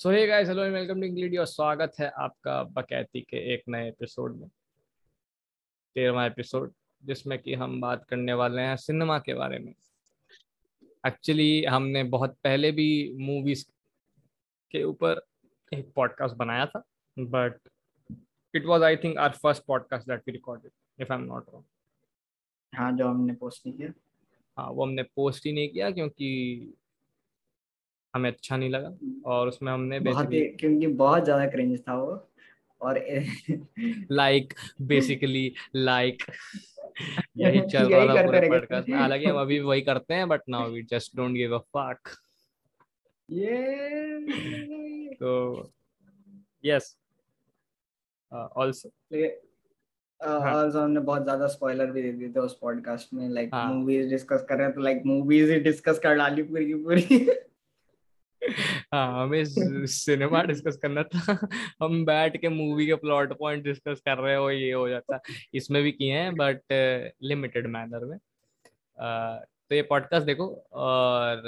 So hey guys, hello, welcome to इंग्लिडियो। स्वागत है आपका बकैती के एक नए एपिसोड में, 13वां एपिसोड, जिसमें कि हम बात करने वाले हैं सिनेमा के बारे में। एक्चुअली हमने बहुत पहले भी मूवीज के ऊपर एक पॉडकास्ट बनाया था, but it was I think our first podcast that we recorded, if I am not wrong. हाँ, जो हमने पोस्ट नहीं किया। हाँ, वो हमने पोस्ट ही नहीं किया क्योंकि हमें अच्छा नहीं लगा, और उसमें हमने क्योंकि बहुत ज्यादा क्रिंज था वो, और बेसिकली यही चल रहा था पूरे पॉडकास्ट में। हालांकि हम अभी वही करते हैं, but now we just don't give a fuck. ये तो यस, आल्सो हमने बहुत ज्यादा स्पॉइलर भी दे दिए थे उस पॉडकास्ट में। लाइक मूवीज डिस्कस कर रहे हैं तो लाइक मूवीज ही डिस्कस कर डाली पूरी। हाँ, हमें सिनेमा डिस्कस करना था, हम बैठ के मूवी के प्लॉट पॉइंट डिस्कस कर रहे हो, ये हो जाता। इसमें भी किए हैं बट लिमिटेड मैनर में। तो ये पॉडकास्ट देखो, और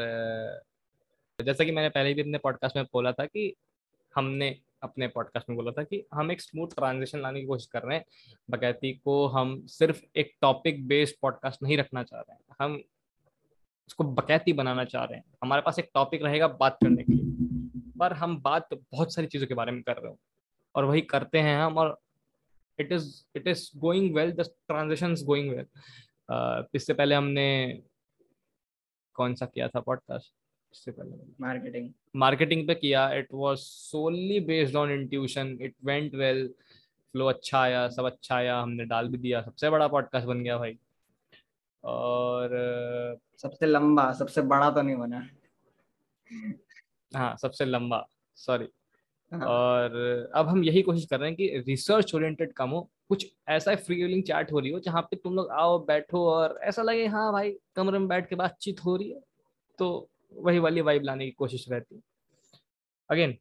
जैसा कि मैंने पहले भी अपने पॉडकास्ट में बोला था कि हम एक स्मूथ ट्रांजिशन लाने की कोशिश कर रहे हैं। बकैती को हम सिर्फ एक टॉपिक बेस्ड पॉडकास्ट नहीं रखना चाह रहे हैं, हम उसको बकैती बनाना चाह रहे हैं। हमारे पास एक टॉपिक रहेगा बात करने के लिए, पर हम बात बहुत सारी चीज़ों के बारे में कर रहे हो, और वही करते हैं हम। और it is going well, the transition is going well. इससे पहले हमने कौन सा किया था पॉडकास्ट? इससे पहले मार्केटिंग पे किया। It was solely based on intuition, it went well, flow अच्छा आया, सब अच्छा आया, हमने डाल भी दिया, सबसे बड़ा पॉडकास्ट बन गया भाई। और सबसे लंबा, सबसे बड़ा तो नहीं बना। हाँ, सबसे लंबा, सॉरी। और अब हम यही कोशिश कर रहे हैं कि रिसर्च ओरिएंटेड काम हो, कुछ ऐसा फ्री व्हीलिंग चैट हो रही हो जहाँ पे तुम लोग आओ, बैठो और ऐसा लगे हाँ भाई कमरे में बैठ के बातचीत हो रही है, तो वही वाली वाइब लाने की कोशिश रहती है। अगेन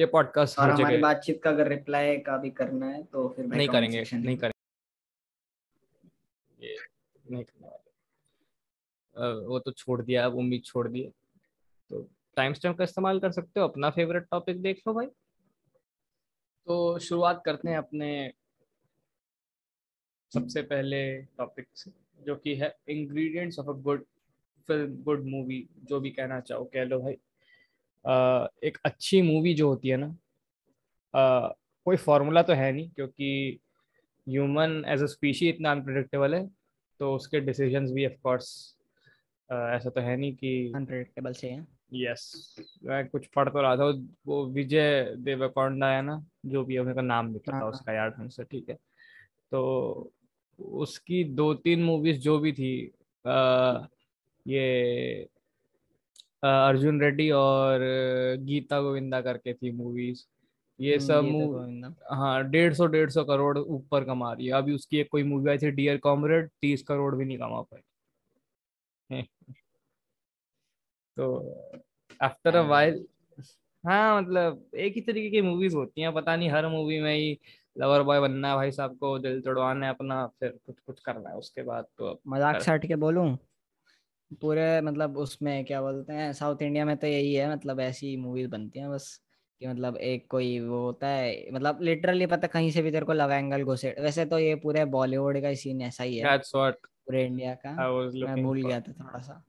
ये पॉडकास्ट और हमारी बातचीत का अगर रिप्लाई का भी करना है तो फिर नहीं करने वाले। वो तो छोड़ दिया, अब उम्मीद छोड़ दिए। तो टाइम स्टैम्प का इस्तेमाल कर सकते हो, अपना फेवरेट टॉपिक देख लो भाई। तो शुरुआत करते हैं अपने सबसे पहले टॉपिक से, जो कि है ingredients of a good film, good movie, जो भी कहना चाहो कह लो भाई। एक अच्छी मूवी जो होती है ना, कोई फॉर्मूला तो है नहीं, क्योंकि ह्यूमन एज अ स्पीशी इतना अनप्रेडिक्टेबल है, तो उसके डिसीजंस भी ऑफ कोर्स ऐसा तो है नहीं कि अनप्रेडिक्टेबल से हैं। यस, मैं कुछ पढ़ तो रहा था, वो विजय देवरकोंडा है ना, जो भी उनका नाम निकला था उसका, यार हमसे ठीक है। तो उसकी 2-3 मूवीज जो भी थी, अर्जुन रेड्डी और गीता गोविंदा करके थी मूवीज, ये सब 150-150 करोड़ ऊपर कमा रही है। अभी उसकी एक कोई मूवी आई थी डियर कॉमरेड, 30 करोड़ भी नहीं कमा पाई। तो आफ्टर अ वाइल, हाँ मतलब एक ही तरीके की मूवीज होती हैं, पता नहीं हर मूवी में ही लवर बॉय बनना है भाई साहब को, दिल तोड़वाना है अपना, फिर कुछ करना है उसके बाद। तो मजाक छाट के बोलूं पूरे, मतलब उसमें क्या बोलते हैं, साउथ इंडिया में तो यही है, मतलब ऐसी मूवीज बनती हैं बस कि मतलब एक कोई वो होता है, मतलब लिटरली पता कहीं से भी तेरे को लव एंगल घुसे। वैसे तो ये पूरे बॉलीवुड का सीन ऐसा ही है, पूरे इंडिया का। मैं भूल गया था थोड़ा सा।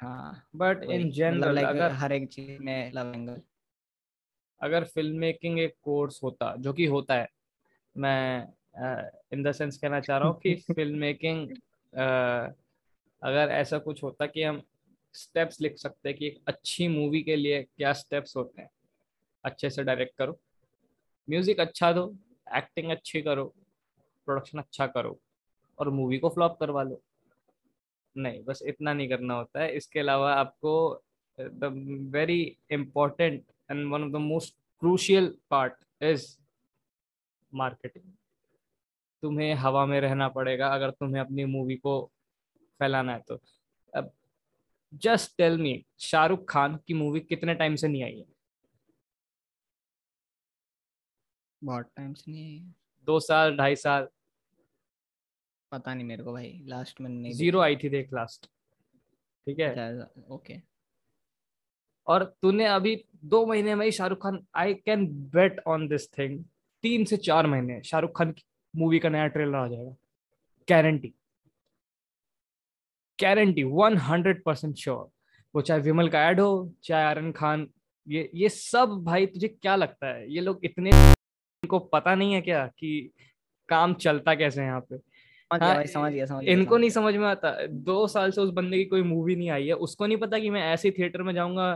हाँ, बट इन जनरल अगर हर एक चीज में लव एंगल, अगर फिल्म मेकिंग एक कोर्स होता, जो कि होता है, मैं इन द सेंस कहना चाह रहा हूँ कि फिल्म मेकिंग अगर ऐसा कुछ होता कि हम स्टेप्स लिख सकते हैं कि एक अच्छी मूवी के लिए क्या स्टेप्स होते हैं। अच्छे से डायरेक्ट करो, म्यूजिक अच्छा दो, एक्टिंग अच्छी करो, प्रोडक्शन अच्छा करो, और मूवी को फ्लॉप करवा लो। नहीं, बस इतना नहीं करना होता है। इसके अलावा आपको the very important and one of the most crucial part is marketing. तुम्हें हवा में रहना पड़ेगा अगर तुम्हें अपनी मूवी को फैलाना है। तो अब just tell me, Shahrukh Khan की मूवी कितने टाइम से नहीं आई है? बहुत टाइम से नहीं आई है, 2 साल, 2.5 साल, पता नहीं मेरे को भाई। लास्ट में नहीं, 0 आई थी, देख लास्ट, ठीक है ओके। और तूने अभी 2 महीने में ही Shahrukh Khan, I can bet on this thing, 3 से 4 महीने शाहरुख खान की मूवी का नया ट्रेलर आ जाएगा, गारंटी गारंटी 100% श्योर। वो चाहे विमल का ऐड हो, चाहे आर्यन खान, ये सब। भाई तुझे क्या लगता है ये लोग इतने इनको पता नहीं है क्या कि काम चलता कैसे है यहाँ पे? समझ गया। इनको नहीं समझ में आता। 2 साल से उस बंदे की कोई मूवी नहीं आई है, उसको नहीं पता कि मैं ऐसे थिएटर में जाऊंगा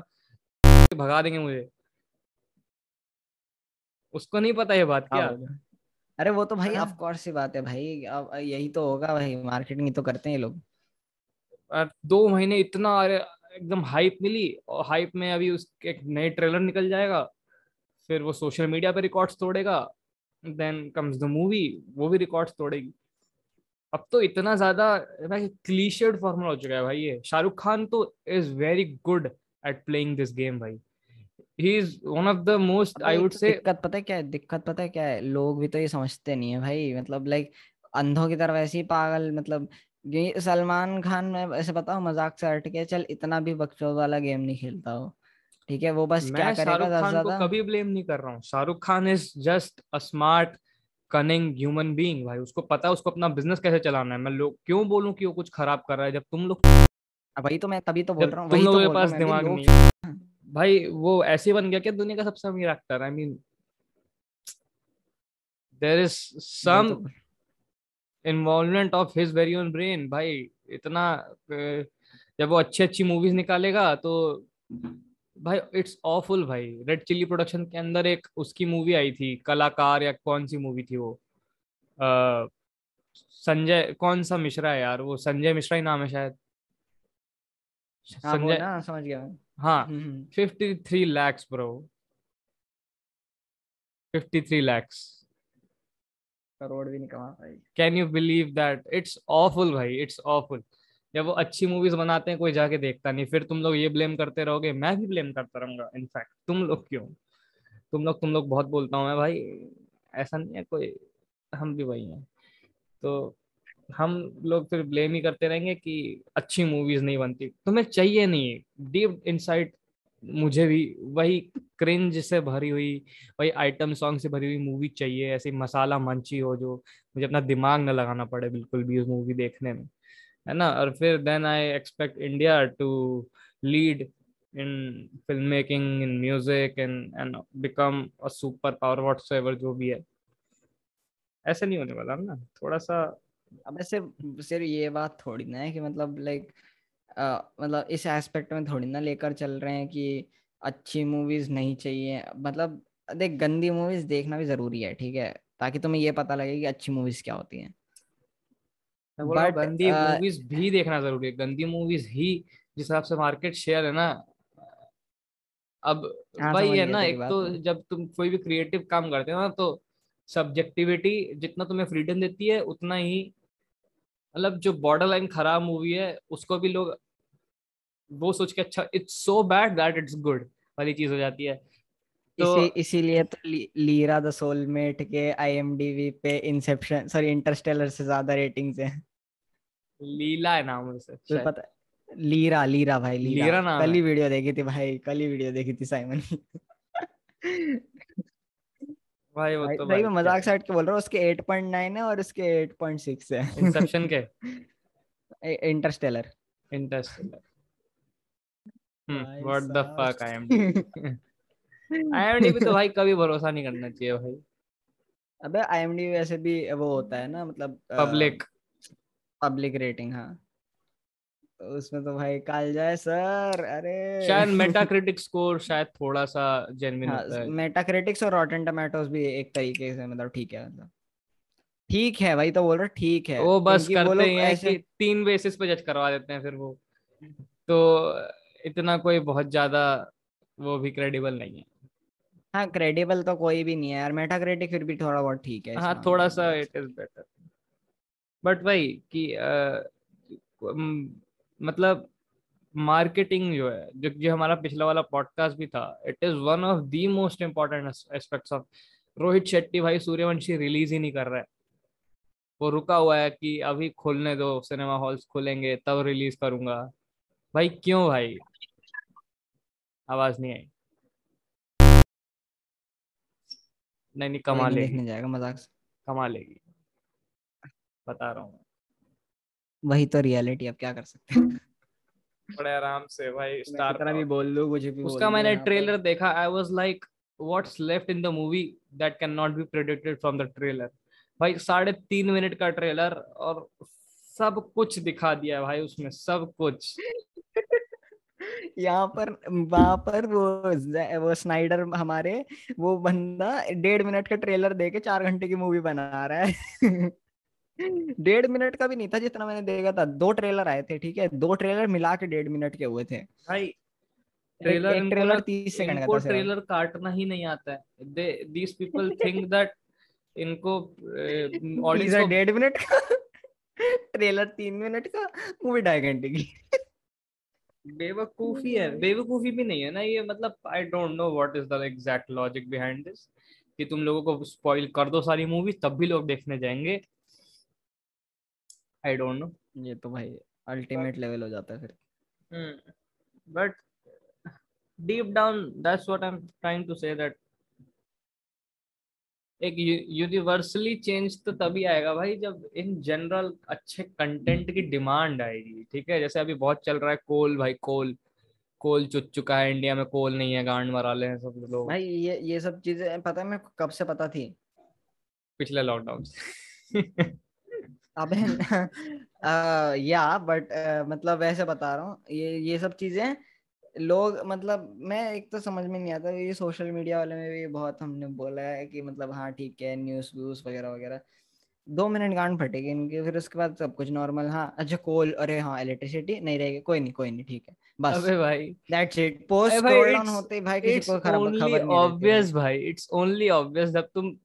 भगा देंगे मुझे, उसको नहीं पता ये बात क्या। अरे वो तो भाई ऑफ कोर्स ही बात है भाई, अब यही तो होगा भाई, मार्केटिंग ही तो करते हैं ये लोग। 2 महीने इतना एकदम हाइप मिली और हाइप में अभी उसके एक नए ट्रेलर निकल जाएगा, फिर वो सोशल मीडिया पे रिकॉर्ड्स तोड़ेगा, देन कम्स द मूवी, वो भी रिकॉर्ड्स तोड़ेगी। अब तो इतना ज्यादा क्लीशेड फॉर्मूला हो चुका है भाई ये। शाहरुख खान तो is very good at playing this game भाई, he is one of the most I would say. दिक्कत पता है क्या है, लोग भी तो ये समझते नहीं है भाई, मतलब लाइक अंधों की तरह ऐसे ही पागल। मतलब ये सलमान खान मैं ऐसे बताऊं मजाक से हट के चल इतना भी बकचोद वाला गेम नहीं खेलता हो, ठीक है? वो बस क्या करेगा ज्यादा ज्यादा। मैं शाहरुख खान को कभी ब्लेम नहीं कर रहा हूँ, Shahrukh Khan is just a smart cunning human being भाई, उसको पता है उसको अपना बिजनेस कैसे चलाना है। मैं लोग क्यों बोलूं कि वो कुछ खराब कर रहा है, जब तुम लोग भाई, तो मैं तभी तो बोल रहा हूँ तुम लोगों के पास दिमाग नहीं है भाई। वो ऐसे बन गया क्या दुनिया का सबसे अमीर actor? I mean there is some involvement of his very own brain भाई। इतना जब वो अच्छी अच्छी मूवीज निकालेगा तो भाई इट्स ऑफुल भाई। रेड चिल्ली प्रोडक्शन के अंदर एक उसकी मूवी आई थी, कलाकार या कौन सी मूवी थी वो, संजय कौन सा मिश्रा है यार, वो संजय मिश्रा ही नाम है शायद, संजय ना, समझ गया हाँ। 53 lakhs ब्रो, 53 lakhs करोड़ भी नहीं कमा भाई। Can you believe that? It's awful भाई, इट्स ऑफुल। जब वो अच्छी मूवीज बनाते हैं कोई जाके देखता नहीं, फिर तुम लोग ये ब्लेम करते रहोगे, मैं भी ब्लेम करता रहूंगा इनफैक्ट। तुम लोग क्यों, तुम लोग बहुत बोलता हूँ मैं भाई, ऐसा नहीं है कोई, हम भी वही हैं। तो हम लोग फिर ब्लेम ही करते रहेंगे कि अच्छी मूवीज नहीं बनती, तुम्हें चाहिए नहीं। डीप इनसाइड मुझे भी वही क्रिंज से भरी हुई, वही आइटम सॉन्ग से भरी हुई मूवी चाहिए, ऐसी मसाला मंची हो जो मुझे अपना दिमाग ना लगाना पड़े बिल्कुल भी उस मूवी देखने में, है ना। और फिर then I expect India to lead in film making, in music, and become a super power whatever जो भी है। ऐसा नहीं होने वाला ना, थोड़ा सा। अब ऐसे सिर्फ ये बात थोड़ी ना है कि मतलब लाइक मतलब इस एस्पेक्ट में थोड़ी ना लेकर चल रहे हैं कि अच्छी मूवीज नहीं चाहिए। मतलब देख, गंदी मूवीज देखना भी जरूरी है, ठीक है, ताकि तुम्हें ये पता लगे कि अच्छी मूवीज क्या होती हैं। बट गंदी मूवीज भी देखना जरूरी है, गंदी मूवीज ही जिस हिसाब से मार्केट शेयर है ना अब भाई, है ना। एक तो जब तुम कोई भी क्रिएटिव काम करते हो ना, तो सब्जेक्टिविटी जितना तुम्हें फ्रीडम देती है, उतना ही मतलब जो बॉर्डर लाइन खराब मूवी है उसको भी लोग वो सोच के अच्छा it's so bad that it's good वाली चीज हो जाती है। तो इसीलिए तो लीरा द सोलमेट के आईएमडीबी पे इंसेप्शन सॉरी इंटरस्टेलर से ज्यादा रेटिंग्स हैं। लीला है नाम उसका, तो पता है लीरा भाई, लीरा नाम। कल ही वीडियो देखी थी साइमन भाई। वो तो भाई मैं मजाक से हट के बोल रहा हूँ, उसके 8.9 है और उसके 8.6 है इंसेप्शन के। Interstellar what the fuck IMDb तो भाई कभी भरोसा नहीं करना चाहिए भाई। अबे आईएमडीबी वैसे भी वो होता है ना, मतलब पब्लिक रेटिंग, हाँ उसमें तो भाई काल जाए सर। अरे शायद मेटाक्रिटिक स्कोर शायद थोड़ा सा जेन्युइन होता है, मेटाक्रिटिक्स और रॉटन टोमेटोज भी एक तरीके से मतलब ठीक है भाई, तो बोल रहा ठीक है। वो बस करते हैं ऐसे 3 बेसिस पे जज करवा देते हैं, फिर वो तो इतना कोई बहुत ज्यादा वो भी क्रेडिबल नहीं है। हाँ क्रेडिबल तो कोई भी नहीं है यार, मेटाक्रिटिक फिर भी थोड़ा बहुत ठीक है, हाँ थोड़ा सा इट इज बेटर। बट भाई कि मतलब मार्केटिंग जो है, जो हमारा पिछला वाला पॉडकास्ट भी था, it is one of the most important aspects of. Rohit Shetty भाई सूर्यवंशी रिलीज ही नहीं कर रहा है, वो रुका हुआ है कि अभी खोलने दो, सिनेमा हॉल्स खुलेंगे तब रिलीज करूंगा। भाई क्यों भाई? आवाज नहीं आई। नहीं कमा लेगी, जाएगा मजाक से कमा लेगी, बता रहा हूँ। वही तो रियलिटी, अब क्या कर सकते हैं। बड़े आराम से भाई स्टार तरह भी बोल लो, कुछ भी उसका। मैंने ट्रेलर देखा, I was like what's left in the movie that can not be predicted from the trailer. भाई 3.5 मिनट का ट्रेलर और सब कुछ दिखा दिया भाई उसमें, सब कुछ। यहाँ पर वहां पर वो स्नाइडर हमारे वो बंदा 1.5 मिनट का ट्रेलर देके 4 घंटे की मूवी बना रहा है। 1.5 मिनट का भी नहीं था जितना मैंने देखा था। 2 ट्रेलर आए थे, ठीक है, 2 ट्रेलर मिला के 1.5 मिनट के हुए थे भाई। ट्रेलर 30 सेकंड का था। ट्रेलर काटना ही नहीं आता है। दीस पीपल थिंक दैट इनको ऑडियंस 1.5 मिनट का ट्रेलर, 3 मिनट का मूवी 2.5 घंटे की। बेवकूफी है, बेवकूफी भी नहीं है ना ये, मतलब I don't know what is the exact logic behind this कि तुम लोगों को स्पॉइल कर दो सारी मूवी तब भी लोग देखने जाएंगे। आई डोंट नो, ये तो भाई अल्टीमेट लेवल हो जाता है फिर। But deep down that's what I am trying to say, that एक यूनिवर्सली चेंज तो तभी आएगा भाई जब इन जनरल अच्छे कंटेंट की डिमांड आएगी, ठीक है। जैसे अभी बहुत चल रहा है कोल भाई, कोल चुक चुका है इंडिया में, कोल नहीं है, गांड मरा ले हैं सब लोग भाई। ये सब चीजें पता है मैं कब से पता थी, पिछले लॉकडाउन से। अबे या बट मतलब वैसे बता रहा हूँ, ये सब चीजें लोग, मतलब मैं एक तो समझ में नहीं आता ये सोशल मीडिया वाले में भी बहुत हमने बोला है कि मतलब हाँ ठीक है न्यूज़ व्यूज वगैरह वगैरह, 2 मिनट गांड फटेगी इनके, फिर उसके बाद सब कुछ नॉर्मल। हाँ अच्छा कोल, अरे हाँ इलेक्ट्रिसिटी नहीं रहेगी, कोई नहीं ठीक है बस। अबे भाई that's it, post scroll on होते भाई किसी को खराब खबर नहीं है। ऑब्वियस भाई, इट्स ओनली ऑब्वियस जब तुम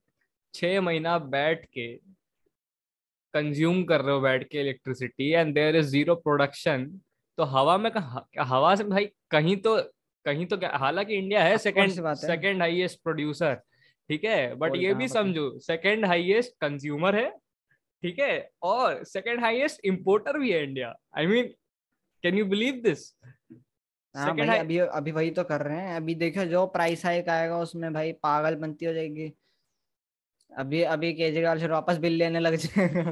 6 महीना बैठ के कंज्यूम कर रहे हो बैठ के electricity and there is zero production, तो हवा से भाई कहीं तो क्या, हालांकि इंडिया है सेकंड हाईएस्ट प्रोड्यूसर, ठीक है, बट ये भी समझो सेकंड हाईएस्ट कंज्यूमर है, ठीक है, और सेकंड हाईएस्ट इंपोर्टर भी है India. I mean can you believe this? अभी वही तो कर रहे हैं। अभी देखो जो प्राइस हाइक आएगा उसमें भाई पागल बनती हो जाएगी। अभी केजरीवाल से वापस बिल लेने लग जाएगा।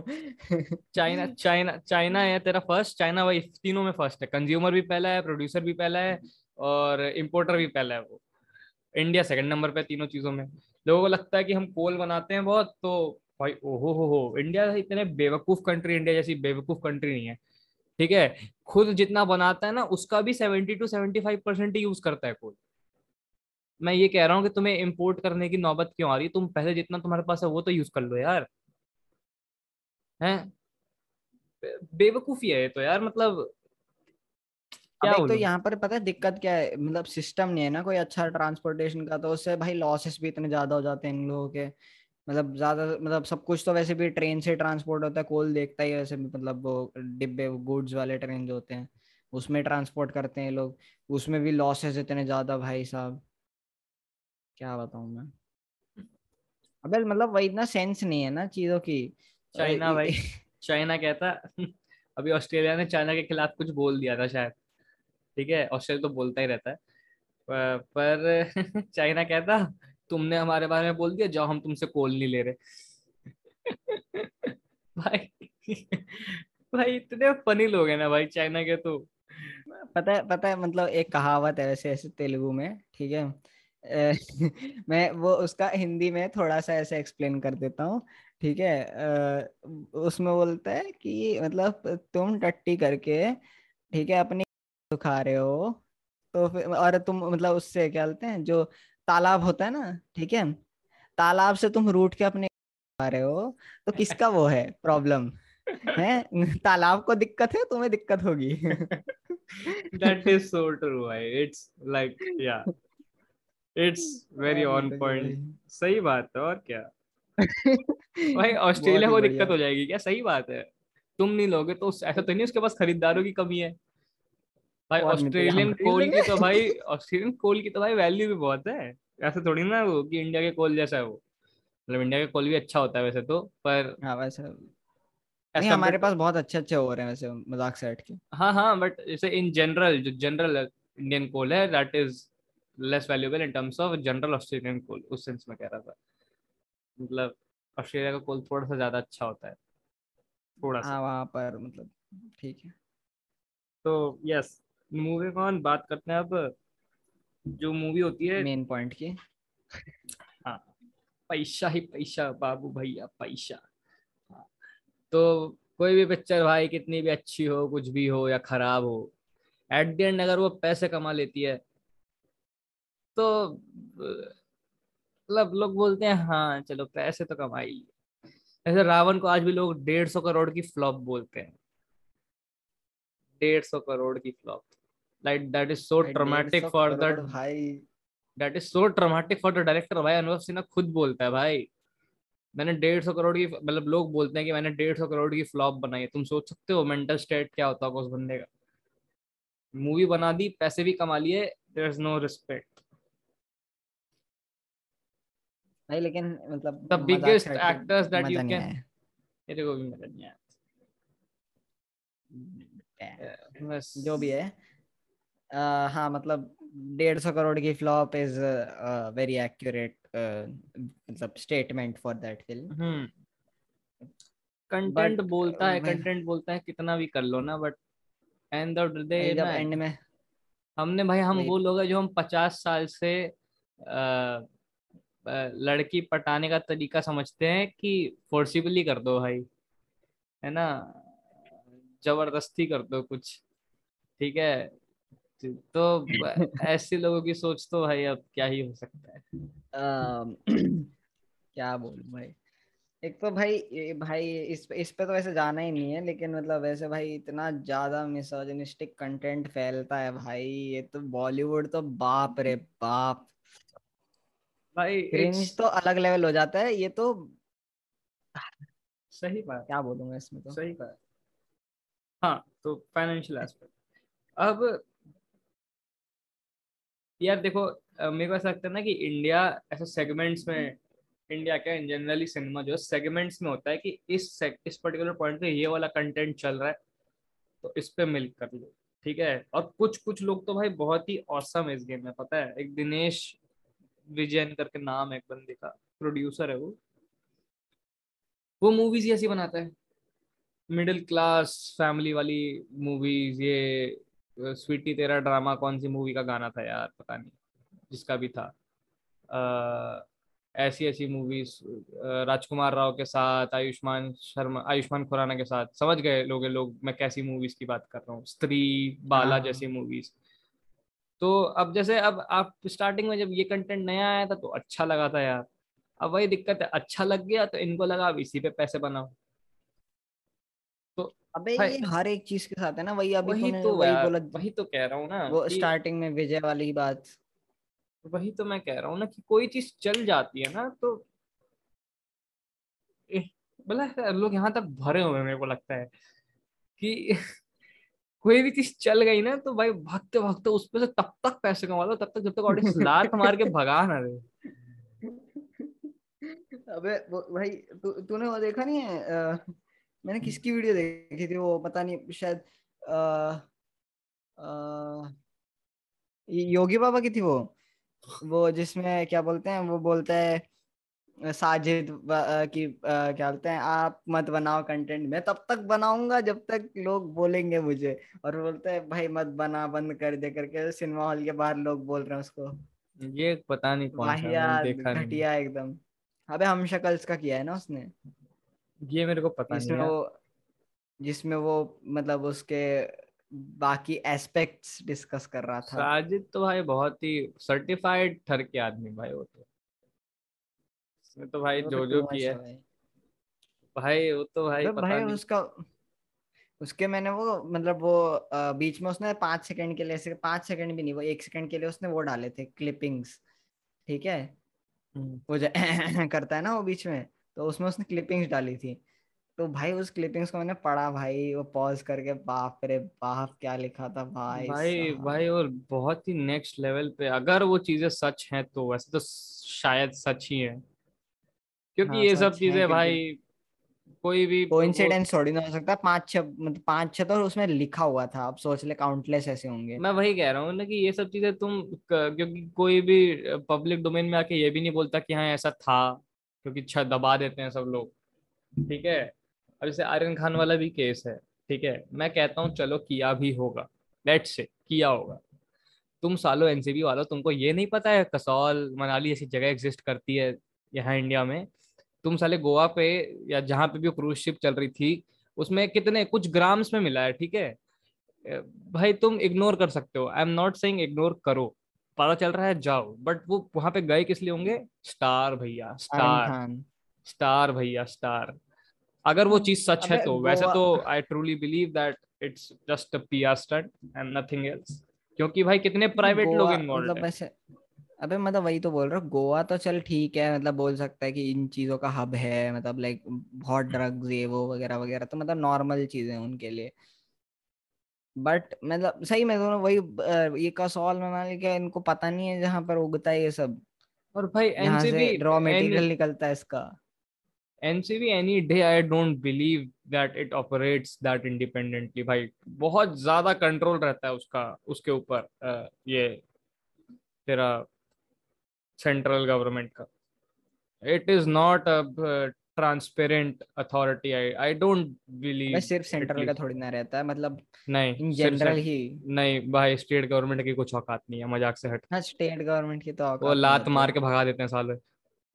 चाइना है तेरा फर्स्ट, चाइना भाई तीनों में फर्स्ट है, कंज्यूमर भी पहला है, प्रोड्यूसर भी पहला है और इंपोर्टर भी पहला है। वो इंडिया सेकंड नंबर पे तीनों चीजों में। लोगों को लगता है कि हम कोल बनाते हैं बहुत, तो भाई ओहो हो, इंडिया इतने बेवकूफ कंट्री, इंडिया जैसी बेवकूफ कंट्री नहीं है, ठीक है। खुद जितना बनाता है ना उसका भी 70-75% यूज करता है कोल। मैं ये कह रहा हूँ कि तुम्हें इंपोर्ट करने की नौबत क्यों आ रही है? तुम पहले जितना तुम्हारे पास है वो तो यूज कर लो यार। हैं, बेवकूफी है ये तो यार, मतलब क्या तो यहाँ पर पता है दिक्कत क्या है, मतलब सिस्टम नहीं है ना कोई अच्छा ट्रांसपोर्टेशन का, तो उससे भाई लॉसेस भी इतने ज्यादा हो जाते हैं इन लोगों के, मतलब ज्यादा, मतलब सब कुछ तो वैसे भी ट्रेन से ट्रांसपोर्ट होता है, कोल देखता ही वैसे, मतलब वो डिब्बे गुड्स वाले ट्रेन जो होते हैं उसमें ट्रांसपोर्ट करते हैं लोग, उसमें भी लॉसेस इतने ज्यादा भाई साहब क्या बताऊं मैं। अबे मतलब वही इतना सेंस नहीं है ना चीजों की। चाइना भाई चाइना कहता, अभी ऑस्ट्रेलिया ने चाइना के खिलाफ कुछ बोल दिया था शायद, ठीक है, ऑस्ट्रेलिया तो बोलता ही रहता है, पर चाइना कहता तुमने हमारे बारे में बोल दिया, जाओ हम तुमसे कोल नहीं ले रहे। भाई इतने फनी लोग हैं ना भाई चाइना के। तो पता है मतलब एक कहावत है वैसे ऐसे तेलुगु में, ठीक है, मैं वो उसका हिंदी में थोड़ा सा ऐसे एक्सप्लेन कर देता हूँ, ठीक है। उसमें बोलता है कि मतलब तुम टट्टी करके, ठीक है, अपनी सुखा रहे हो तो फिर, और तुम मतलब उससे क्या बोलते हैं, जो तालाब होता है ना, ठीक है, तालाब से तुम रूट के अपने सुखा रहे हो, तो किसका वो है प्रॉब्लम है? तालाब को दिक्कत है, तुम्हें दिक्कत होगी। That is so true, it's like yeah. It's very on point. सही बात है, और क्या। भाई ऑस्ट्रेलिया को दिक्कत हो जाएगी क्या? सही बात है, तुम नहीं लोगे तो ऐसा तो नहीं उसके पास खरीदारों की कमी है भाई। ऑस्ट्रेलियन कोल की तो भाई वैल्यू भी बहुत है, ऐसा थोड़ी ना वो कि इंडिया के कोल जैसा है वो, मतलब इंडिया के कोल भी अच्छा होता है वैसे तो, पर हाँ वैसे नहीं, हमारे पास बहुत अच्छे अच्छे हो रहे हैं वैसे, मजाक से हट के। हाँ, बट जैसे इन जनरल जो जनरल इंडियन कोल है that is less valuable in terms of general Australian coal, उस सेंस में कह रहा था, मतलब ऑस्ट्रेलिया का कोल थोड़ा सा ज्यादा अच्छा होता है थोड़ा सा वहाँ पर, मतलब ठीक है। तो यस, मूविंग ऑन, बात करते हैं अब जो मूवी होती है मेन पॉइंट की। हाँ, पैसा ही पैसा बाबू भैया, पैसा। तो कोई भी पिक्चर भाई कितनी भी अच्छी हो, कुछ भी हो या खराब हो, एट द एंड अगर वो पैसे कमा लेती है तो मतलब लोग बोलते हैं हाँ चलो पैसे तो कमाई। ऐसे रावण को आज भी लोग 150 करोड़ की फ्लॉप बोलते हैं, 150 करोड़ की flop. Like that is so dramatic for the भाई, that is so dramatic for the director। भाई अनुभव सिन्हा खुद बोलता है भाई मैंने 150 करोड़ की, मतलब लोग बोलते हैं कि मैंने 150 करोड़ की फ्लॉप बनाई है। तुम सोच सकते हो मेंटल स्टेट क्या होता होगा उस बंदे का। मूवी बना दी, पैसे भी कमा लिए, there is no respect भाई। लेकिन मतलब the biggest actors that you can, मेरे को भी मजा नहीं आया जो भी है। हाँ मतलब 150 करोड़ की फ्लॉप इज वेरी एक्यूरेट मतलब statement for that film. Content बोलता है, कंटेंट बोलता है कितना भी कर लो ना, but end of the day end में हमने भाई, हम वो लोग हैं जो हम 50 साल से लड़की पटाने का तरीका समझते हैं कि फोर्सिबली कर दो भाई, है ना, जबरदस्ती कर दो कुछ, ठीक है। तो ऐसे लोगों की सोच तो भाई अब क्या ही हो सकता है। क्या बोलूं भाई, एक तो भाई इस पे तो वैसे जाना ही नहीं है, लेकिन मतलब वैसे भाई इतना ज्यादा मिसोजिनिस्टिक कंटेंट फैलता है भाई, ये तो बॉलीवुड तो बाप रे बाप भाई, क्रिंज तो अलग लेवल हो जाता है। ये तो सही बात, क्या बोलूंगा इसमें, तो सही बात। हाँ तो फाइनेंशियल एस्पेक्ट, अब यार देखो मेरे को ऐसा लगता है ना कि इंडिया ऐसे सेगमेंट्स में, इंडिया क्या जनरली सिनेमा जो है सेगमेंट्स में होता है कि इस पर्टिकुलर पॉइंट पे ये वाला कंटेंट चल रहा है तो इस पे मिल कर लो, ठीक है। और कुछ लोग तो भाई बहुत ही ऑसम इस गेम में, पता है एक दिनेश विजयन करके नाम है एक बंदे का, प्रोड्यूसर है वो मूवीज ही ऐसी बनाता है, मिडिल क्लास फैमिली वाली मूवीज। ये स्वीटी तेरा ड्रामा कौन सी मूवी का गाना था यार, पता नहीं, जिसका भी था। ऐसी मूवीज राजकुमार राव के साथ, आयुष्मान खुराना के साथ, समझ गए लोग मैं कैसी मूवीज की बात कर रहा हूँ, स्त्री, बाला जैसी मूवीज। तो अब जैसे अब आप स्टार्टिंग में जब ये कंटेंट नया आया था तो अच्छा लगा था यार, अब वही दिक्कत है, अच्छा लग गया तो इनको लगा अब इसी पे पैसे बनाओ। अबे ये हर एक चीज के साथ है ना, वही तो कह रहा हूँ ना, वो स्टार्टिंग में विजय वाली बात, वही तो मैं कह रहा हूँ ना कि कोई चीज चल जाती है ना तो बोला लोग यहाँ तक भरे हुए हैं। मेरे को लगता है कि कोई भी चीज चल गई ना तो भाई भागते भागते उस पे से तब तक पैसे कमा लो, तब तक जब तक ऑडियंस लात मार के भगा ना दे। अबे भाई तूने वो देखा नहीं है, मैंने किसकी वीडियो देखी थी वो, पता नहीं शायद योगी बाबा की थी वो जिसमें क्या बोलते हैं, वो बोलता है साजिद की क्या बोलते हैं, आप मत बनाओ कंटेंट, मैं तब तक बनाऊंगा जब तक लोग बोलेंगे मुझे, और बोलता है भाई मत बना, बंद कर दे करके, सिनेमा हॉल के बाहर लोग बोल रहे हैं उसको। ये पता नहीं कौन सा घटिया एकदम, अबे हम शक्ल्स का किया है ना उसने, ये मेरे को पता नहीं है, जिसमें वो मतलब उसके बाकी एस्पेक्ट्स डिस्कस कर रहा था। साजिद तो भाई बहुत ही सर्टिफाइड थर के आदमी भाई, वो तो इसमें तो भाई जो की है भाई, वो तो भाई पता नहीं उसका, उसके मैंने वो मतलब वो बीच में उसने 5 सेकंड के लिए, 5 सेकंड भी नहीं, वो 1 सेकंड के लिए उसने वो डाले थे क्लिपिंग्स, ठीक है, वो जो करता है ना वो बीच में, तो उसमें उसने क्लिपिंग्स डाली थी। तो भाई उस क्लिपिंग्स को मैंने पढ़ा भाई, वो पॉज करके, बाप रे बाप क्या लिखा था भाई। और बहुत ही नेक्स्ट लेवल पे, अगर वो चीजें सच हैं तो, वैसे तो शायद सच ही है क्योंकि ये सब चीजें भाई कोई भी कोइंसिडेंस थोड़ी ना हो सकता। 5-6 मतलब 5-6 तो उसमें लिखा हुआ था, आप सोच ले काउंटलेस ऐसे होंगे। मैं वही कह रहा हूँ ना कि ये सब चीजें तुम, क्योंकि कोई भी पब्लिक डोमेन में आके ये भी नहीं बोलता कि हाँ ऐसा था, क्योंकि छह दबा देते हैं सब लोग। ठीक है, अब जैसे आर्यन खान वाला भी केस है, ठीक है, मैं कहता हूँ चलो किया भी होगा, लेट्स से किया होगा। तुम सालों एनसीबी वालों, तुमको ये नहीं पता है कसौल मनाली ऐसी जगह एग्जिस्ट करती है यहाँ इंडिया में? तुम साले गोवा पे या जहाँ पे भी क्रूज शिप चल रही थी उसमें कितने कुछ ग्राम्स में मिला है, ठीक है भाई, तुम इग्नोर कर सकते हो। I am not saying ignore करो, पता चल रहा है जाओ, बट वो वहाँ पे गए किस लिए होंगे? स्टार भैया, स्टार भैया, स्टार। अगर वो चीज सच है तो, वैसे तो I truly believe that it's just a PR stunt and nothing else, क्योंकि भाई कितने प्राइवेट लोग इन्वॉल्व हैं। अबे मतलब वही तो बोल रहा हूँ, गोवा तो चल ठीक है, मतलब बोल सकता है कि इन चीजों का हब है, मतलब लाइक बहुत ड्रग्स ये वो वगैरह वगैरह, तो मतलब नॉर्मल चीजें उनके लिए। बट मतलब सही में दोनों वही ये कसौल मनाली क्या, इनको पता नहीं है जहाँ पर उगता है ये सब, और भाई एनसीबी रॉ मटेरियल निकलता है इसका। NCB any day I don't believe that it operates that independently भाई, बहुत ज्यादा कंट्रोल रहता है उसका, उसके ऊपर ये तेरा सेंट्रल गवर्नमेंट का। It is not a transparent authority, I don't believe. सिर्फ सेंट्रल का थोड़ी ना रहता है, मतलब नहीं इन जनरल ही नहीं भाई, स्टेट गवर्नमेंट की कुछ औकात नहीं है, मजाक से हट। हाँ, स्टेट गवर्नमेंट की तो औकात, वो लात मार के भगा देते हैं साले,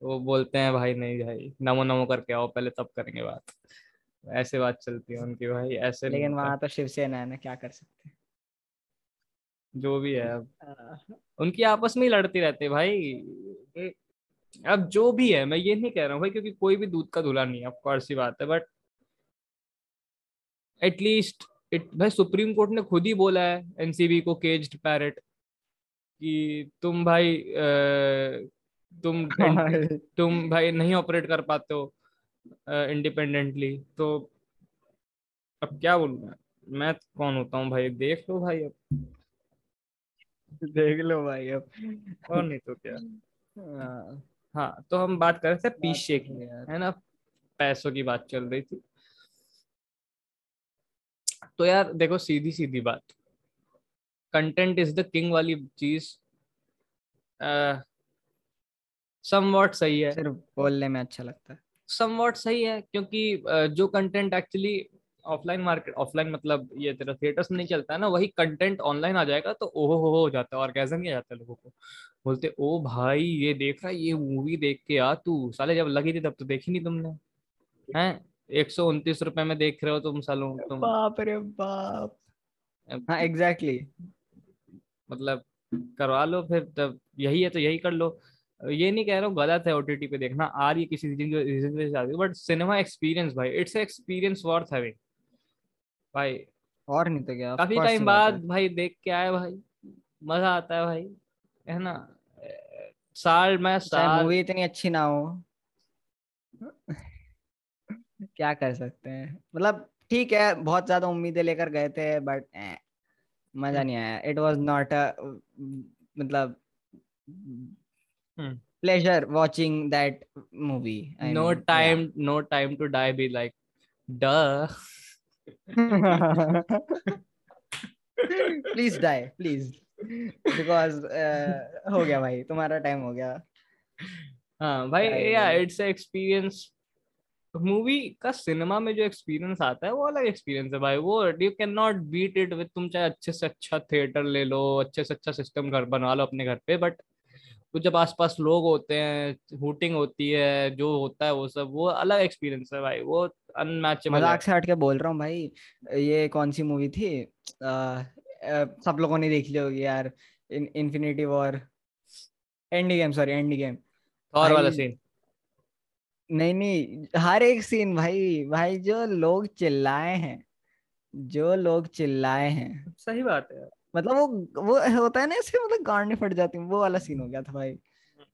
वो बोलते हैं भाई नहीं भाई नमो नमो करके आओ पहले तब करेंगे बात, ऐसे बात चलती है उनकी भाई, ऐसे। लेकिन वहां तो शिवसेना है ना, क्या कर सकते हैं, जो भी है। अब उनकी आपस में ही लड़ती रहती है भाई, अब जो भी है। मैं ये नहीं कह रहा हूँ भाई, क्योंकि कोई भी दूध का धुला नहीं है, ऑफ कोर्स ही बात है, बट एटलीस्ट भाई सुप्रीम कोर्ट ने खुद ही बोला है एनसीबी को केज्ड पैरेट कि तुम भाई तुम भाई नहीं ऑपरेट कर पाते हो इंडिपेंडेंटली। तो अब क्या बोलूं मैं कौन होता हूँ भाई, देख लो भाई, अब देख लो भाई, अब और नहीं तो क्या। हाँ, तो हम बात कर रहे थे पीछे की, है ना, पैसों की बात चल रही थी। तो यार देखो, सीधी सीधी बात, कंटेंट इज द किंग वाली चीज समवॉट सही है, सिर्फ बोलने में अच्छा लगता है, समवॉट सही है, क्योंकि जो content actually offline market, offline मतलब ये तेरा थिएटर्स में नहीं चलता है ना, वही कंटेंट ऑनलाइन आ जाएगा तो ओहो हो हो जाता है, ऑर्गेजम ही आ जाता है, लोगों को बोलते ओ भाई ये देख रहा है, ये मूवी देख के आ तू, साले जब लगी थी तब तो देखी नहीं तुमने, हैं 129 रुपए में देख रहे हो तुम सालों, तुम बाप रे बाप। हाँ एग्जैक्टली, मतलब करवा लो फिर, तब यही है तो यही कर लो। ये नहीं कह रहा हूँ गलत है ओटीटी पे देखना, आ रही है किसी रीजन पे जाती है, बट सिनेमा एक्सपीरियंस भाई, इट्स एक्सपीरियंस वर्थ हैविंग भाई, और नहीं तो क्या। काफी टाइम बाद भाई देख के आए भाई, मजा आता है भाई, है ना। साल में साल मूवी इतनी अच्छी ना हो क्या कर सकते हैं, मतलब ठीक है, बहुत ज्यादा उम्मीदें लेकर गए थे बट मजा नहीं आया। इट वाज नॉट अ मतलब pleasure watching that movie. No time to die be like duh please die please because हो गया भाई, तुम्हारा टाइम हो गया। हाँ भाई, या इट्स अ एक्सपीरियंस, मूवी का सिनेमा में जो एक्सपीरियंस आता है वो अलग एक्सपीरियंस है भाई, वो you can not beat it with. तुम चाहे अच्छे से अच्छा थिएटर ले लो, अच्छे से अच्छा सिस्टम घर बना लो अपने घर पे, बट तो जब आसपास लोग होते हैं, हुटिंग होती है, जो होता है वो सब, वो अलग एक्सपीरियंस है भाई, वो अनमैचेबल। मजाक से हट के बोल रहा हूँ भाई, ये कौन सी मूवी थी, सब लोगों ने देख ली होगी यार, इन्फिनिटी वॉर, एंड गेम। और वाला सीन नहीं, हर एक सीन भाई जो लोग चिल्लाए हैं सही बात है, मतलब वो होता है ना ऐसे, मतलब गांड फट जाती है, वो वाला सीन हो गया था भाई,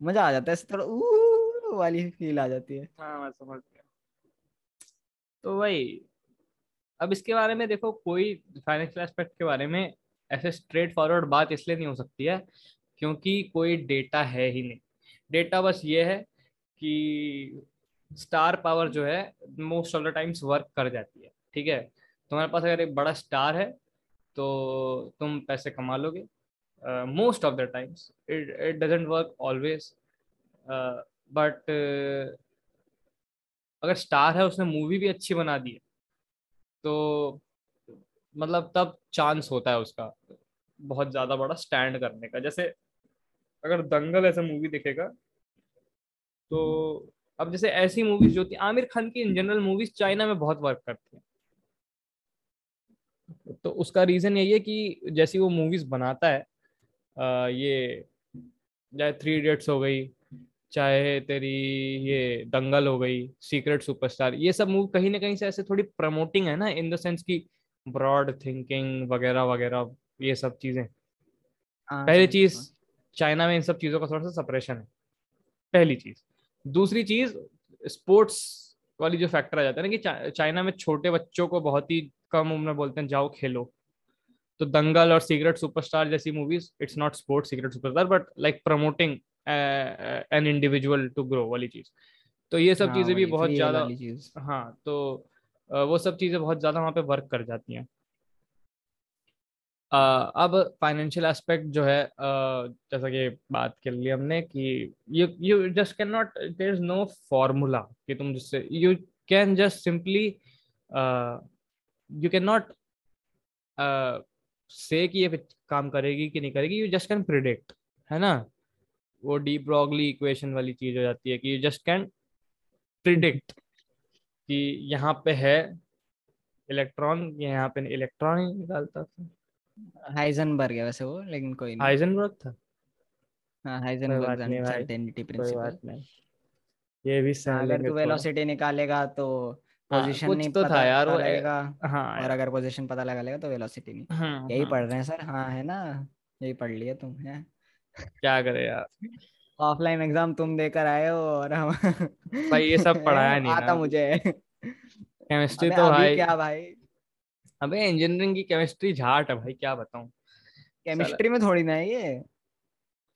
मजा आ जाता है, थोड़ा ऊ वाली फील आ जाती है। हाँ मैं समझ गया। तो भाई अब इसके बारे में देखो, कोई फाइनेंशियल एस्पेक्ट के बारे में ऐसे स्ट्रेट फॉरवर्ड बात इसलिए नहीं हो सकती है क्योंकि कोई डेटा है ही नहीं। डेटा बस ये है कि स्टार पावर जो है most of the times work कर जाती है। ठीक है, तुम्हारे पास अगर एक बड़ा स्टार है तो तुम पैसे कमा लोगे most of the times. It doesn't work always, but अगर स्टार है उसने मूवी भी अच्छी बना दी है तो मतलब तब चांस होता है उसका बहुत ज़्यादा बड़ा स्टैंड करने का। जैसे अगर दंगल ऐसा मूवी दिखेगा तो अब जैसे ऐसी मूवीज जो थी आमिर खान की इन जनरल मूवीज चाइना में बहुत वर्क करती हैं, तो उसका रीज़न यही है कि जैसी वो मूवीज़ बनाता है ये चाहे 3 इडियट्स हो गई, चाहे तेरी ये दंगल हो गई, सीक्रेट सुपरस्टार, ये सब मूवी कहीं ना कहीं से ऐसे थोड़ी प्रमोटिंग है ना, इन द सेंस की ब्रॉड थिंकिंग वगैरह वगैरह ये सब चीज़ें। पहली चीज़ चाइना में इन सब चीज़ों का थोड़ा सा सेपरेशन है, पहली चीज़। दूसरी चीज़ स्पोर्ट्स वाली जो फैक्टर आ जाता है ना, कि चाइना में छोटे बच्चों को बहुत ही कम उम्र में बोलते हैं जाओ खेलो, तो दंगल और सीक्रेट सुपरस्टार जैसी movies it's not sports secret superstar but like promoting an individual to grow वाली चीज़। तो ये सब चीज़ें भी बहुत ज़्यादा, हाँ तो वो सब चीज़ें बहुत ज़्यादा वहाँ पे वर्क कर जाती हैं। अब फाइनेंशियल एस्पेक्ट जो है जैसा कि बात कर ली हमने कि you just can not, there is no formula कि तुम जिससे you can just simply you can not say कि ये काम करेगी कि नहीं करेगी, यू जस्ट कैन प्रिडिक्ट, है ना। वो डी ब्रॉगली इक्वेशन वाली चीज़ हो जाती है कि यू जस्ट कैन प्रिडिक्ट कि यहाँ पे है इलेक्ट्रॉन, यहाँ पे इलेक्ट्रॉन ही निकालता था। हाइजनबर्ग है वैसे वो, लेकिन कोई नहीं, हाइजनबर्ग था। हाँ, हाइजनबर्ग अनसर्टेनिटी प्रिंसिपल। ये भी अगर तू वेलोसिटी निकालेगा तो पोजीशन नहीं पता था यार लगेगा, और अगर पोजीशन पता लगा लेगा तो वेलोसिटी नहीं। यही पढ़ रहे हैं सर, हाँ है ना, यही पढ़ लिया तुम, है क्या करे यार, ऑफलाइन एग्जाम तुम देकर आए हो और हम भाई ये सब पढ़ाया नहीं आता मुझे केमिस्ट्री तो भाई क्या भाई, अबे इंजीनियरिंग की केमिस्ट्री झाट है भाई, क्या बताऊं। केमिस्ट्री में थोड़ी ना है ये,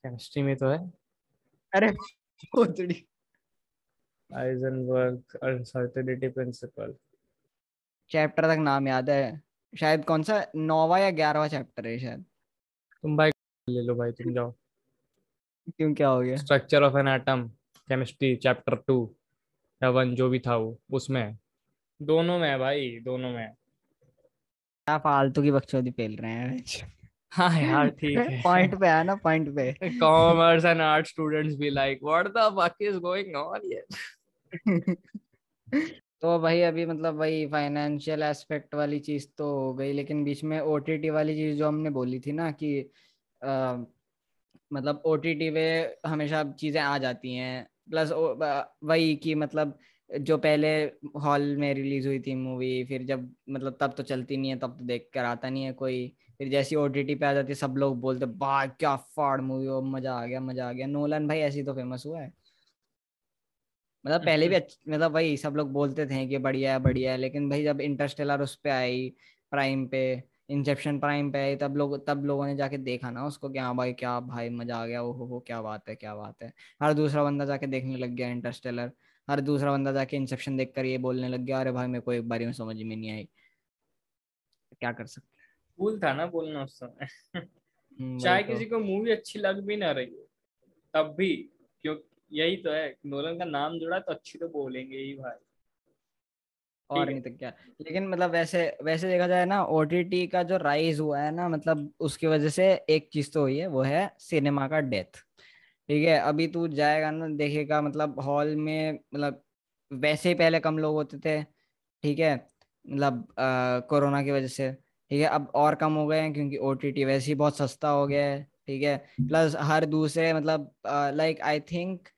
केमिस्ट्री में तो है, अरे हाइजेनबर्ग अनसर्टेनिटी प्रिंसिपल चैप्टर तक नाम याद है शायद, कौन सा 9वां या 11वां चैप्टर है शायद। तुम भाई ले लो भाई, तुम जाओ, क्यों क्या हो गया। Structure of an atom chemistry chapter 2 या 1 जो भी था वो, उसमें दोनों में है भाई, दोनों में। क्या फालतू की बकचोदी फैल रहे हैं। हाँ यार ठीक है, पॉइंट पे है ना, पॉइंट पे। कॉमर्स एंड आर्ट स्टूडेंट्स भी like what the fuck is going on. ये तो भाई अभी मतलब भाई फाइनेंशियल एस्पेक्ट वाली चीज तो हो गई, लेकिन बीच में ओटीटी वाली चीज जो हमने बोली थी ना कि मतलब ओटीटी पे हमेशा चीज़ें आ जाती हैं, प्लस वही कि मतलब जो पहले हॉल में रिलीज़ हुई थी मूवी, फिर जब मतलब तब तो चलती नहीं है, तब तो देख कर आता नहीं है कोई, फिर जैसी ओटीटी पे आ जाती है सब लोग बोलते वाह क्या फाड़ मूवी हो, मज़ा आ गया, मज़ा आ गया। नोलन भाई ऐसे तो फेमस हुआ है, मतलब पहले भी मतलब भाई सब लोग बोलते थे कि बढ़िया है बढ़िया है, लेकिन भाई जब इंटरस्टेलर उस पर आई प्राइम पे, इंसेप्शन प्राइम पे आई, तब लोगों ने जाके देखा ना उसको, क्या भाई मजा आ गया, ओहो क्या बात है क्या बात है। हर दूसरा बंदा जाके देखने लग गया इंटरस्टेलर, हर दूसरा बंदा जाके इंसेप्शन देखकर ये बोलने लग गया अरे भाई मेरे को एक बारी में समझ में नहीं आई, क्या कर सकते हैं। कूल था ना बोलना उस समय, चाहे किसी को मूवी अच्छी लग भी ना रही तब भी, क्यों यही तो है, नोलन का नाम जुड़ा तो अच्छी तो बोलेंगे ही भाई, और नहीं तो क्या। लेकिन मतलब वैसे देखा जाए ना ओटीटी का जो राइज हुआ है ना, मतलब उसकी वजह से एक चीज तो हुई है, वो है सिनेमा का डेथ। ठीक है, अभी तू जाएगा ना देखेगा मतलब हॉल में, मतलब वैसे ही पहले कम लोग होते थे, ठीक है, मतलब कोरोना की वजह से, ठीक है, अब और कम हो गए हैं क्योंकि ओटीटी वैसे ही बहुत सस्ता हो गया है, ठीक है, प्लस हर दूसरे मतलब लाइक आई थिंक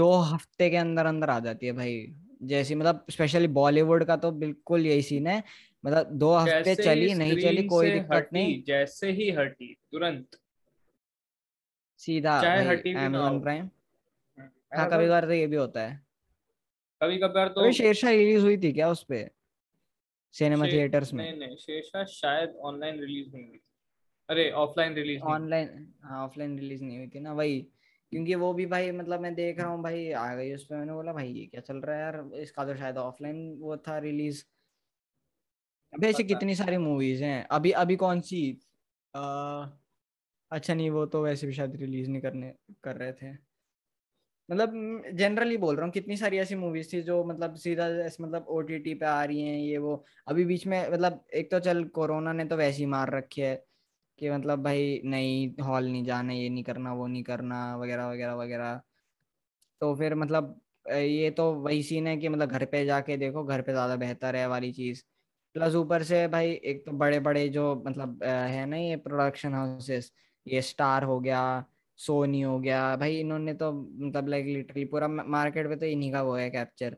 2 हफ्ते के अंदर अंदर आ जाती है भाई, जैसी मतलब स्पेशली बॉलीवुड का तो बिल्कुल यही सीन है, मतलब 2 हफ्ते चली नहीं चली कोई दिक्कत नहीं, जैसे ही हटी तुरंत सीधा Amazon Prime। हाँ कभी कभार तो ये भी होता है, कभी कभार तो शेरशाह रिलीज हुई थी क्या उस पे सिनेमा थिएटर्स में? नहीं, शेरशाह शायद ऑनलाइन रिलीज नहीं हुई थी, अरे ऑफलाइन रिलीज, ऑनलाइन हाँ ऑफलाइन रिलीज नहीं हुई थी ना, वही क्योंकि वो भी भाई मतलब मैं देख रहा हूँ भाई आ गई उसमें, मैंने बोला भाई ये क्या चल रहा है यार, इसका तो शायद ऑफलाइन वो था रिलीज। अभी ऐसी कितनी सारी मूवीज हैं अभी अभी कौन सी अच्छा नहीं वो तो वैसे भी शायद रिलीज नहीं करने कर रहे थे, मतलब जनरली बोल रहा हूँ कितनी सारी ऐसी मूवीज थी जो मतलब सीधा मतलब ओटीटी पे आ रही हैं ये वो। अभी बीच में मतलब एक तो चल कोरोना ने तो वैसे ही मार रखी है कि मतलब भाई नहीं हॉल नहीं जाना, ये नहीं करना वो नहीं करना वगैरह वगैरह वगैरह, तो फिर मतलब ये तो वही सीन है कि मतलब घर पे जाके देखो, घर पे ज़्यादा बेहतर है वाली चीज़। प्लस ऊपर से भाई एक तो बड़े बड़े जो मतलब है ना ये प्रोडक्शन हाउसेस, ये स्टार हो गया, सोनी हो गया, भाई इन्होंने तो मतलब लाइक लिटरली पूरा मार्केट पे तो इन्हीं का वो है कैप्चर,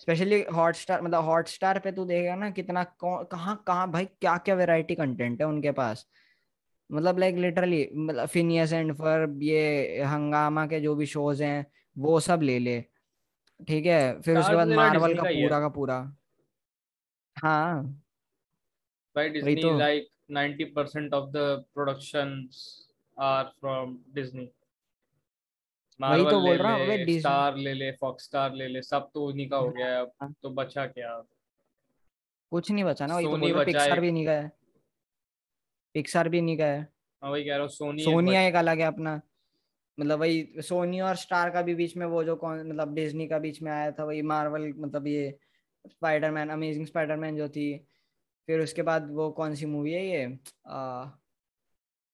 स्पेशली हॉटस्टार। मतलब हॉटस्टार पे तू देखेगा ना कितना कहाँ कहाँ भाई क्या क्या वैरायटी कंटेंट है उनके पास, मतलब लाइक लिटरली मतलब फिनियस एंड फर्ब, ये हंगामा के जो भी शोज हैं वो सब ले ले, ठीक है। फिर उसके बाद मार्वल का पूरा हाँ भाई Disney, like 90% of the productions are from Disney. वही तो बोल रहा हूँ, स्टार ले ले, फॉक्स स्टार ले ले, सब तो उन्हीं का हो गया है, अब तो बचा क्या, कुछ नहीं बचा ना। वही तो बोल रहा, पिक्सर भी नहीं गया, पिक्सर भी नहीं गया। हाँ वही कह रहा हूँ, सोनी एक अलग है अपना, मतलब वही सोनी और स्टार का भी बीच में वो जो मतलब डिज्नी का बीच में आया था वही मार्वल, मतलब ये स्पाइडरमैन अमेजिंग स्पाइडरमैन जो थी, फिर उसके बाद वो कौन सी मूवी है ये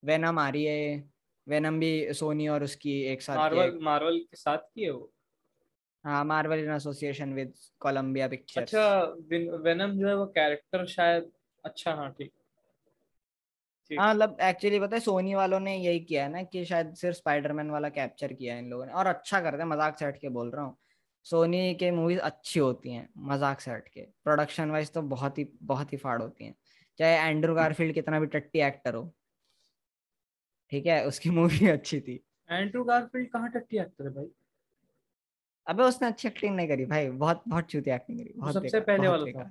वेनम आ रही है, वेनम भी सोनी और उसकी एक साथ मार्वल के साथ की है वो। हाँ Marvel in association with Columbia pictures. अच्छा वेनम जो है वो कैरेक्टर शायद अच्छा हाँ ठीक हाँ मतलब एक्चुअली पता है सोनी वालों ने यही किया है ना कि शायद सिर्फ स्पाइडरमैन वाला कैप्चर किया है इन लोगों ने, और अच्छा करते हैं, मजाक से हट के बोल रहा हूँ। सोनी के मूवीज अच्छी होती हैं मजाक से हट के, प्रोडक्शन वाइज तो बहुत ही फाड़ होती हैं, चाहे एंड्रू गारफील्ड कितना भी टट्टी एक्टर हो, ठीक है उसकी मूवी अच्छी थी। एंड्रू गारफील्ड कहाँ टट्टी एक्टर है भाई, अबे उसने अच्छी एक्टिंग नहीं करी भाई, बहुत चूती एक्टिंग करी, बहुत सबसे पहले वाला था।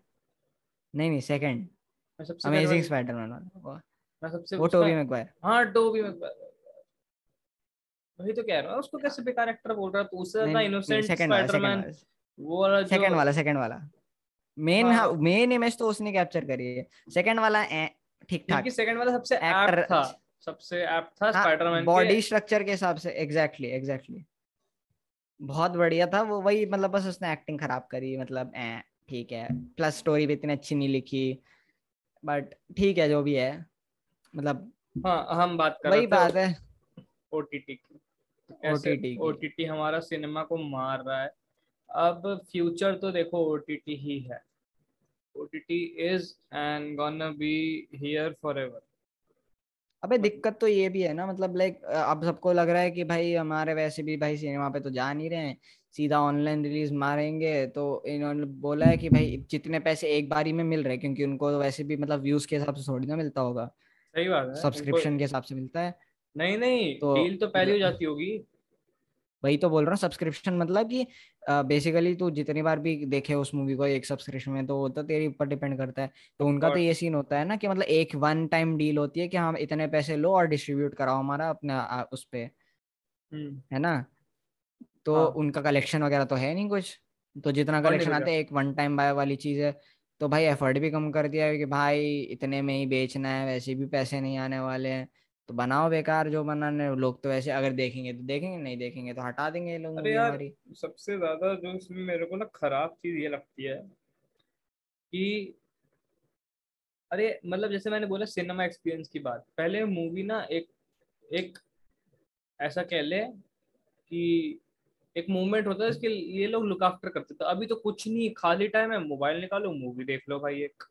नहीं सेकंड अमेजिंग स्पाइडरमैन वाला मैं सबसे वो टोबी मैगवायर। हाँ टोबी मैगवायर वही तो कह रहा हूँ, उसको कैसे बेकार एक्टर बोल रहा है तो उससे ज्यादा इनोसेंट स्पाइडरमैन वो वाला जो सेकंड वाला मेन मेन इमेज तो उसने कैप्चर करी है, सेकंड वाला ठीक ठाक, क्योंकि सेकंड वाला सबसे एक्टर था, सबसे एप्ट था स्पाइडरमैन बॉडी स्ट्रक्चर के हिसाब से। एग्जैक्टली बहुत बढ़िया था वो, वही मतलब बस उसने एक्टिंग खराब करी, मतलब ठीक है, प्लस स्टोरी भी इतनी अच्छी नहीं लिखी, बट ठीक है जो भी है, मतलब हाँ हम बात कर वही बात है ओटीटी की, ऐसे ओटीटी हमारा सिनेमा को मार रहा है। अब फ्यूचर तो देखो ओटीटी ही है, OTT is and gonna be here forever. अबे दिक्कत तो ये भी है ना, मतलब लाइक अब सबको लग रहा है कि भाई हमारे वैसे भी भाई सिनेमा पे तो जा नहीं रहे हैं, सीधा ऑनलाइन रिलीज मारेंगे, तो इन्होंने बोला है कि भाई जितने पैसे एक बारी में मिल रहे हैं, क्योंकि उनको तो वैसे भी मतलब व्यूज के हिसाब से थोड़ी ना मिलता होगा, सही बात है सब्सक्रिप्शन के हिसाब से मिलता है। नहीं डील तो पहले हो जाती होगी, वही तो बोल रहा हूँ सब्सक्रिप्शन मतलब कि बेसिकली तू जितनी बार भी देखे उस मूवी को एक सब्सक्रिप्शन में, तो वो तो तेरे ऊपर डिपेंड करता है। तो उनका तो ये सीन होता है ना कि मतलब एक वन टाइम डील होती है कि हम इतने पैसे लो और डिस्ट्रीब्यूट कराओ हमारा अपना उस पे, है ना। तो उनका कलेक्शन वगैरह तो है नहीं कुछ, तो जितना कलेक्शन आता है एक वन टाइम बाय वाली चीज है, तो भाई एफर्ट भी कम कर दिया है कि भाई इतने में ही बेचना है, वैसे भी पैसे नहीं आने वाले हैं, तो बनाओ बेकार जो बनाने, लोग तो वैसे अगर देखेंगे तो देखेंगे, नहीं देखेंगे तो हटा देंगे ये लोग। अरे यार सबसे ज्यादा जो इसमें मेरे को ना खराब चीज ये लगती है कि अरे मतलब जैसे मैंने बोला सिनेमा एक्सपीरियंस की बात, पहले मूवी ना एक ऐसा कह ले कि एक मूवमेंट होता है इसके ये लोग लुक आफ्टर करते थे, अभी तो कुछ नहीं, खाली टाइम है मोबाइल निकालो मूवी देख लो भाई एक,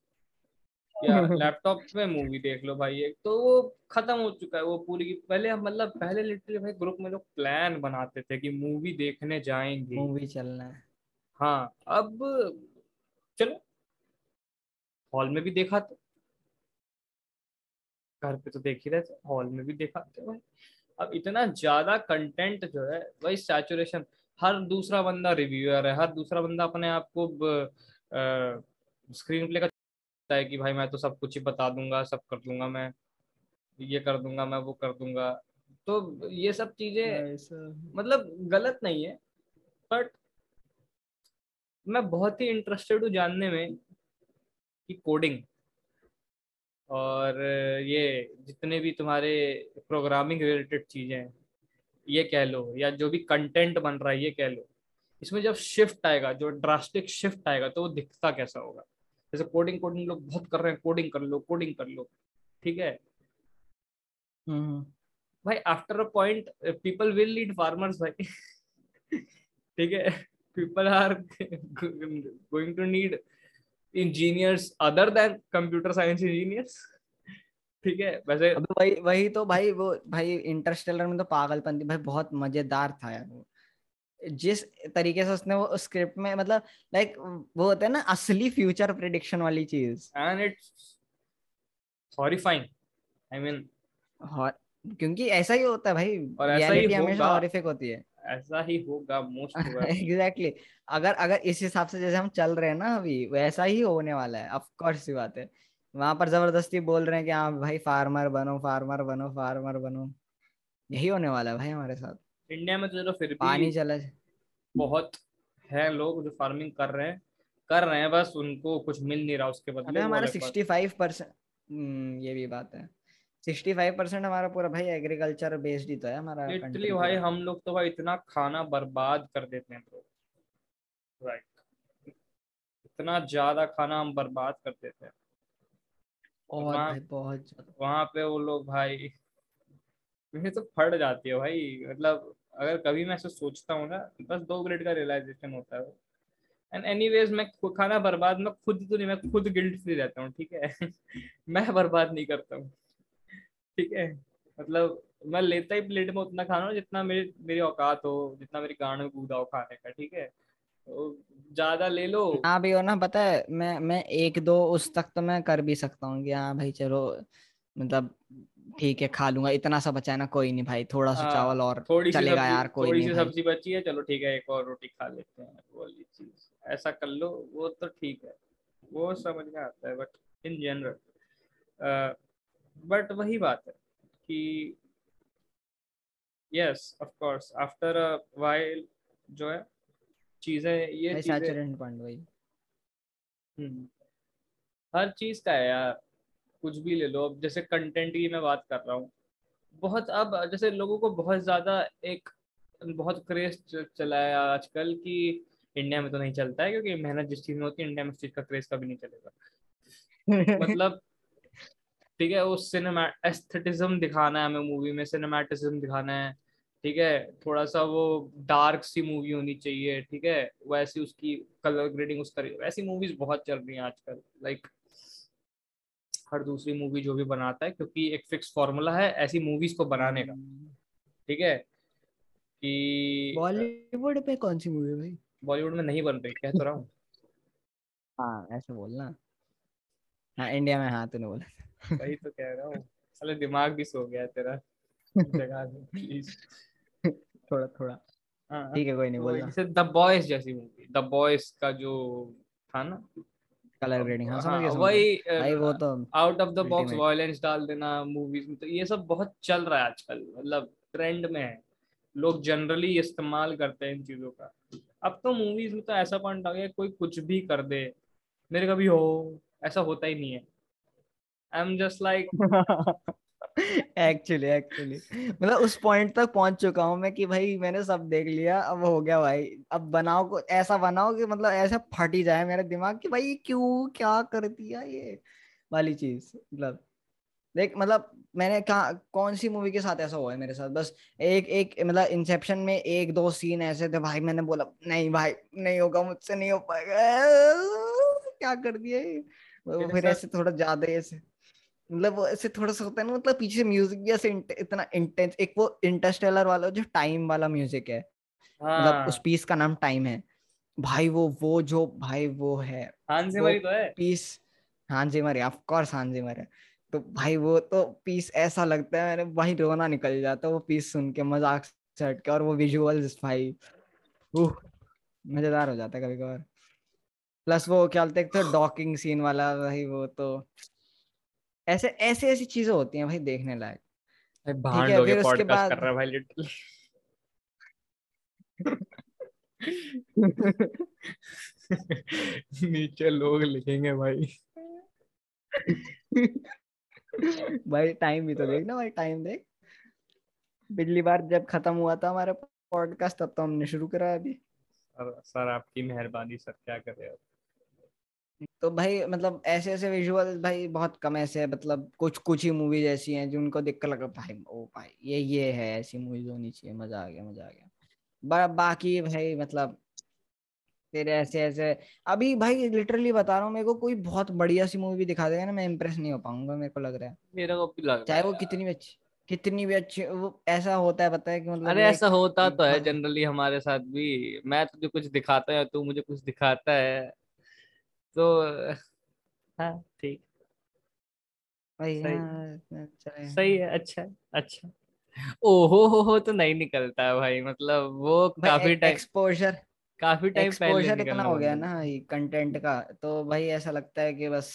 या लैपटॉप में मूवी देख लो भाई एक, तो वो खत्म हो चुका है वो पूरी की। पहले हम मतलब पहले लिटरली भाई ग्रुप में लोग प्लान बनाते थे कि मूवी देखने जाएंगे, मूवी चलना है। हाँ अब चलो हॉल में भी देखा था, घर पे तो देख ही रहे थे, हॉल में भी देखा था भाई। अब इतना ज्यादा कंटेंट जो है भाई सैचुरेशन, हर दूसरा बंदा रिव्यूअर है, हर दूसरा बंदा अपने आप को स्क्रीन प्ले का है कि भाई मैं तो सब कुछ ही बता दूंगा, सब कर दूंगा, मैं ये कर दूंगा, मैं वो कर दूंगा, तो ये सब चीजें मतलब गलत नहीं है, बट मैं बहुत ही इंटरेस्टेड हूँ जानने में कि कोडिंग और ये जितने भी तुम्हारे प्रोग्रामिंग रिलेटेड चीजें हैं, ये कह लो या जो भी कंटेंट बन रहा है ये कह लो, इसमें जब शिफ्ट आएगा, जो ड्रास्टिक शिफ्ट आएगा तो वो दिखता कैसा होगा। जैसे कोडिंग लोग बहुत कर रहे हैं, कोडिंग कर लो, ठीक है भाई, after a point people will need farmers भाई ठीक है, people are going to need engineers other than computer science engineers, ठीक है। वैसे वही तो भाई, वो भाई इंटरस्टेलर में तो पागलपंती भाई बहुत मजेदार था यार, जिस तरीके से उसने वो स्क्रिप्ट में मतलब लाइक वो होता है ना असली फ्यूचर प्रेडिक्शन वाली चीज, and it's horrifying, I mean क्योंकि ऐसा ही होता है भाई, और ऐसा ही हमेशा हॉरिफिक होती है, ऐसा ही होगा मोस्ट एग्जैक्टली। अगर इस हिसाब से जैसे हम चल रहे हैं ना अभी, वैसा ही होने वाला है, ऑफ कोर्स ही बात है। वहां पर जबरदस्ती बोल रहे हैं कि हाँ भाई फार्मर बनो, यही होने वाला है भाई हमारे साथ। इंडिया में तो चलो फिर भी पानी चला बहुत है, लोग जो फार्मिंग कर रहे हैं, बस उनको कुछ मिल नहीं रहा उसके बदले। हमारा 65% ये भी बात है, 65% हमारा पूरा भाई एग्रीकल्चर बेस्ड ही तो है हमारा। लिटरली भाई हम लोग तो भाई इतना खाना बर्बाद कर देते हैं ब्रो, राइट, इतना ज्यादा खाना हम बर्बाद कर देते हैं। और भाई बहुत वहाँ पे वो लोग भाई मुझे तो फट जाती है भाई, मतलब अगर कभी मैं ऐसा सोचता हूँ ना, बस 2 ग्रेड का रियलाइजेशन होता है। एंड एनीवेज मैं खाना बर्बाद मैं खुद तो नहीं, मैं खुद गिल्ट फ्री रहता हूँ, ठीक है मैं बर्बाद नहीं करता हूँ, ठीक है, मतलब मैं लेता ही प्लेट में उतना खाना जितना मेरी औकात हो, जितना मेरी गांड में कूदा हो खाने का, ठीक है, ज्यादा ले लो हाँ भी हो ना, पता है मैं 1-2 उस तक तो मैं कर भी सकता हूँ कि हाँ भाई चलो मतलब ठीक है खा लूंगा, इतना सा बचा है ना, कोई नहीं भाई थोड़ा सा चावल और चलेगा यार, कोई नहीं, थोड़ी सी सब्जी बची है, चलो ठीक है एक और रोटी खा लेते हैं वाली चीज, ऐसा कर लो, वो तो ठीक है, वो समझ में आता है, बट इन जनरल बट वही बात है कि yes of course after a while जो है चीजें ये सैचुरेशन पॉइंट भाई हर चीज का है यार, कुछ भी ले लो। अब जैसे कंटेंट की मैं बात कर रहा हूँ, बहुत अब जैसे लोगों को बहुत ज्यादा एक बहुत क्रेज चला है आजकल कि इंडिया में तो नहीं चलता है, क्योंकि मेहनत जिस चीज में होती है इंडिया में उस चीज का क्रेज कभी नहीं चलेगा मतलब ठीक है, वो एस्थेटिज्म दिखाना है हमें मूवी में, सिनेमैटिज्म दिखाना है, ठीक है, थोड़ा सा वो डार्क सी मूवी होनी चाहिए, ठीक है, वैसी उसकी कलर ग्रेडिंग उस तरह, वैसी मूवीज बहुत चल रही हैं आजकल, लाइक हर दूसरी मूवी जो भी बनाता है, क्योंकि एक फिक्स फॉर्मूला है ऐसी मूवीज को बनाने का, ठीक है, कि बॉलीवुड पे कौन सी मूवी भाई बॉलीवुड में नहीं बन रही, कह तो रहा हूँ हाँ ऐसे बोलना, हाँ इंडिया में, हाँ तूने बोला वही तो कह रहा हूँ, साले दिमाग भी सो गया तेरा जगा दो प्लीज थोड़ा, ठीक है कोई नहीं, बोल जैसे द बॉयज जैसी मूवी, द बॉयज का जो था ना कलर ग्रेडिंग, हाँ समझ गया वही भाई, वो तो out of the box violence डाल देना मूवीज में, तो ये सब बहुत चल रहा है आजकल, मतलब ट्रेंड में है, लोग जनरली इस्तेमाल करते हैं इन चीजों का। अब तो मूवीज में तो ऐसा पॉइंट आ गया कोई कुछ भी कर दे, मेरे कभी हो ऐसा होता ही नहीं है, I'm just like actually मतलब उस पॉइंट तक पहुंच चुका हूं मैं कि भाई मैंने सब देख लिया, अब हो गया भाई, अब बनाओ को ऐसा बनाओ कि मतलब ऐसा फट ही जाए मेरा दिमाग कि भाई क्यों क्या कर दिया ये वाली चीज। मतलब देख मतलब मैंने कहा कौन सी मूवी के साथ ऐसा हुआ है मेरे साथ, बस एक मतलब इंसेप्शन में 1-2 सीन ऐसे थे भाई, मैंने बोला नहीं भाई नहीं होगा मुझसे, नहीं हो पाएगा, क्या कर दिया ये, फिर ऐसे थोड़ा ज्यादा ऐसे मतलब ऐसे थोड़ा सा होता है ना, मतलब पीछे म्यूजिक भी ऐसे इतना इंटेंस, एक वो इंटरस्टेलर वाला जो टाइम वाला म्यूजिक है, मतलब उस पीस का नाम टाइम है भाई, वो जो भाई वो है हाइजेनबर्ग तो है piece, Heisenberg of course Heisenberg है, तो भाई वो तो पीस ऐसा लगता है, मैंने भाई रोना निकल जाता है वो पीस सुन के, मजाक से हट के, और वो विजुअल्स भाई मजेदार हो जाता है कभी कभार, प्लस वो क्या बोलते हैं डॉकिंग सीन वाला भाई, वो तो ऐसे ऐसी चीजें होती हैं भाई देखने लायक। भांड हो गया पॉडकास्ट कर रहा भाई लिटरली नीचे लोग लिखेंगे भाई भाई टाइम भी तो देख ना भाई, टाइम देख। पिछली बार जब खत्म हुआ था हमारा पॉडकास्ट तब तो हमने शुरू करा। अभी सर आपकी मेहरबानी सर, क्या करे। तो भाई मतलब ऐसे ऐसे विजुअल भाई बहुत कम ऐसे, मतलब कुछ ही मूवीज ऐसी हैं जिनको देखकर लगा भाई ओ भाई ये है, ऐसी मूवीज होनी चाहिए। मजा आ गया। बाकी भाई मतलब फिर ऐसे अभी भाई लिटरली बता रहा हूँ, मेरे को कोई बहुत बढ़िया सी मूवी दिखा देगा ना मैं इम्प्रेस नहीं हो पाऊंगा, मेरे को लग रहा है। मेरे को भी लग रहा है चाहे वो कितनी भी अच्छी वो ऐसा होता है, पता है कि मतलब अरे ऐसा होता तो है जनरली हमारे साथ भी। मैं तुझे कुछ दिखाता है, तू मुझे कुछ दिखाता है, तो हाँ ठीक सही है, अच्छा ओहो तो नहीं निकलता भाई। मतलब वो काफी टाइम एक्सपोजर इतना हो गया ना कंटेंट का, तो भाई ऐसा लगता है कि बस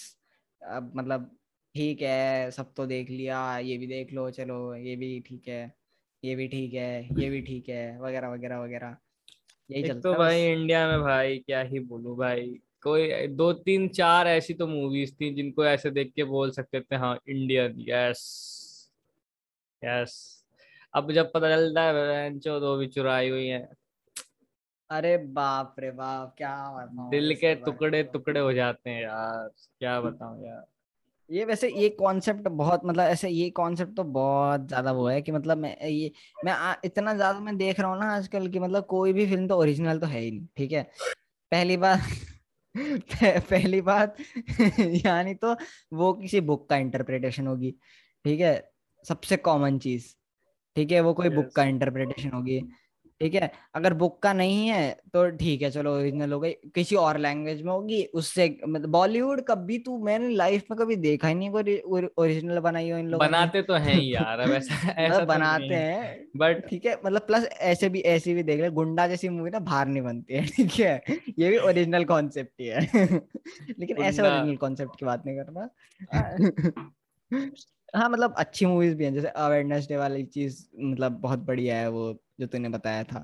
अब मतलब ठीक है सब तो देख लिया, ये भी देख लो, चलो ये भी ठीक है वगैरह यही चलता है। तो भाई इंडिया में भाई क्या ही बोलूं भाई, कोई 2-3-4 ऐसी तो मूवीज थी जिनको ऐसे देख के बोल सकते थे हाँ इंडियन यस। अब जब पता चलता है दो भी चुराई हुई है, अरे बाप रे बाप क्या दिल के टुकड़े हो जाते हैं यार, क्या बताऊं यार। ये वैसे ये कॉन्सेप्ट बहुत मतलब ऐसे ये कॉन्सेप्ट तो बहुत ज्यादा वो है कि मतलब मैं इतना ज्यादा मैं देख रहा हूँ ना आजकल की, मतलब कोई भी फिल्म तो ओरिजिनल तो है ही नहीं, ठीक है। पहली बात यानी तो वो किसी बुक का इंटरप्रिटेशन होगी, ठीक है, सबसे कॉमन चीज, ठीक है, वो कोई बुक का इंटरप्रिटेशन होगी, ठीक है। अगर बुक का नहीं है तो ठीक है चलो ओरिजिनल हो गई, किसी और लैंग्वेज में होगी उससे। मतलब बॉलीवुड कभी तू मैंने लाइफ में कभी देखा ही नहीं कोई ओरिजिनल बनाई हो। इन लोग बनाते तो हैं यार अब ऐसा तो बनाते हैं बट ठीक है मतलब प्लस ऐसे भी देख ले, गुंडा जैसी मूवी ना बाहर नहीं बनती है, ठीक है, ये भी ओरिजिनल कॉन्सेप्ट ही है लेकिन ऐसे ओरिजिनल कॉन्सेप्ट की बात नहीं करना। हाँ मतलब अच्छी मूवीज भी हैं जैसे अवेयरनेस डे वाली चीज मतलब बहुत बढ़िया है, वो जो तूने बताया था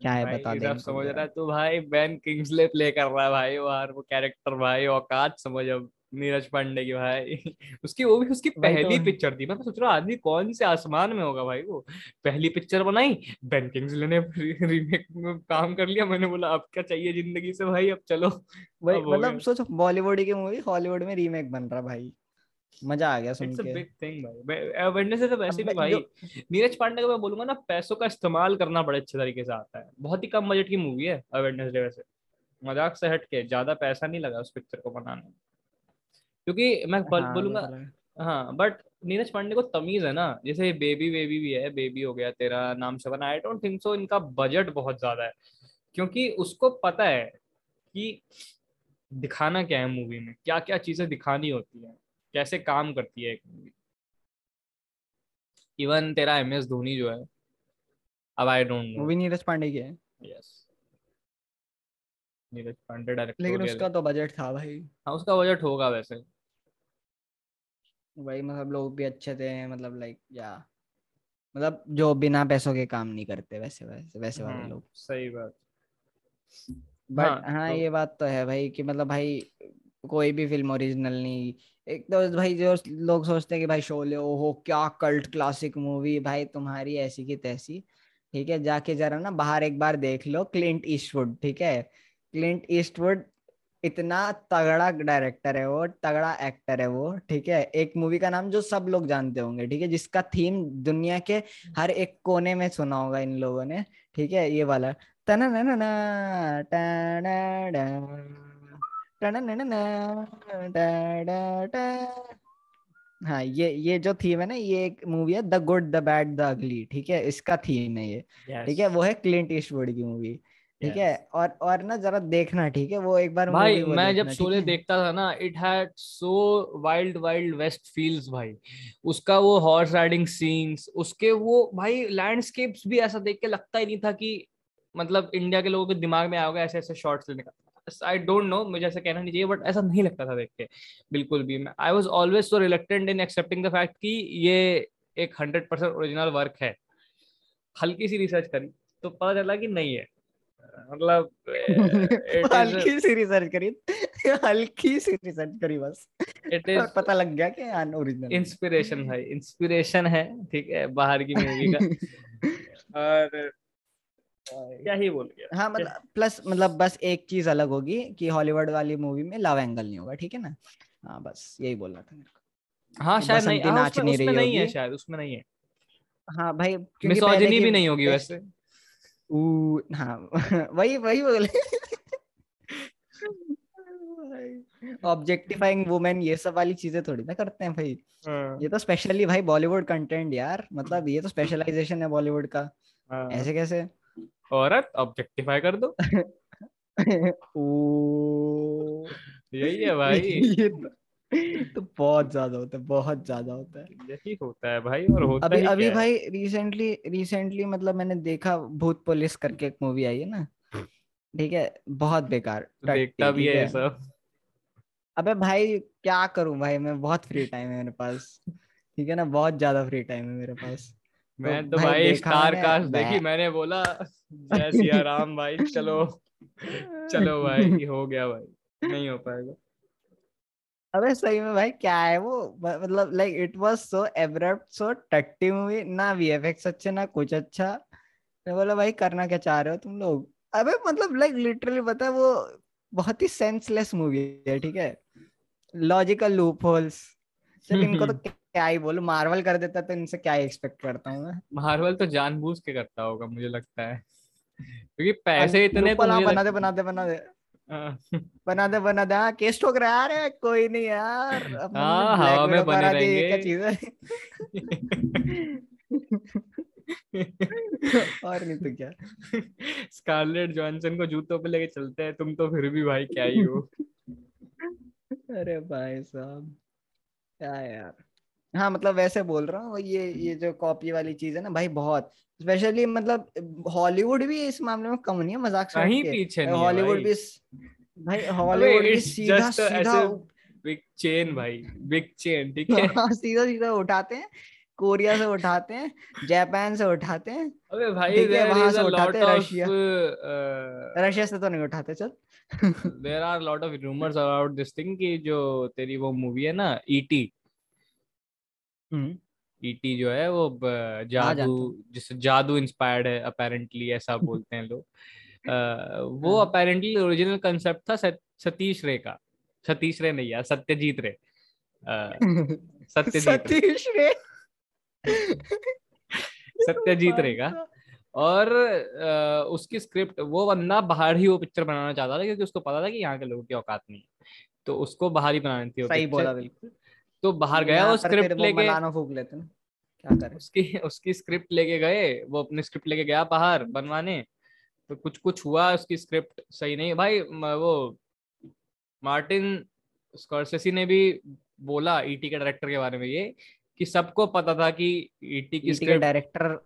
क्या है बता दे। समझ रहा तू भाई बेन किंग्सले प्ले कर रहा है भाई और वो कैरेक्टर भाई औकात समझ अब नीरज पांडे की भाई उसकी वो भी उसकी पहली पिक्चर थी। मैं सोच रहा हूँ आदमी कौन से आसमान में होगा भाई, वो पहली पिक्चर बनाई बेन किंग्सले ने रीमेक में काम कर लिया। मैंने बोला अब क्या चाहिए जिंदगी से भाई, अब चलो भाई मतलब सोचो बॉलीवुड की मूवी हॉलीवुड में रीमेक बन रहा भाई, मजा आ गया सुन के। बिग थिंग भाई अवेयरनेस से। तो वैसे भी भाई नीरज पांडे को मैं बोलूंगा ना पैसों का इस्तेमाल करना बड़े अच्छे तरीके से आता है। बहुत ही कम बजट की मूवी है अवेयरनेस डे, वैसे मजाक से हट के ज्यादा पैसा नहीं लगा उस पिक्चर को बनाने में, क्योंकि मैं बोलूंगा हाँ बट नीरज पांडे को तमीज है ना। जैसे बेबी भी है, बेबी हो गया तेरा नाम से बना, आई डोंट थिंक सो इनका बजट बहुत ज्यादा है, क्योंकि उसको पता है कि दिखाना क्या है मूवी में, क्या क्या चीजें दिखानी होती है, कैसे काम करती है एक मूवी। इवन तेरा MS धोनी जो है अब आई डोंट नो, वो भी नीरज पांडे की है। यस नीरज पांडे डायरेक्टर, लेकिन उसका तो बजट था भाई। हाँ उसका बजट होगा वैसे भाई, मतलब लोग भी अच्छे थे मतलब लाइक या मतलब जो बिना पैसों के काम नहीं करते वैसे वाले लोग। सही बात बट हाँ ये बात तो है भाई कि मतलब भाई कोई भी फिल्म ओरिजिनल नहीं। एक तो भाई जो लोग सोचते हैं कि भाई शोले ओहो क्या कल्ट क्लासिक मूवी, भाई तुम्हारी ऐसी की तैसी, ठीक है, जाके जरा ना बाहर एक बार देख लो। क्लिंट ईस्टवुड इतना तगड़ा डायरेक्टर है, वो तगड़ा एक्टर है वो, ठीक है। एक मूवी का नाम जो सब लोग जानते होंगे, ठीक है, जिसका थीम दुनिया के हर एक कोने में सुना होगा इन लोगों ने, ठीक है, ये वाला तना ना हाँ ये जो थीम है ना, ये एक मूवी है the good the bad the ugly, ठीक है, इसका थीम है ये, ठीक है, वो है क्लिंट ईस्टवुड की मूवी, ठीक है। और ना जरा देखना, ठीक है, वो एक बार भाई मैं जब शोले देखता था ना, it had so wild wild west feels भाई। उसका वो हॉर्स राइडिंग सीन्स, उसके वो भाई लैंडस्केप्स भी ऐसा देख के लगता ही नहीं था कि मतलब इंडिया के लोगों के दिमाग में आओगे ऐसे ऐसे शॉट्स लेने का। I don't know, मुझे ऐसा कहना नहीं चाहिए बट ऐसा नहीं लगता था देख के बिल्कुल भी। I was always so reluctant in accepting the fact कि ये एक 100% ओरिजिनल वर्क है। हल्की सी रिसर्च करी तो पता चला कि नहीं है, मतलब हल्की सी रिसर्च करी बस पता लग गया कि अनओरिजिनल इंस्पिरेशन है, ठीक है, बाहर की मूवी का। और क्या ही बोल गया। हाँ मतलब प्लस मतलब बस एक चीज अलग होगी कि हॉलीवुड वाली मूवी में लव एंगल नहीं होगा, ठीक है ना। हाँ बस यही बोलना था मेरे को। हाँ शायद नहीं, नाच नहीं रही होगी शायद, उसमें नहीं है। हाँ भाई मिसोजिनी भी नहीं होगी वैसे। हाँ वही बोले ऑब्जेक्टिफाइंग वुमेन ये सब वाली चीजें थोड़ी ना करते हैं भाई। ये तो स्पेशली भाई बॉलीवुड कंटेंट यार, मतलब ये तो स्पेशलाइजेशन है बॉलीवुड का। ऐसे कैसे औरत ऑब्जेक्टिफाई कर दो यही है भाई ये तो बहुत ज्यादा होता है यही होता है भाई। और होता अभी भाई रिसेंटली मतलब मैंने देखा भूत पुलिस करके एक मूवी आई है ना, ठीक है, बहुत बेकार, देखता भी है सब। अबे भाई क्या करूं भाई, मैं बहुत फ्री टाइम है मेरे पास, ठीक है ना, बहुत ज्यादा फ्री टाइम है मेरे पास। मैं तो भाई स्टार कास्ट देखी, मैंने बोला जय सिया राम भाई, चलो भाई हो गया भाई, नहीं हो पाएगा। अबे सही में भाई क्या है वो, मतलब like it was so abrupt, so टट्टी मूवी ना, वीएफएक्स अच्छे ना कुछ अच्छा। मैं बोला भाई करना क्या चाह रहे हो तुम लोग। अबे मतलब लाइक लिटरली बता, वो बहुत ही सेंसलेस मूवी है, ठीक है, लॉजिकल लूपहोल्स। चल इनको तो क्या ही बोलूं, मार्वल कर देता तो इनसे क्या एक्सपेक्ट करता हूँ मैं। मार्वल तो जानबूझ के करता होगा मुझे लगता है, क्योंकि पैसे इतने बना दे हाँ केस ठोक रहा है यार, कोई नहीं यार हवा में बने रहेंगे और नहीं तो क्या। स्कारलेट जॉनसन को जूतों पे लेके चलते हैं, तुम तो फिर भी भाई क्या ही हो। अरे भाई साहब क्या यार। हाँ मतलब वैसे बोल रहा हूँ, ये जो कॉपी वाली चीज है ना भाई, बहुत स्पेशली मतलब हॉलीवुड भी इस मामले में कम नहीं है, मजाक से कहीं पीछे नहीं है हॉलीवुड भी भाई। हॉलीवुड भी सीधा बिग चेन भाई, बिग चेन, ठीक है, सीधा उठाते हैं, कोरिया से उठाते हैं, जापान से उठाते हैं। अबे भाई वहां से उठाते हैं, रशिया से तो नहीं उठाते। चल there are lot of rumours about this thing कि जो तेरी वो मूवी है ना ईटी जो है वो जादू इंस्पायर्ड है अपेरेंटली, ऐसा बोलते हैं लोग। वो अपेरेंटली ओरिजिनल कंसेप्ट था सत्यजीत रे का। और उसकी स्क्रिप्ट, वो बंदा बाहर ही वो पिक्चर बनाना चाहता था क्योंकि उसको पता था कि यहाँ के लोगों की औकात नहीं है, तो उसको बाहर ही बनानी थी। सही बोला बिल्कुल। तो बाहर गया वो स्क्रिप्ट लेके, क्या करें, उसकी स्क्रिप्ट लेके गए, वो अपनी स्क्रिप्ट लेके गया बाहर बनवाने, तो कुछ हुआ, उसकी स्क्रिप्ट सही नहीं भाई। वो मार्टिन स्कॉर्सेसी ने भी बोला ईटी के डायरेक्टर के बारे में ये कि सबको पता था कि ईटी की स्क्रिप्ट डायरेक्टर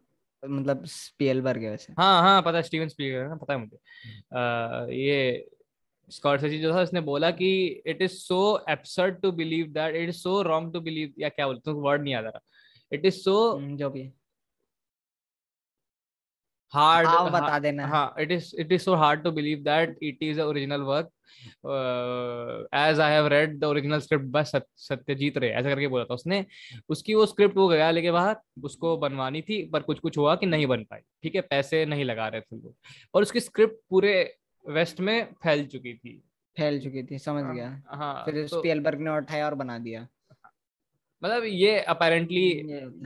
मतलब स्पीलबर्ग है वैसे। हाँ पता, स्टीवन स्पीलबर्ग, पता है मुझे। ये स्कॉर्सेसी जो था उसने बोला कि it is so absurd to believe that, it is so wrong to believe, या क्या बोलते हैं, वर्ड नहीं आ रहा, इट इज सो जो भी हार्ड, आप बता देना। हाँ it is so hard to believe that it is the original work as I have read the original script by Satyajit Ray, ऐसा करके बोला था उसने। उसकी वो स्क्रिप्ट वो गया लेके बाहर, उसको बनवानी थी, पर कुछ हुआ कि नहीं बन पाई, ठीक है, पैसे नहीं लगा रहे थे लोग, और उसकी स्क्रिप्ट पूरे वेस्ट में फैल चुकी थी, समझ गया। हाँ, फिर स्पीलबर्ग ने उठाया और बना दिया। मतलब ये अपेरेंटली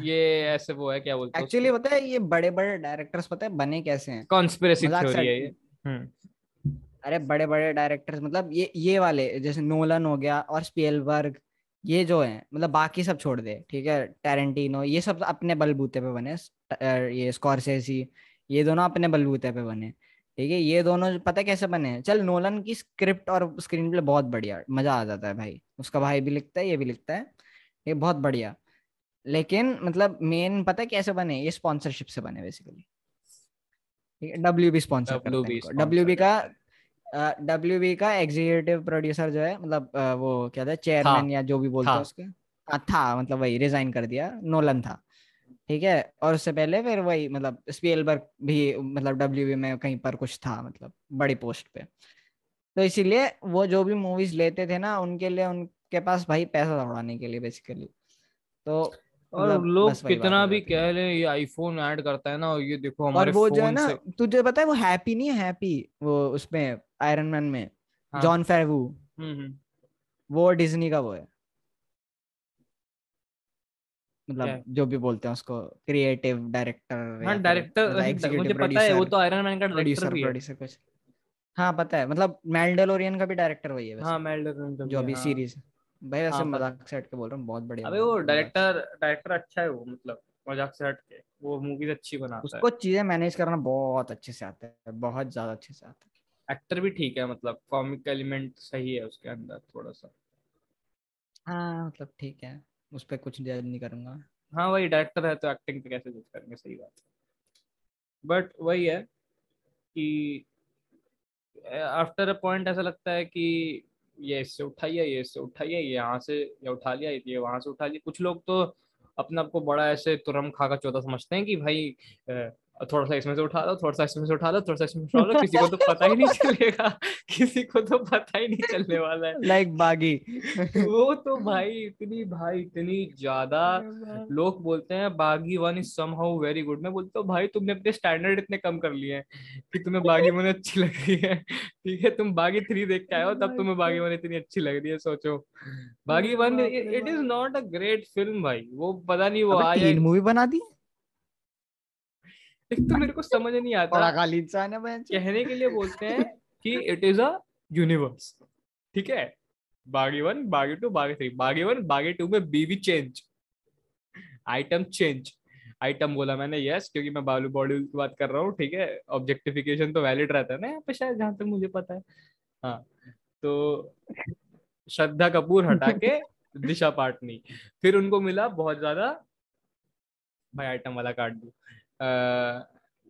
ये ऐसे वो है, क्या बोलते हैं एक्चुअली, पता है ये बड़े-बड़े डायरेक्टर्स पता है बने कैसे हैं, कॉन्स्पिरेसी थ्योरी है ये। अरे बड़े-बड़े डायरेक्टर्स मतलब ये वाले जैसे नोलन हो गया और स्पीलबर्ग, ये जो है, मतलब बाकी सब छोड़ दे, ठीक है, टैरेंटिनो, ये सब अपने बलबूते पे बने, ये स्कॉर्सेसी, ये दोनों अपने बलबूते पे बने, ठीक है, ये दोनों पता कैसे बने हैं। चल नोलन की स्क्रिप्ट और स्क्रीन प्ले बहुत बढ़िया, मजा आ जाता है भाई, उसका भाई भी लिखता है, ये भी लिखता है, ये बहुत बढ़िया, लेकिन मतलब मेन पता कैसे बने, ये स्पॉन्सरशिप से बने बेसिकली, ठीक है, डब्ल्यूबी स्पॉन्सर करता है। डब्ल्यूबी का एग्जीक्यूटिव प्रोड्यूसर जो है, मतलब वो क्या था, चेयरमैन या जो भी बोलता है उसके, था मतलब वही रिजाइन कर दिया, नोलन था, ठीक है, और उससे पहले फिर वही मतलब स्पीलबर्ग भी मतलब डब्ल्यूबी में कहीं पर कुछ था मतलब बड़ी पोस्ट पे, तो इसीलिए वो जो भी मूवीज लेते थे ना उनके लिए उनके पास भाई पैसा दौड़ाने के लिए बेसिकली। तो और लोग कितना भी कह ले ये आईफोन ऐड करता है ना, और ये देखो हमारे फोन से, और वो जो है ना तुझे पता है वो हैप्पी नहीं है, हैप्पी वो उसमें आयरन मैन में जॉन फेवू, वो डिज्नी का वो है मतलब जो भी बोलते हैं उसको क्रिएटिव डायरेक्टर। हां डायरेक्टर मुझे पता है, वो तो आयरन मैन का डायरेक्टर भी है कुछ। हां पता है, मतलब मैंडेलोरियन का भी डायरेक्टर वही है। हां मैंडेलोरियन जो अभी सीरीज भाई ऐसे मजाक से हट के बोल रहा हूं, बहुत बढ़िया। अबे वो डायरेक्टर अच्छा है वो, मतलब मजाक से हट के वो मूवीज अच्छी बनाता है, उसको चीजें मैनेज करना बहुत अच्छे से आता है, बहुत ज्यादा अच्छे से आता है। एक्टर भी ठीक है, मतलब कॉमिक एलिमेंट सही है उसके अंदर थोड़ा सा। हां मतलब ठीक है, उस पे कुछ जज नहीं करूंगा। हाँ वही डायरेक्टर है तो एक्टिंग पे कैसे जज करेंगे, सही बात है। बट वही है कि आफ्टर अ पॉइंट ऐसा लगता है कि ये इससे उठाइए, ये इससे उठाइए, ये यहाँ से ये उठा लिया, ये वहाँ से उठा लिया। कुछ लोग तो अपने आप को बड़ा ऐसे तुरम खा का चौथा समझते हैं कि भाई थोड़ा सा इसमें से उठा लो, थोड़ा सा इसमें से उठा लो, थोड़ा सा इसमें से उठा लो, किसी को तो पता ही नहीं चलेगा, किसी को तो पता ही नहीं चलने वाला है। लाइक बागी वो तो भाई इतनी ज्यादा लोग बोलते हैं Baaghi one is somehow very good. मैं बोलता हूँ भाई तुमने अपने स्टैंडर्ड इतने कम कर लिए हैं कि तुम्हें बागी वन अच्छी लग रही है, ठीक है, तुम बागी 3 देख के आए हो तब तुम्हें बागी वन इतनी अच्छी लग रही है। सोचो Baaghi one it is not a great film भाई, वो पता नहीं वो आज मूवी बना दी। तो मेरे को समझ नहीं आता, कहने के लिए बोलते हैं कि इट इज अ यूनिवर्स, ठीक है, बागी वन बागी टू बागी थ्री, बागी वन बागी टू में बीवी चेंज आइटम बोला मैंने, यस, क्योंकि मैं बालू बॉडी की बात कर रहा हूँ, ठीक है, ऑब्जेक्टिफिकेशन तो वैलिड रहता है ना यहाँ पे शायद, जहाँ तक मुझे पता है। हाँ तो श्रद्धा कपूर हटा के दिशा पाटनी, फिर उनको मिला बहुत ज्यादा भाई आइटम वाला काट दू,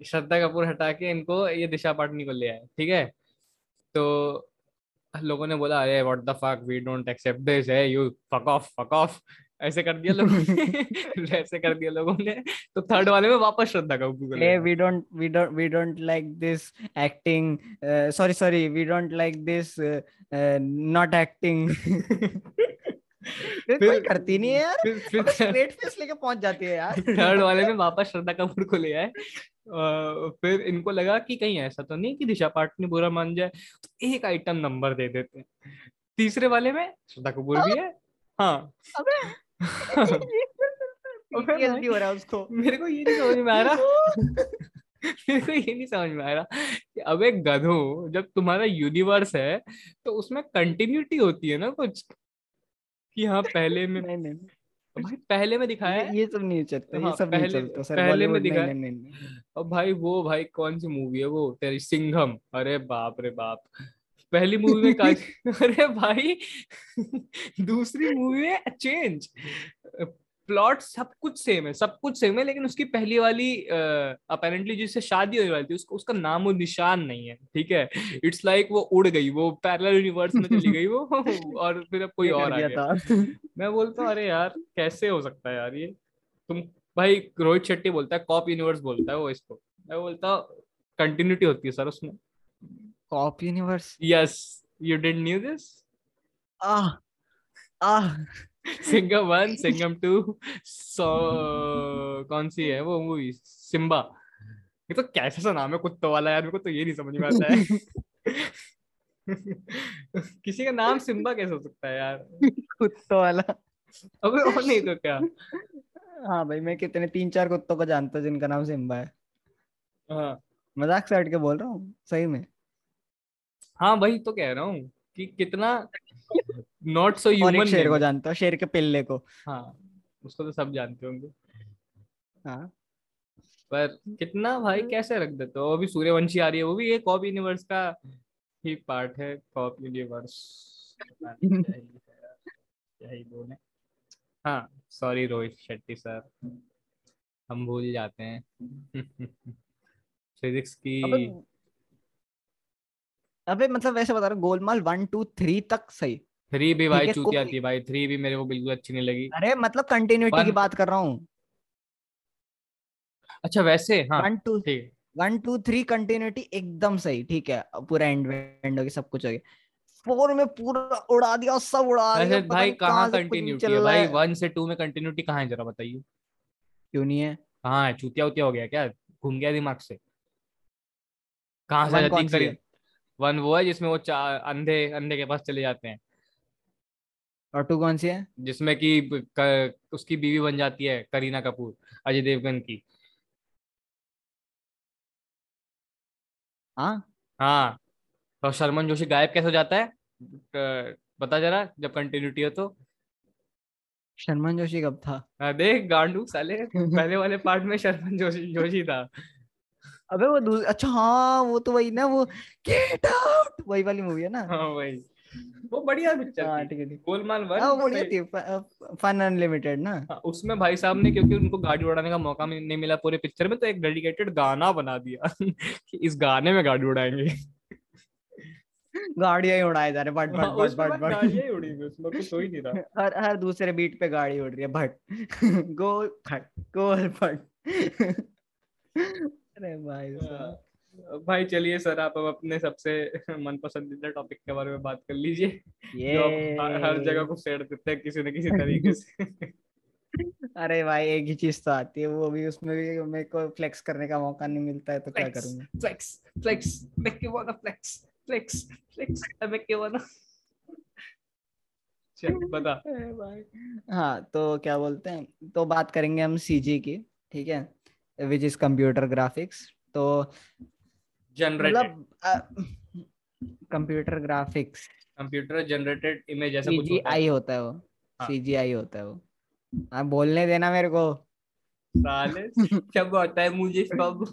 श्रद्धा कपूर हटा के इनको ये दिशा पाटनी को ले आए, ठीक है। तो लोगों ने बोला अरे what the fuck we don't accept this, है यू फक ऑफ ऐसे कर दिया लोगों ने ऐसे कर दिया लोगों ने। तो थर्ड वाले में वापस श्रद्धा कपूर ए we don't like this acting, sorry we don't like this not acting फिर करती नहीं है यार, फिर स्ट्रेट फेस लेके पहुंच जाती है यार। थर्ड वाले में वापस श्रद्धा कपूर को ले आए, फिर इनको लगा कि कहीं ऐसा तो नहीं कि दिशा पाटनी बुरा मान जाए, तो एक आइटम नंबर दे देते हैं। तीसरे वाले में श्रद्धा कपूर भी है। हाँ उसको मेरे को ये नहीं समझ में आ रहा कि अब एक गधो जब तुम्हारा यूनिवर्स है तो उसमें कंटिन्यूटी होती है ना कुछ, कि हाँ पहले में भाई पहले में दिखाया ये सब नहीं चलता, ये सब नहीं चलता सर, पहले में दिखाया और भाई वो भाई कौन सी मूवी है वो तेरी सिंघम, अरे बाप रे बाप, पहली मूवी में अरे भाई दूसरी मूवी में चेंज, प्लॉट सब कुछ सेम है लेकिन उसकी पहली वाली अपेरेंटली जिससे शादी होने वाली थी उसका नाम और निशान नहीं है, ठीक है, इट्स लाइक वो उड़ गई, वो पैरेलल यूनिवर्स में चली गई वो, और फिर अब कोई और आ गया। मैं बोलता हूँ अरे यार कैसे हो सकता है यार ये, तुम भाई रोहित शेट्टी बोलता है कॉप यूनिवर्स बोलता है वो इसको, मैं बोलता कंटिन्यूटी होती है सर उसमें। Cop universe, yes you didn't knew this, Singham 1 Singham 2 so कौन सी है वो मूवी सिम्बा, ये तो कैसा सा नाम है कुत्तों वाला यार, मेरे को तो ये नहीं समझ में आता है किसी का नाम सिम्बा कैसे हो सकता है यार कुत्तों वाला। अबे और नहीं तो क्या। हाँ भाई मैं कितने 3-4 कुत्तों को जानता हूँ जिनका नाम सिम्बा है। हाँ मजाक से हट के बोल रहा हूँ सही में। हाँ भाई तो कह रहा हूँ कि कितना नॉट सो ह्यूमन। शेर को जानता हूँ, शेर के पिल्ले को। हाँ उसको तो सब जानते होंगे। हाँ पर कितना भाई कैसे रख देते हो। अभी सूर्यवंशी आ रही है, वो भी ये कॉप यूनिवर्स का ही पार्ट है। कॉप यूनिवर्स यही बोले। हाँ सॉरी रोहित शेट्टी सर, हम भूल जाते हैं फिजिक्स की। अबे मतलब वैसे बता रहा हूँ गोलमाल 1, 2, 3 तक सही। 3 भी भाई चूतिया थी भाई, 3 भी मेरे को बिल्कुल अच्छी नहीं लगी। अरे मतलब कंटिन्यूटी की बात कर रहा हूँ। अच्छा वैसे हाँ 1 2 3 कंटिन्यूटी एकदम सही, ठीक है, पूरा एंड हो गया, सब कुछ हो गया। 4 में पूरा उड़ा दिया, सब उड़ा दिया भाई, कहाँ कंटिन्यूटी है भाई? 1 से 2 में कंटिन्यूटी कहाँ है जरा बताइए? क्यों नहीं है? कहाँ है? चूतिया उतिया हो गया क्या? घूम गया दिमाग से? कहाँ से जाती करीब? 1 वो है जिसमें वो अंधे अंधे के पास चले जाते हैं, और 2 कौन सी है जिसमें कि उसकी बीवी बन जाती है करीना कपूर, अजय देवगन की? हाँ हाँ, और शर्मन जोशी गायब कैसे हो जाता है बता जरा, जब कंटिन्यूटी हो तो। शर्मन जोशी कब था? अरे गांडू साले पहले वाले पार्ट में शर्मन जोशी था। अबे वो अच्छा हाँ, वो तो वही ना, वो गेट आउट वही वाली मूवी है ना। हाँ वही, वो बढ़िया पिक्चर थी, गोलमाल फन अनलिमिटेड ना। उसमें भाई साहब ने, क्योंकि उनको गाड़ी उड़ाने का मौका नहीं मिला पूरे पिक्चर में, तो एक डेडिकेटेड गाना बना दिया कि इस गाने में गाड़ी उड़ाएंगे, गाड़ियां ही उड़ाए जा रहे, बट बट बट बट गाड़ियां उड़ी, उसमें कुछ हो ही नहीं रहा। हर दूसरे बीट पे गाड़ी उड़ रही है, भट गोल फट गोल फट। अरे भाई चलिए सर, आप अब अपने सबसे मन पसंदीदा टॉपिक के बारे में बात कर लीजिए, जो हर जगह को सेट देते हैं किसी न किसी तरीके से। अरे भाई एक ही चीज तो आती है, वो भी उसमें भी मेरे को फ्लेक्स करने का मौका नहीं मिलता है, तो क्या करूंगा? Flex flex make you want to flex flex flex make you want to. चल बता। अरे भाई हाँ, तो क्या बोलते हैं, तो बात करेंगे हम सीजी की, ठीक है, which is computer graphics। तो मतलब computer graphics, computer generated image जैसा कुछ होता है वो। हाँ। सीजीआई होता है वो। आप बोलने देना मेरे को साले, सब होता है मुझे सब।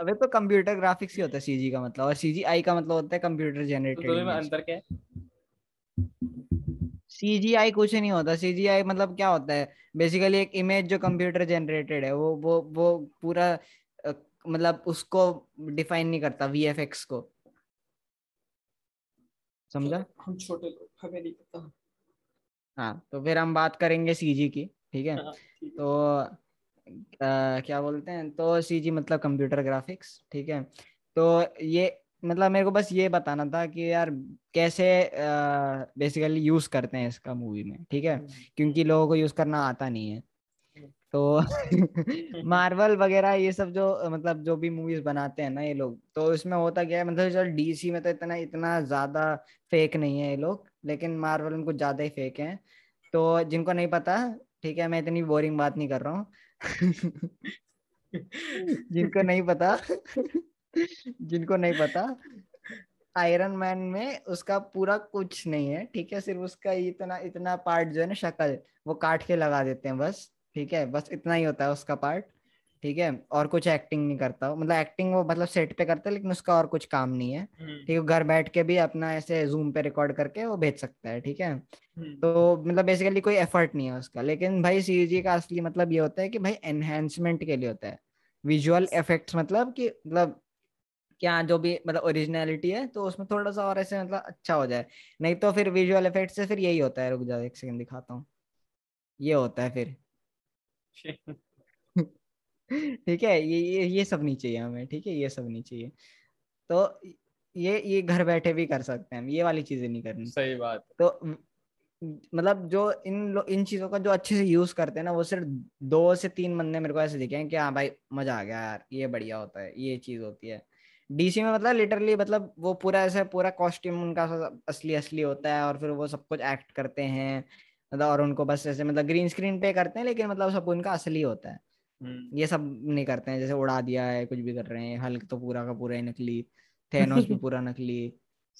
अबे तो कंप्यूटर ग्राफिक्स ही होता है सीजी का मतलब, और सीजीआई का मतलब होता है कंप्यूटर जनरेटेड। तो दोनों में अंतर क्या है? सीजीआई कुछ नहीं होता, सीजीआई मतलब क्या होता है बेसिकली, एक इमेज जो कंप्यूटर जनरेटेड है, वो पूरा मतलब उसको डिफाइन नहीं करता, वीएफएक्स को, समझा? हम छोटे लोग, हमें नहीं पता। हाँ तो फिर हम बात करेंगे सीजी की, ठीक है? तो क्या बोलते हैं, तो सीजी मतलब कंप्यूटर ग्राफिक्स, ठीक है। तो ये मतलब मेरे को बस ये बताना था कि यार कैसे बेसिकली यूज करते हैं इसका मूवी में, ठीक है, क्योंकि लोगों को यूज करना आता नहीं है। तो मार्वल वगैरह ये सब जो मतलब जो भी मूवीज बनाते हैं ना ये लोग, तो इसमें होता क्या है, मतलब चल डीसी में तो इतना इतना ज्यादा फेक नहीं है ये लोग, लेकिन मार्वल में कुछ ज्यादा ही फेक है। तो जिनको नहीं पता, ठीक है, मैं इतनी बोरिंग बात नहीं कर रहा हूँ। जिनको नहीं पता आयरन मैन में उसका पूरा कुछ नहीं है, ठीक है, सिर्फ उसका इतना इतना पार्ट जो है ना शक्ल, वो काट के लगा देते हैं बस, ठीक है, बस इतना ही होता है उसका पार्ट, ठीक है, और कुछ एक्टिंग नहीं करता, मतलब एक्टिंग वो मतलब सेट पे करता है, लेकिन उसका और कुछ काम नहीं है, ठीक है। घर बैठ के भी अपना ऐसे जूम पे रिकॉर्ड करके वो भेज सकता है, ठीक है। तो मतलब बेसिकली कोई एफर्ट नहीं है उसका। लेकिन भाई सीजी का असली मतलब ये होता है कि भाई एनहेंसमेंट के लिए होता है, विजुअल इफेक्ट्स, मतलब कि मतलब क्या जो भी मतलब ओरिजिनलिटी है तो उसमें थोड़ा सा और ऐसे मतलब अच्छा हो जाए, नहीं तो फिर विजुअल इफेक्ट से फिर यही होता है, रुक जाओ एक सेकंड दिखाता हूँ, ये होता है फिर। ठीक है, ये सब नहीं चाहिए हमें, ठीक है, ये सब नहीं चाहिए। तो ये घर बैठे भी कर सकते हैं हम, ये वाली चीजें नहीं करनी। सही बात। तो मतलब जो इन चीजों का जो अच्छे से यूज करते हैं ना, वो सिर्फ 2 से 3 बंदे मेरे को ऐसे दिखे हैं कि हाँ भाई मजा आ गया यार, ये बढ़िया होता है, ये चीज होती है। डीसी में मतलब लिटरली मतलब वो पूरा ऐसा पूरा कॉस्ट्यूम उनका असली असली होता है, और फिर वो सब कुछ एक्ट करते हैं मतलब, और उनको बस ऐसे मतलब ग्रीन स्क्रीन पे करते हैं, लेकिन मतलब सब उनका असली होता है। ये सब नहीं करते हैं जैसे उड़ा दिया है, कुछ भी कर रहे हैं। हल्क तो पूरा का पूरा ही नकली, थेनोस भी पूरा नकली।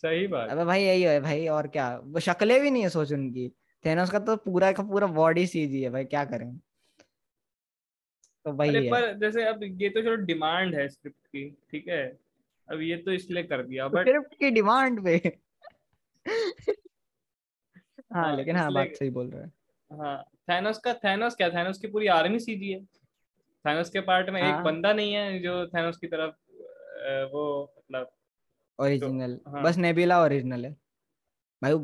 सही बात। अबे भाई यही है भाई, और क्या, वो शक्लें भी नहीं है सोच उनकी। थेनोस का पूरा बॉडी सीजी है भाई, क्या करें। तो भाई पर जैसे अब ये तो चलो डिमांड है स्क्रिप्ट की, ठीक है, अब ये तो इसलिए कर दिया बट की डिमांड पे। हाँ लेकिन हाँ बात सही बोल रहा है। हाँ थैनोस की पूरी आर्मी सीजी है। थैनोस के पार्ट में एक बंदा नहीं है जो थैनोस की तरफ वो मतलब ओरिजिनल, बस नेबुला ओरिजिनल है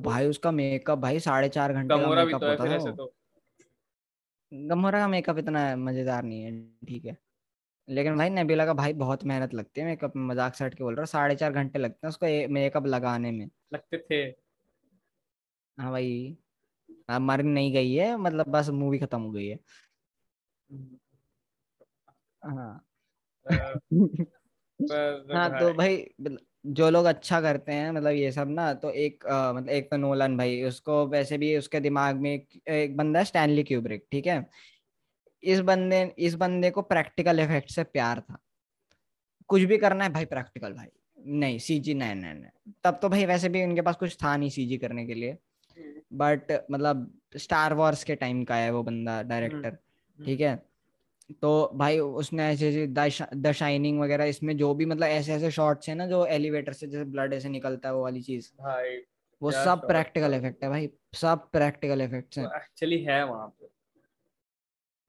भाई। उसका मेकअप भाई 4.5 घंटे का मेकअप होता है। गमोरा का मेकअप इतना मजेदार नहीं है, ठीक है, लेकिन भाई नेबुला का भाई बहुत मेहनत लगती है मेकअप में, मजाक से हट के बोल रहा हूँ, 4.5 घंटे लगते हैं उसको मेकअप लगाने में, लगते थे। हाँ भाई, अब मर नहीं गई है, मतलब बस मूवी खत्म हो गई है। हाँ हाँ, तो भाई जो लोग अच्छा करते हैं मतलब ये सब ना, तो एक मतलब एक तो नोलन भाई, उसको वैसे भी उसके दिमाग में एक बंदा है स्टैनली क्यूब्रिक, ठीक है, इस बंदे को प्रैक्टिकल इफेक्ट से प्यार था, कुछ भी करना है भाई प्रैक्टिकल, भाई नहीं सीजी नहीं। तब तो भाई वैसे भी उनके पास कुछ था नहीं सीजी करने के लिए, बट मतलब स्टार वॉर्स के टाइम का है वो बंदा डायरेक्टर, ठीक है, तो भाई उसने ऐसे द शाइनिंग वगैरह इसमें जो भी मतलब ऐसे ऐसे शॉट्स है ना जो एलिवेटर से जैसे ब्लड ऐसे निकलता है वो वाली चीज, वो सब प्रैक्टिकल इफेक्ट है भाई, सब प्रैक्टिकल इफेक्ट्स हैं एक्चुअली है वहां पे।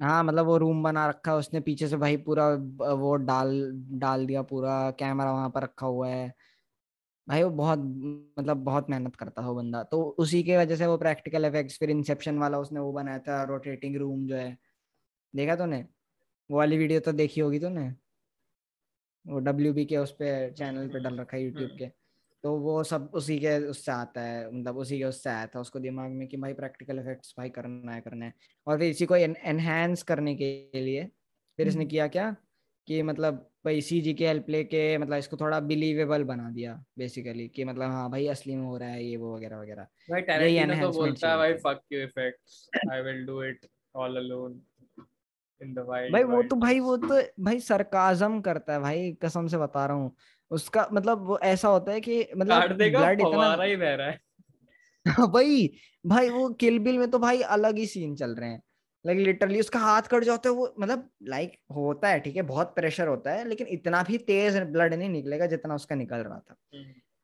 हाँ मतलब वो रूम बना रखा है उसने पीछे से भाई, पूरा वो डाल दिया, पूरा कैमरा वहां पर रखा हुआ है भाई, वो बहुत मतलब बहुत मेहनत करता है वो बंदा, तो उसी के वजह से वो प्रैक्टिकल इफेक्ट्स। फिर इंसेप्शन वाला उसने वो बनाया था रोटेटिंग रूम जो है, देखा तूने वो वाली वीडियो, तो देखी होगी तूने, वो WB के उस पे चैनल पे डल रखा है यूट्यूब के, तो वो सब उसी के उससे आता है, मतलब उसी के उससे आया था उसको दिमाग में कि भाई प्रैक्टिकल इफेक्ट्स भाई करना है। और फिर इसी को एनहांस करने के लिए फिर इसने किया क्या कि मतलब भाई सीजी के हेल्प लेके मतलब इसको थोड़ा बिलीवेबल बना दिया बेसिकली, कि मतलब हाँ भाई असली में हो रहा है ये वो वगैरह वगैरह। भाई टैरेंटिनो तो बोलता है भाई fuck you effects, I will do it all alone in the wild. भाई वो तो भाई सरकाज़म करता है भाई, कसम से बता रहा हूँ, उसका मतलब वो ऐसा होता है कि मतलब ब्लड इतना ही बह रहा है भाई वो किल बिल में तो भाई अलग ही सीन चल रहे हैं, लाइक लिटरली उसका हाथ कट जाता है वो, मतलब लाइक होता है ठीक है बहुत प्रेशर होता है, लेकिन इतना भी तेज ब्लड नहीं निकलेगा जितना उसका निकल रहा था,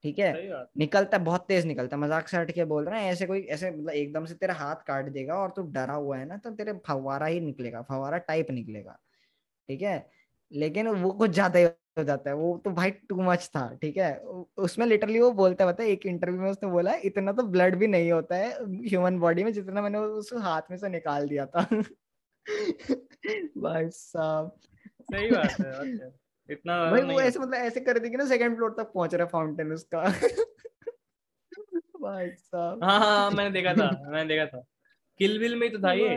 ठीक है, निकलता बहुत तेज निकलता, मजाक से हट के बोल रहे हैं, ऐसे कोई ऐसे मतलब एकदम से तेरा हाथ काट देगा और तू डरा हुआ है ना तो तेरे फवारा ही निकलेगा, फवारा टाइप निकलेगा, ठीक है, लेकिन वो कुछ ज्यादा ही हो जाता है, वो तो भाई टू मच था, ठीक है, उसमें लिटरली वो बोलता है, पता है एक इंटरव्यू में उसने बोला इतना तो ब्लड भी नहीं होता है ह्यूमन बॉडी में जितना मैंने उस हाथ में से निकाल दिया था भाई साहब सही बात है, अच्छा इतना भाई वो ऐसे मतलब ऐसे कर देगी ना सेकंड फ्लोर तक पहुंच रहा है फाउंटेन उसका भाई साहब। हाँ मैंने देखा था किल बिल में ही तो था ये।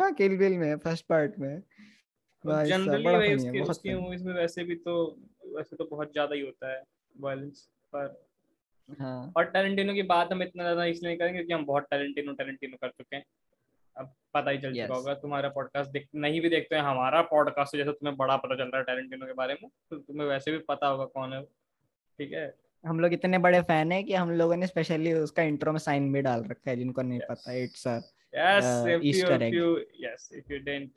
हाँ किल बिल में फर्स्ट पार्ट में जनरली उसकी मूवीज में वैसे तो बहुत ज्यादा ही होता है वायलेंस पर। हाँ और टैरेंटिनो की बात हम इतना ज्यादा इसलिए नहीं करेंगे क्योंकि हम बहुत टैरेंटिनो कर चुके हैं, अब पता ही चल चुका होगा। तुम्हारा पॉडकास्ट नहीं भी देखते हैं हमारा पॉडकास्ट, जैसे तुम्हें बड़ा पता चल रहा है टैरेंटिनो के बारे में, तो तुम्हें वैसे भी पता होगा कौन है, ठीक है। हम लोग इतने बड़े फैन हैं कि हम लोगों ने स्पेशली उसका इंट्रो में साइन भी डाल रखा है, जिनको नहीं पता it's a Easter egg. Yes if you didn't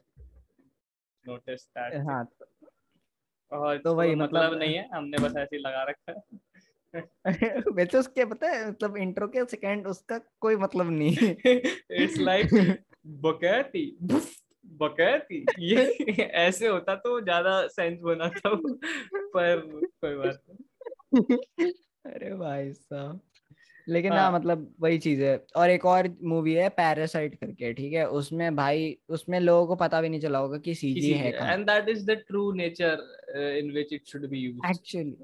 notice that. हां और तो भाई मतलब नहीं है, हमने बस ऐसे ही लगा रखा है वैसे उसके पता है मतलब इंट्रो के सेकंड उसका कोई मतलब नहीं है। इट्स लाइक बकेटी ये ऐसे होता तो ज्यादा सेंस बनाता पर कोई बात नहीं। अरे भाई साहब लेकिन हाँ मतलब वही चीज है। और एक और मूवी है पैरासाइट करके, ठीक है, उसमें भाई उसमें लोगों को पता भी नहीं चला होगा कि सीजी है, and that is the true nature in which it should be used actually.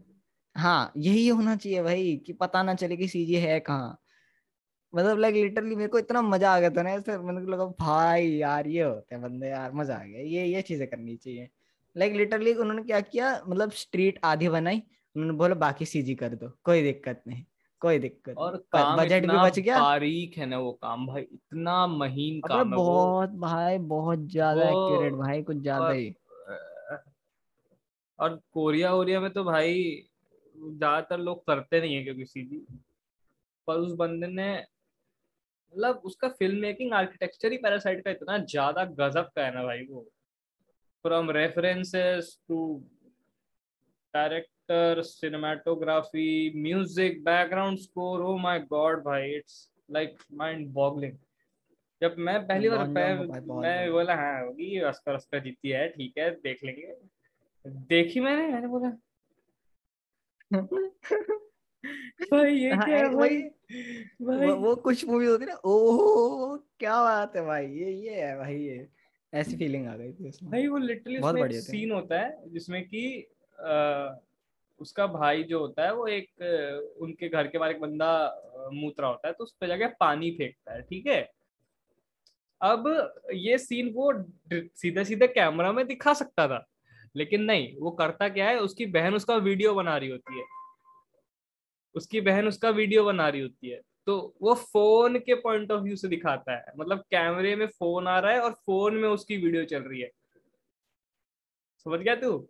हाँ यही होना चाहिए भाई कि पता ना चले कि सीजी है कहाँ, मतलब लाइक लिटरली मेरे को इतना मजा आ गया था ना ऐसे, मतलब लगा भाई यार ये होते हैं बंदे यार, मजा आ गया, ये चीजें करनी चाहिए। लाइक लिटरली उन्होंने क्या किया, मतलब स्ट्रीट आधी बनाई, उन्होंने बोला बाकी सीजी कर दो, कोई दिक्कत नहीं। और बजट भी बच गया, बारीक है ना वो काम भाई, इतना महीन काम है बहुत भाई, बहुत ज्यादा एक्यूरेट भाई, कुछ ज्यादा ही। और कोरिया में तो भाई ज्यादातर लोग करते नहीं है क्योंकि सीजी, पर उस बंदे ने मतलब उसका फिल्म मेकिंग आर्किटेक्चर ही पैरासाइट का इतना ज्यादा गजब का है ना भाई, वो from references to director, cinematography, music, background score, oh my god भाई इट्स लाइक माइंड बॉगलिंग। जब मैं पहली बार मैं बोला हाँ होगी ऑस्कर जीती है ठीक है देख लेंगे, देखी मैंने बोला भाई ये क्या है भाई वो कुछ मूवी होती है ना, ओहो क्या बात है भाई ये है भाई, ये ऐसी फीलिंग आ गई थी उसमें। नहीं वो लिटरली बहुत बढ़िया सीन होता है जिसमें कि उसका भाई जो होता है वो एक उनके घर के बाहर एक बंदा मूत्रा होता है तो उस पे जाके पानी फेंकता है, ठीक है। अब ये सीन वो सीधे सीधे कैमरा में दिखा सकता था, लेकिन नहीं, वो करता क्या है, उसकी बहन उसका वीडियो बना रही होती है, तो वो फोन के पॉइंट ऑफ व्यू से दिखाता है, मतलब कैमरे में फोन आ रहा है और फोन में उसकी वीडियो चल रही है। समझ गया तू?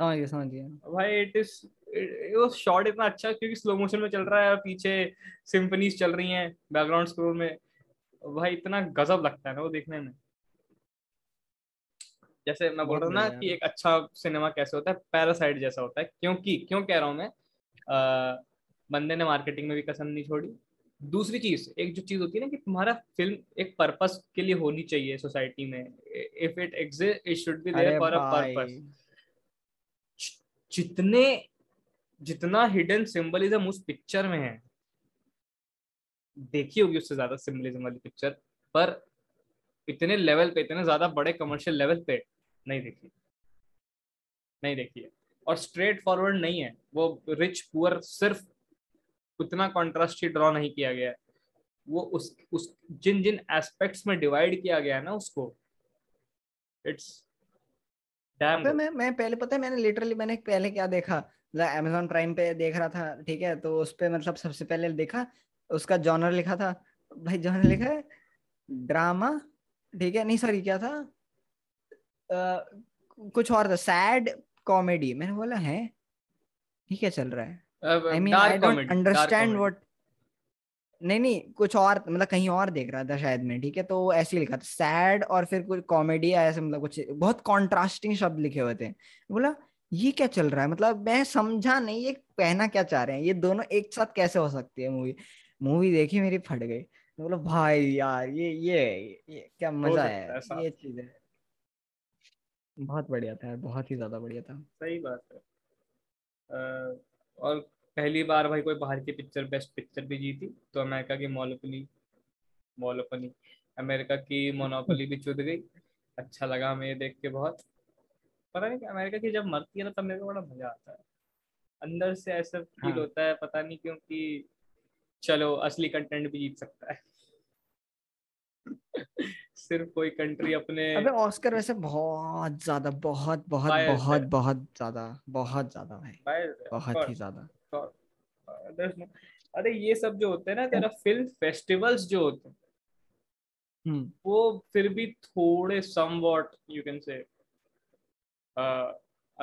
समझ गया भाई। इट इज वो शॉट इतना अच्छा क्योंकि स्लो मोशन में चल रहा है और पीछे सिम्फनीज चल रही हैं बैकग्राउंड स्कोर में, भाई इतना गजब लगता है ना वो देखने में। जैसे मैं बोल रहा हूँ ना कि एक अच्छा सिनेमा कैसे होता है, पैरासाइट जैसा होता है। क्योंकि क्यों कह रहा हूँ मैं, बंदे ने मार्केटिंग में भी कसम नहीं छोड़ी। दूसरी चीज, एक जो चीज होती है ना कि तुम्हारा फिल्म एक पर्पस के लिए होनी चाहिए सोसाइटी में, if it exist it should be there for a purpose. जितना हिडन सिंबलिज्म उस पिक्चर में है, देखी होगी उससे ज्यादा सिंबलिज्म वाली पिक्चर, पर इतने लेवल पे, इतने ज्यादा बड़े कमर्शियल लेवल पे नहीं देखी है। और स्ट्रेट फॉरवर्ड नहीं है वो, रिच पुअर सिर्फ उतना कॉन्ट्रास्ट ही ड्रॉ नहीं किया गया है। वो उस जिन जिन एस्पेक्ट्स में डिवाइड किया गया है ना उसको, इट्स डैम। मैं पहले, पता है मैंने लिटरली पहले क्या देखा, अमेजोन प्राइम पे देख रहा था, ठीक है, तो उस पे मतलब सबसे पहले देखा, उसका जॉनर लिखा था, भाई जॉनर लिखा है ड्रामा, ठीक है, नहीं सॉरी क्या था, कुछ और था, सैड कॉमेडी। मैंने बोला है ठीक है चल रहा है, I mean, I don't understand what... नहीं कुछ और, मतलब कहीं और देख रहा था शायद मैं, ठीक है, तो ऐसे लिखा था सैड और फिर कुछ कॉमेडी ऐसे, मतलब कुछ बहुत कॉन्ट्रास्टिंग शब्द लिखे हुए थे। बोला ये क्या चल रहा है, मतलब मैं समझा नहीं ये कहना क्या चाह रहे हैं, ये दोनों एक साथ कैसे हो सकती है मूवी देखी मेरी फट गई। बोला भाई यार ये क्या मजा है, ये चीज है, बहुत बढ़िया था, बहुत ही ज्यादा बढ़िया था। सही बात है। और पहली बार भाई कोई बाहर की पिक्चर बेस्ट पिक्चर भी जीती, तो अमेरिका की मोनोपोली अमेरिका की मोनोपोली भी चुद गई। अच्छा लगा हमें ये देख के बहुत। पता नहीं अमेरिका की जब मरती है ना तब मेरे को बड़ा मजा आता है, अंदर से ऐसा फील होता है, पता नहीं क्यों, कि चलो असली कंटेंट भी जीत सकता है। सिर्फ कोई कंट्री अपने। अबे ऑस्कर वैसे बहुत ज्यादा भाई, बहुत ही ज्यादा। अरे ये सब जो होते हैं ना तेरा फिल्म फेस्टिवल्स जो होते हैं वो फिर भी थोड़े somewhat you can say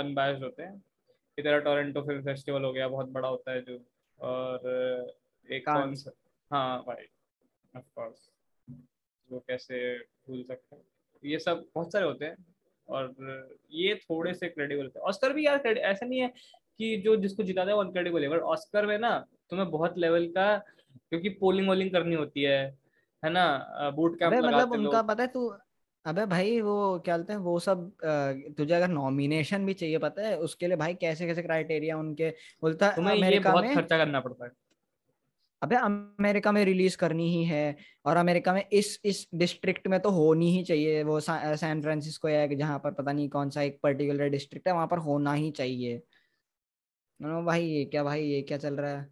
unbiased होते हैं। इधर टोरंटो फिल्म फेस्टिवल हो गया, बहुत बड़ा होता है जो, और एक हाँ भाई ऑफ कोर्स वो कैसे भूल सकते हैं, ये सब बहुत सारे होते हैं और ये थोड़े से क्रेडिबल होते हैं। ऑस्कर भी यार ऐसा नहीं है कि जो जिसको जिताता है वो अनक्रेडिबल है, बट ऑस्कर में ना तुम्हें बहुत लेवल का, क्योंकि पोलिंग वोलिंग करनी होती है ना, बूट कैंप लगाते हैं, मतलब उनका पता है तू। अबे भाई वो क्या बोलते हैं वो सब, तुझे अगर नॉमिनेशन भी चाहिए पता है उसके लिए भाई कैसे कैसे क्राइटेरिया उनके बोलता है, बहुत खर्चा करना पड़ता है। अबे अमेरिका में रिलीज करनी ही है और अमेरिका में इस डिस्ट्रिक्ट में तो होनी ही चाहिए, वो सैन फ्रांसिस्को या जहाँ पर पता नहीं कौन सा एक पर्टिकुलर डिस्ट्रिक्ट है वहां पर होना ही चाहिए। भाई ये क्या चल रहा है,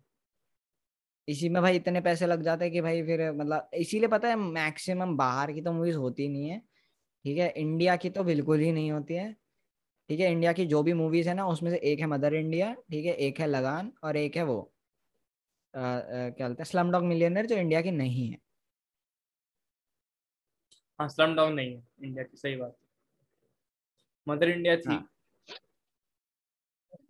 इसी में भाई इतने पैसे लग जाते हैं कि भाई फिर मतलब इसीलिए पता है मैक्सिमम बाहर की तो मूवीज होती नहीं है, ठीक है, इंडिया की तो बिल्कुल ही नहीं होती है, ठीक है। इंडिया की जो भी मूवीज है ना उसमें से एक है मदर इंडिया, ठीक है, एक है लगान और एक है वो क्या बोलते हैं स्लमडॉग मिलियनेयर, जो इंडिया की नहीं है। हाँ स्लमडॉग नहीं है इंडिया की, सही बात। मदर इंडिया थी,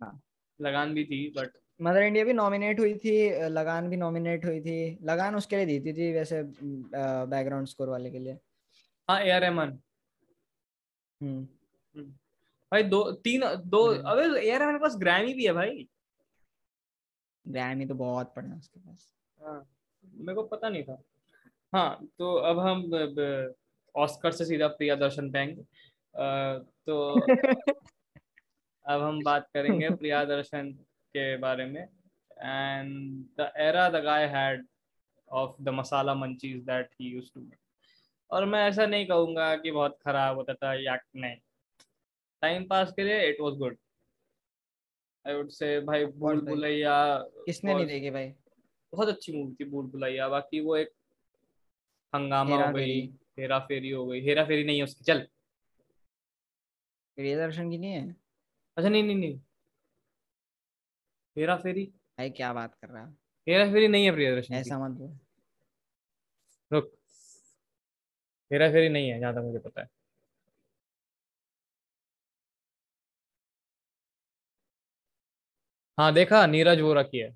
हाँ लगान भी थी, बट मदर इंडिया भी नॉमिनेट हुई थी, लगान भी नॉमिनेट हुई थी। लगान उसके लिए दी थी वैसे बैकग्राउंड स्कोर वाले के लिए। हाँ ए आर रहमान भाई दो अबे ए आर रहमान के पास ग्रैमी भी है भाई, ग्रैमी तो बहुत पड़ा है उसके पास। हाँ मेरे को पता नहीं था। हाँ तो अब हम ऑस्कर से सीधा प्रियदर्शन बैंक, तो अब हम बात करेंगे प्रियदर्शन के बारे में। And the era the guy had of the masala munchies that he used to make, और मैं ऐसा नहीं कहूँगा कि बहुत खराब होता था या नहीं, टाइम पास के लिए it was good I would say. भाई भूल भुलैया किसने नहीं देखी भाई, बहुत अच्छी मूवी थी भूल भुलैया। बाकी वो एक हंगामा हो गई, हेरा फेरी हो गई, हेरा फेरी नहीं है उसकी, चल प्रियदर्शन की नहीं है, अच्छा नहीं नहीं नहीं हेरा फेरी, भाई क्या बात कर रहा है, हेरा फेरी नहीं है प्रियदर्शन, ऐसा मत बोल, रुक हेरा फेरी नहीं है जहाँ तक मुझे पता है। हाँ देखा नीरज वोरा की है,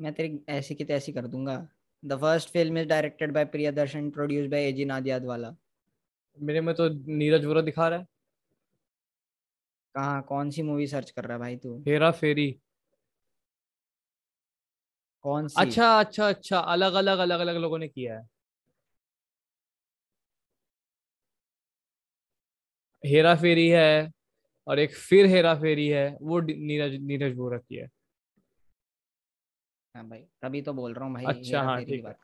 मैं तेरी ऐसी की तैसी कर दूंगा। The first film is directed by Priyadarshan, produced by AG Nadiadwala. मेरे में तो नीरज वोरा दिखा रहा है, कहाँ कौन सी मूवी सर्च कर रहा है भाई तू? हेरा फेरी कौन सी? अच्छा, अलग अलग लोगों ने किया है। हेरा फेरी है और एक फिर हेरा फेरी है, वो नीरज वोरा की है। हाँ भाई तभी तो बोल रहा हूँ भाई। अच्छा हाँ ठीक है।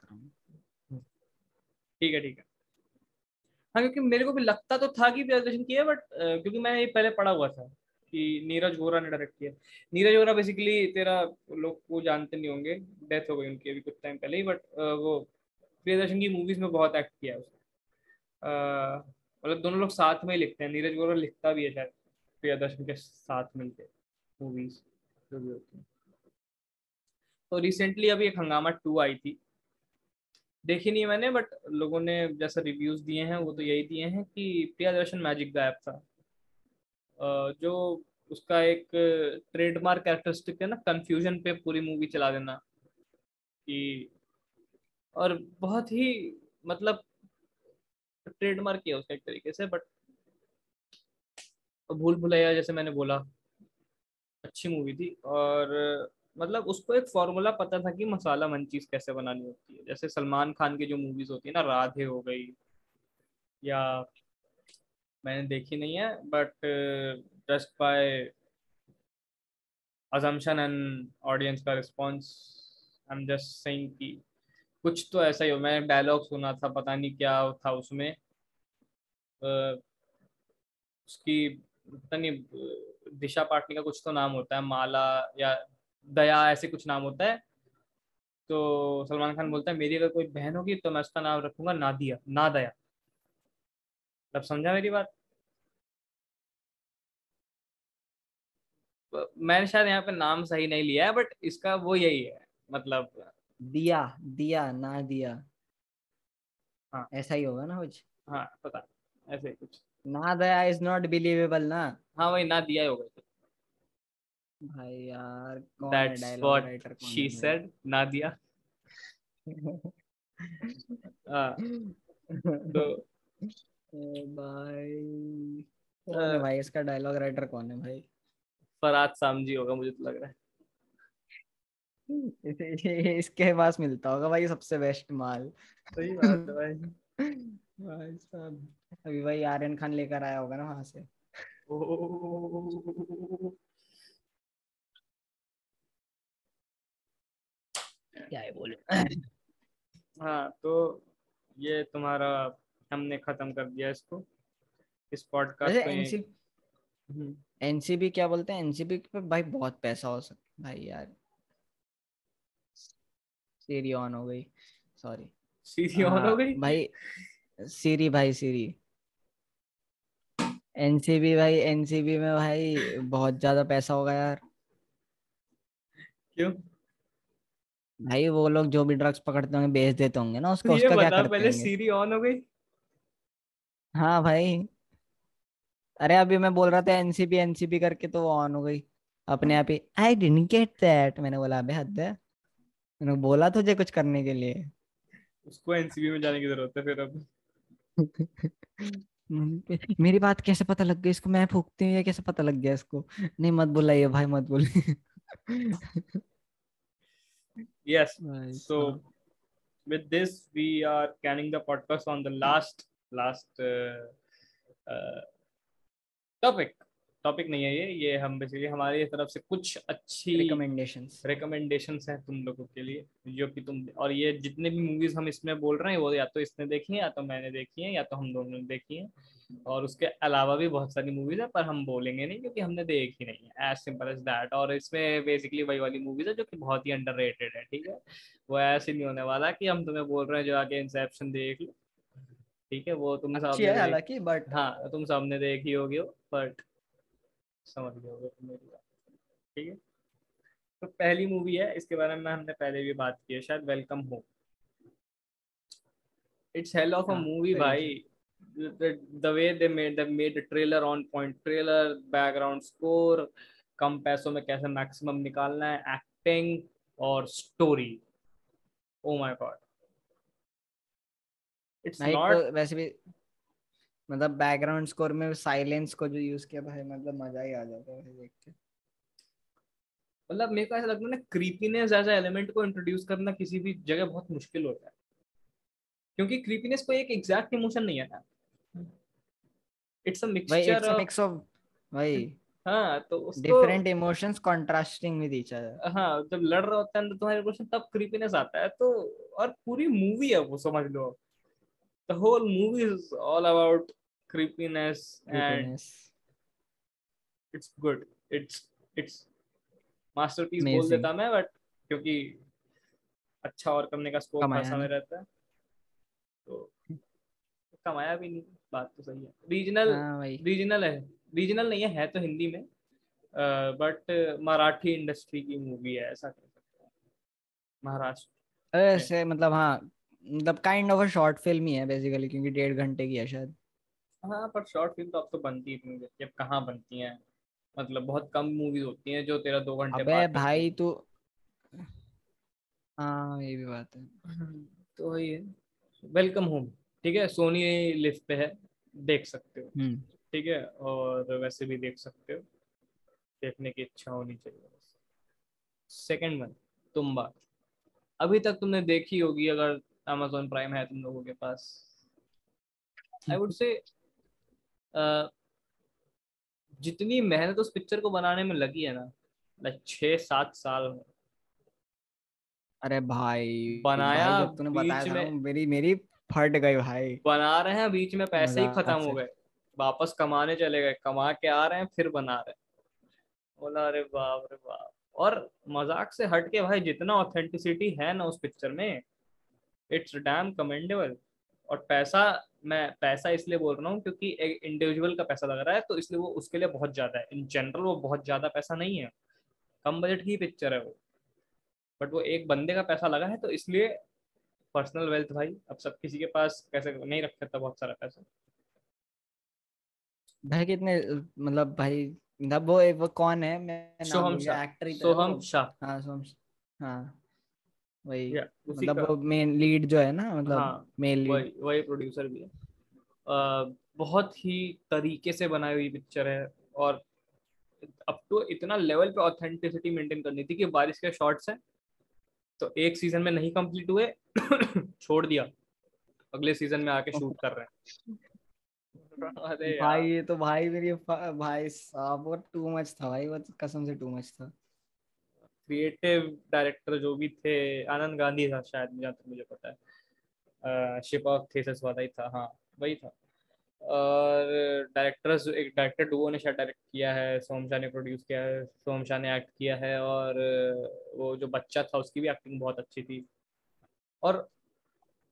हाँ क्योंकि मेरे को भी लगता तो था कि प्रियदर्शन की है, बट क्योंकि मैंने ये पहले पढ़ा हुआ था कि नीरज वोरा ने डायरेक्ट किया। नीरज वोरा बेसिकली तेरा लोग वो जानते नहीं होंगे, डेथ हो गई उनकी अभी कुछ टाइम पहले ही, बट वो प्रियदर्शन की मूवीज में बहुत एक्ट किया है उसने। मतलब दोनों लोग साथ में ही लिखते हैं, नीरज वोरा लिखता भी है शायद प्रियदर्शन के साथ मिलके मूवीज जो भी होती हैं। तो रिसेंटली अभी एक हंगामा 2 आई थी, देखी नहीं मैंने, बट लोगों ने जैसा रिव्यूज दिए हैं वो तो यही दिए हैं कि प्रियदर्शन मैजिक गायब था। जो उसका एक ट्रेडमार्क कैरेक्टरिस्टिक है ना, कंफ्यूजन पे पूरी मूवी चला देना कि, और बहुत ही मतलब ट्रेडमार्क किया उसका एक तरीके से। बट भूल भुलैया जैसे मैंने बोला अच्छी मूवी थी, और मतलब उसको एक फॉर्मूला पता था कि मसाला मंचीज कैसे बनानी होती है। जैसे सलमान खान की जो मूवीज होती है ना, राधे हो गई, या मैंने देखी नहीं है but just by assumption and audience का response I am just saying कि कुछ तो ऐसा ही हो। मैंने डायलॉग सुना था, पता नहीं क्या था उसमें, उसकी पता नहीं दिशा पाटनी का कुछ तो नाम होता है, माला या दया ऐसे कुछ नाम होता है। तो सलमान खान बोलता है मेरी अगर कोई बहन होगी तो मैं उसका नाम रखूंगा नादिया, ना दया। तब समझा मेरी बात? मैंने शायद यहाँ पे नाम सही नहीं लिया है, बट इसका वो यही है मतलब दिया ना दिया। हाँ ऐसा ही होगा ना कुछ, हाँ पता ऐसे ही कुछ, ना दया इज नॉट बिलीवेबल ना। हाँ वही ना दिया ही होगा भाई यार, कौन है डायलॉग राइटर? शी सेड ना दिया। तो भाई भाई इसका डायलॉग राइटर कौन है भाई? फराद सामजी होगा मुझे तो लग रहा है, इसके पास मिलता होगा भाई सबसे बेस्ट माल। सही बात है भाई। भाई साहब अभी भाई आर्यन खान लेकर आया होगा ना वहां से। क्या है बोले। हाँ तो ये तुम्हारा हमने खत्म कर दिया इसको, इस पॉडकास्ट में। एनसीबी क्या बोलते हैं, एनसीबी पे भाई बहुत पैसा हो सकता भाई यार। सीरी ऑन हो गई, सॉरी सीरी ऑन हो गई भाई, सीरी एनसीबी भाई, एनसीबी में भाई बहुत ज्यादा पैसा होगा यार। क्यों भाई? वो लोग जो भी ड्रग्स पकड़ते होंगे बेच देते होंगे ना उसको, उसका क्या करते हैं? पहले सीरी ऑन हो गई। हाँ भाई अरे अभी मैं बोल रहा था एनसीबी करके, तो वो ऑन हो गई अपने आप ही। आई डिडंट गेट दैट, मैंने बोला अबे हद है, मैंने बोला तुझे कुछ करने के लिए। उसको एनसीबी में जाने की जरूरत है फिर अब। मेरी बात कैसे पता लग गई इसको, मैं फूकती हूँ या कैसे पता लग गया इसको? नहीं मत बुलाइए भाई, मत बोलिए। Yes, so with this we are canning the podcast on the last topic, topic नहीं है ये हम बेसिकली हमारी तरफ से कुछ अच्छी रिकमेंडेशंस हैं तुम लोगों के लिए जो कि तुम और ये जितने भी मूवीज हम इसमें बोल रहे हैं वो या तो इसने देखी है या तो मैंने देखी है या तो हम दोनों ने देखी है और उसके अलावा भी बहुत सारी मूवीज है पर हम बोलेंगे नहीं क्योंकि हमने देखी नहीं है, एज सिंपल एज दैट। और इसमें बेसिकली वही वाली मूवीज है जो कि बहुत ही अंडररेटेड है, ठीक है। वो ऐसे नहीं होने वाला कि हम तुम्हें बोल रहे हैं जो आके इंसेप्शन देख लो, ठीक है, वो तुम सामने हालांकि बट हाँ तुम सामने देखी होगी हो बट समझ गए होगे मेरी बात, ठीक है। तो पहली मूवी है, इसके बारे में हमने पहले भी बात की है शायद, welcome home. It's hell of a movie भाई, the way they made the trailer on point, trailer background score, कम पैसों में कैसे मैक्सिमम निकालना है, एक्टिंग और story, oh my god. It's not वैसे भी मतलब बैकग्राउंड स्कोर में साइलेंस को जो यूज किया भाई, मतलब मजा ही आ जाता है भाई देख के। मतलब मेरे को ऐसा लगता है ना क्रीपीनेस ऐसा एलिमेंट को इंट्रोड्यूस करना किसी भी जगह बहुत मुश्किल होता है क्योंकि क्रीपीनेस को एक एग्जैक्ट इमोशन नहीं आता। It's a mixture of mix of भाई हां तो उसको different emotions contrasting with each other. हां जब लड़ रहे होते हैं तो तुम्हारे इमोशन तब क्रीपीनेस आता है तो और पूरी मूवी है वो, समझ लो the whole movie is all about creepiness. And it's good, it's masterpiece बोल देता मैं but क्योंकि अच्छा और करने का स्कोप पास में रहता है तो कमाया भी नहीं, बात तो सही है। रीजनल नहीं है तो हिंदी में बट मराठी इंडस्ट्री की मूवी है ऐसा कह सकते हैं, महाराष्ट्र ऐसे मतलब हाँ मतलब kind of a short film ही है बेसिकली क्योंकि 1.5 घंटे की है शायद। हाँ पर शॉर्ट फिल्म तो अब तो बनती इतनी जल्दी अब कहाँ बनती हैं, मतलब बहुत कम मूवीज होती हैं जो तेरा 2 घंटे बाद। अबे भाई तो हाँ ये भी बात है तो ये वेलकम होम, ठीक है, सोनी लिस्ट पे है, देख सकते हो, ठीक है, और वैसे भी देख सकते हो, देखने की इच्छा होनी चाहिए। सेकेंड वन तुम्बा, अभी तक तुमने देखी होगी अगर Amazon Prime है तुम लोगों के पास। I would say जितनी मेहनत उस पिक्चर को बनाने में लगी है ना, 6-7 साल में। अरे भाई बनाया भाई, तूने बताया था मेरी फट गई भाई, बना रहे हैं बीच में पैसे ही खत्म हो गए, वापस कमाने चले गए, कमा के आ रहे हैं फिर बना रहे हैं, बोला अरे बाप रे बाप। और मजाक से हट के भाई जितना ऑथेंटिसिटी है ना उस पिक्चर में, इट्स डैम कमेंडेबल। और पैसा, मैं पैसा इसलिए बोल रहा हूँ क्योंकि एक इंडिविजुअल का पैसा लग रहा है तो इसलिए वो उसके लिए बहुत ज़्यादा है, इन जनरल वो बहुत ज़्यादा पैसा नहीं है, कम बजट की पिक्चर है वो, बट वो एक बंदे का पैसा लगा है तो इसलिए पर्सनल वेल्थ भाई। अब सब किसी के पास कैसे नहीं रख सकता बहुत सारा पैसा भाई, कितने मतलब भाई वो कौन है, मैं सोहम शाह, हाँ वही मतलब वो मेन लीड जो है ना, मतलब मेन लीड वही प्रोड्यूसर भी है। बहुत ही तरीके से बनाई हुई पिक्चर है और अब तो इतना लेवल पे ऑथेंटिसिटी मेंटेन करनी थी कि बारिश के शॉट्स हैं तो एक सीजन में नहीं कंप्लीट हुए छोड़ दिया, अगले सीजन में आके शूट कर रहे हैं। अरे भाई ये तो भाई मेरी भाई साहब वो टू मच था भाई, वो कसम से टू मच था। क्रिएटिव डायरेक्टर जो भी थे, आनंद गांधी था शायद, जहाँ तक मुझे पता है, शिप ऑफ थेसिस वाला ही था, हाँ वही था। और डायरेक्टर्स, एक डायरेक्टर डुओ ने शायद डायरेक्ट किया है, सोहम शाह ने प्रोड्यूस किया है, सोहम शाह ने एक्ट किया है, और वो जो बच्चा था उसकी भी एक्टिंग बहुत अच्छी थी। और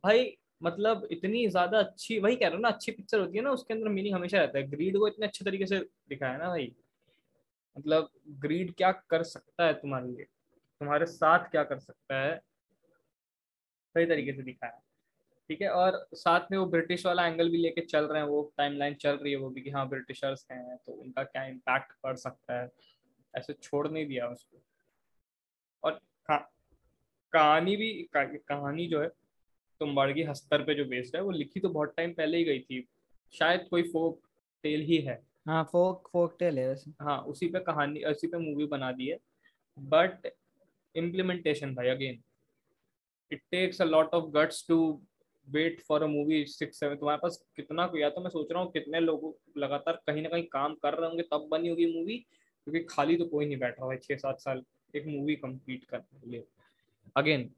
भाई मतलब इतनी ज़्यादा अच्छी, वही कह रहा हूँ ना, अच्छी पिक्चर होती है ना उसके अंदर मीनिंग हमेशा रहता है। ग्रीड को इतने अच्छे तरीके से दिखाया ना भाई, मतलब ग्रीड क्या कर सकता है तुम्हारे लिए, तुम्हारे साथ क्या कर सकता है, सही तरीके से दिखाया, ठीक है। और साथ में वो ब्रिटिश वाला एंगल भी लेके चल रहे हैं, वो टाइमलाइन चल रही है वो भी कि हाँ ब्रिटिशर्स हैं तो उनका क्या इम्पैक्ट पड़ सकता है, ऐसे छोड़ नहीं दिया उसको। और कहानी भी, कहानी जो है तुम्बाड़ की हस्तर पे जो बेस्ड है, वो लिखी तो बहुत टाइम पहले ही गई थी, शायद कोई फोक टेल ही है, हाँ फोक टेल है वैसे, हाँ उसी पे कहानी, उसी पे मूवी बना दी है। बट इम्प्लीमेंटेशन भाई again it takes a lot of guts to wait for a movie 6-7 तुम्हारे पास कितना या तो मैं सोच रहा हूँ कितने लोग लगातार कहीं ना कहीं काम कर रहे होंगे तब बनी होगी मूवी, क्योंकि खाली तो कोई नहीं बैठा हुआ है 6-7 साल एक मूवी कंप्लीट करने के लिए। Again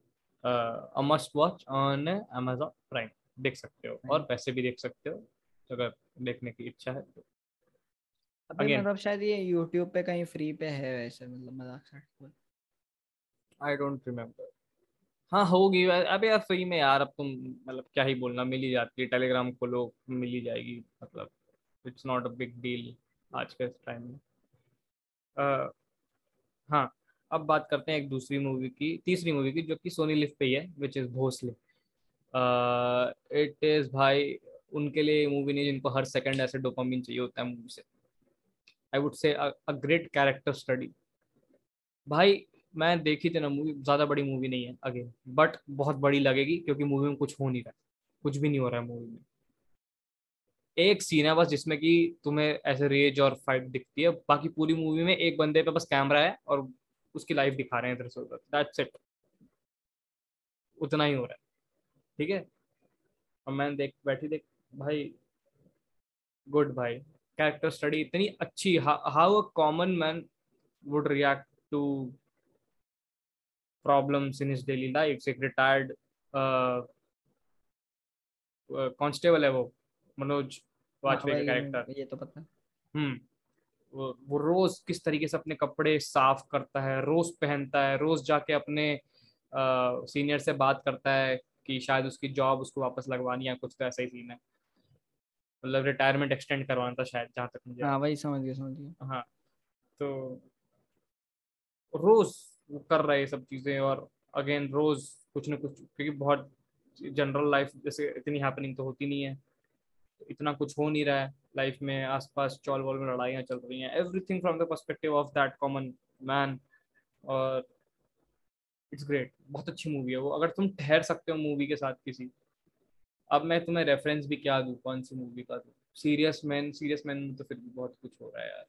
a must watch on Amazon Prime, देख सकते हो और पैसे भी देख सकते हो अगर देखने की इच्छा है तो। अभी मतलब शायद ये YouTube पे कहीं फ्री पे है वैसे, मतलब मजाक I don't remember। हाँ होगी अबे यार फ्री में यार, अब तुम मतलब क्या ही बोलना, मिल ही जाती है, टेलीग्राम खोलो मिल ही जाएगी, मतलब it's not a big deal आज के टाइम में। हाँ अब बात करते हैं एक दूसरी मूवी की, तीसरी मूवी की जो कि सोनी लिस्ट पे ही है which is Bhosle. It is भाई उनके लिए मूवी नहीं जिनको हर सेकंड ऐसे डोपामिन चाहिए होता है मूवी से। आई वुड से अ ग्रेट कैरेक्टर स्टडी भाई। मैं देखी थी ना मूवी, ज़्यादा बड़ी मूवी नहीं है अगेन, बट बहुत बड़ी लगेगी क्योंकि मूवी में कुछ हो नहीं रहा, कुछ भी नहीं हो रहा है मूवी में। एक सीन है बस जिसमें कि तुम्हें ऐसे रेज और फाइट दिखती है, बाकी पूरी मूवी में एक बंदे पे बस कैमरा है और उसकी लाइफ दिखा रहे हैं इधर से उधर, दैट्स इट, उतना ही हो रहा है ठीक है। और मैंने देख बैठी देख भाई, गुड भाई कैरेक्टर स्टडी इतनी अच्छी, how a common man would react to problems in his daily life। एक retired constable है वो मनोज वाजपेयी का कैरेक्टर, ये तो पता है। वो रोज किस तरीके से अपने कपड़े साफ करता है, रोज पहनता है, रोज जाके अपने सीनियर से बात करता है कि शायद उसकी जॉब उसको वापस लगवानी है, कुछ तो ऐसा ही सीन है, मतलब रिटायरमेंट एक्सटेंड करवाना था शायद जहाँ तक मुझे। हाँ भाई समझ गया। हाँ तो रोज वो कर रहे सब चीज़ें, और अगेन रोज कुछ ना कुछ, क्योंकि बहुत जनरल लाइफ जैसे इतनी हैपनिंग तो होती नहीं है, इतना कुछ हो नहीं रहा है लाइफ में, आसपास चौल वॉल में लड़ाइयाँ चल रही हैं, everything from the perspective of that common man, और इट्स ग्रेट, बहुत अच्छी मूवी है वो। अगर तुम ठहर सकते हो मूवी के साथ किसी, अब मैं तुम्हें रेफरेंस भी क्या दूँ कौन सी मूवी का दूँ, सीरियस मैन तो फिर भी बहुत कुछ हो रहा है यार।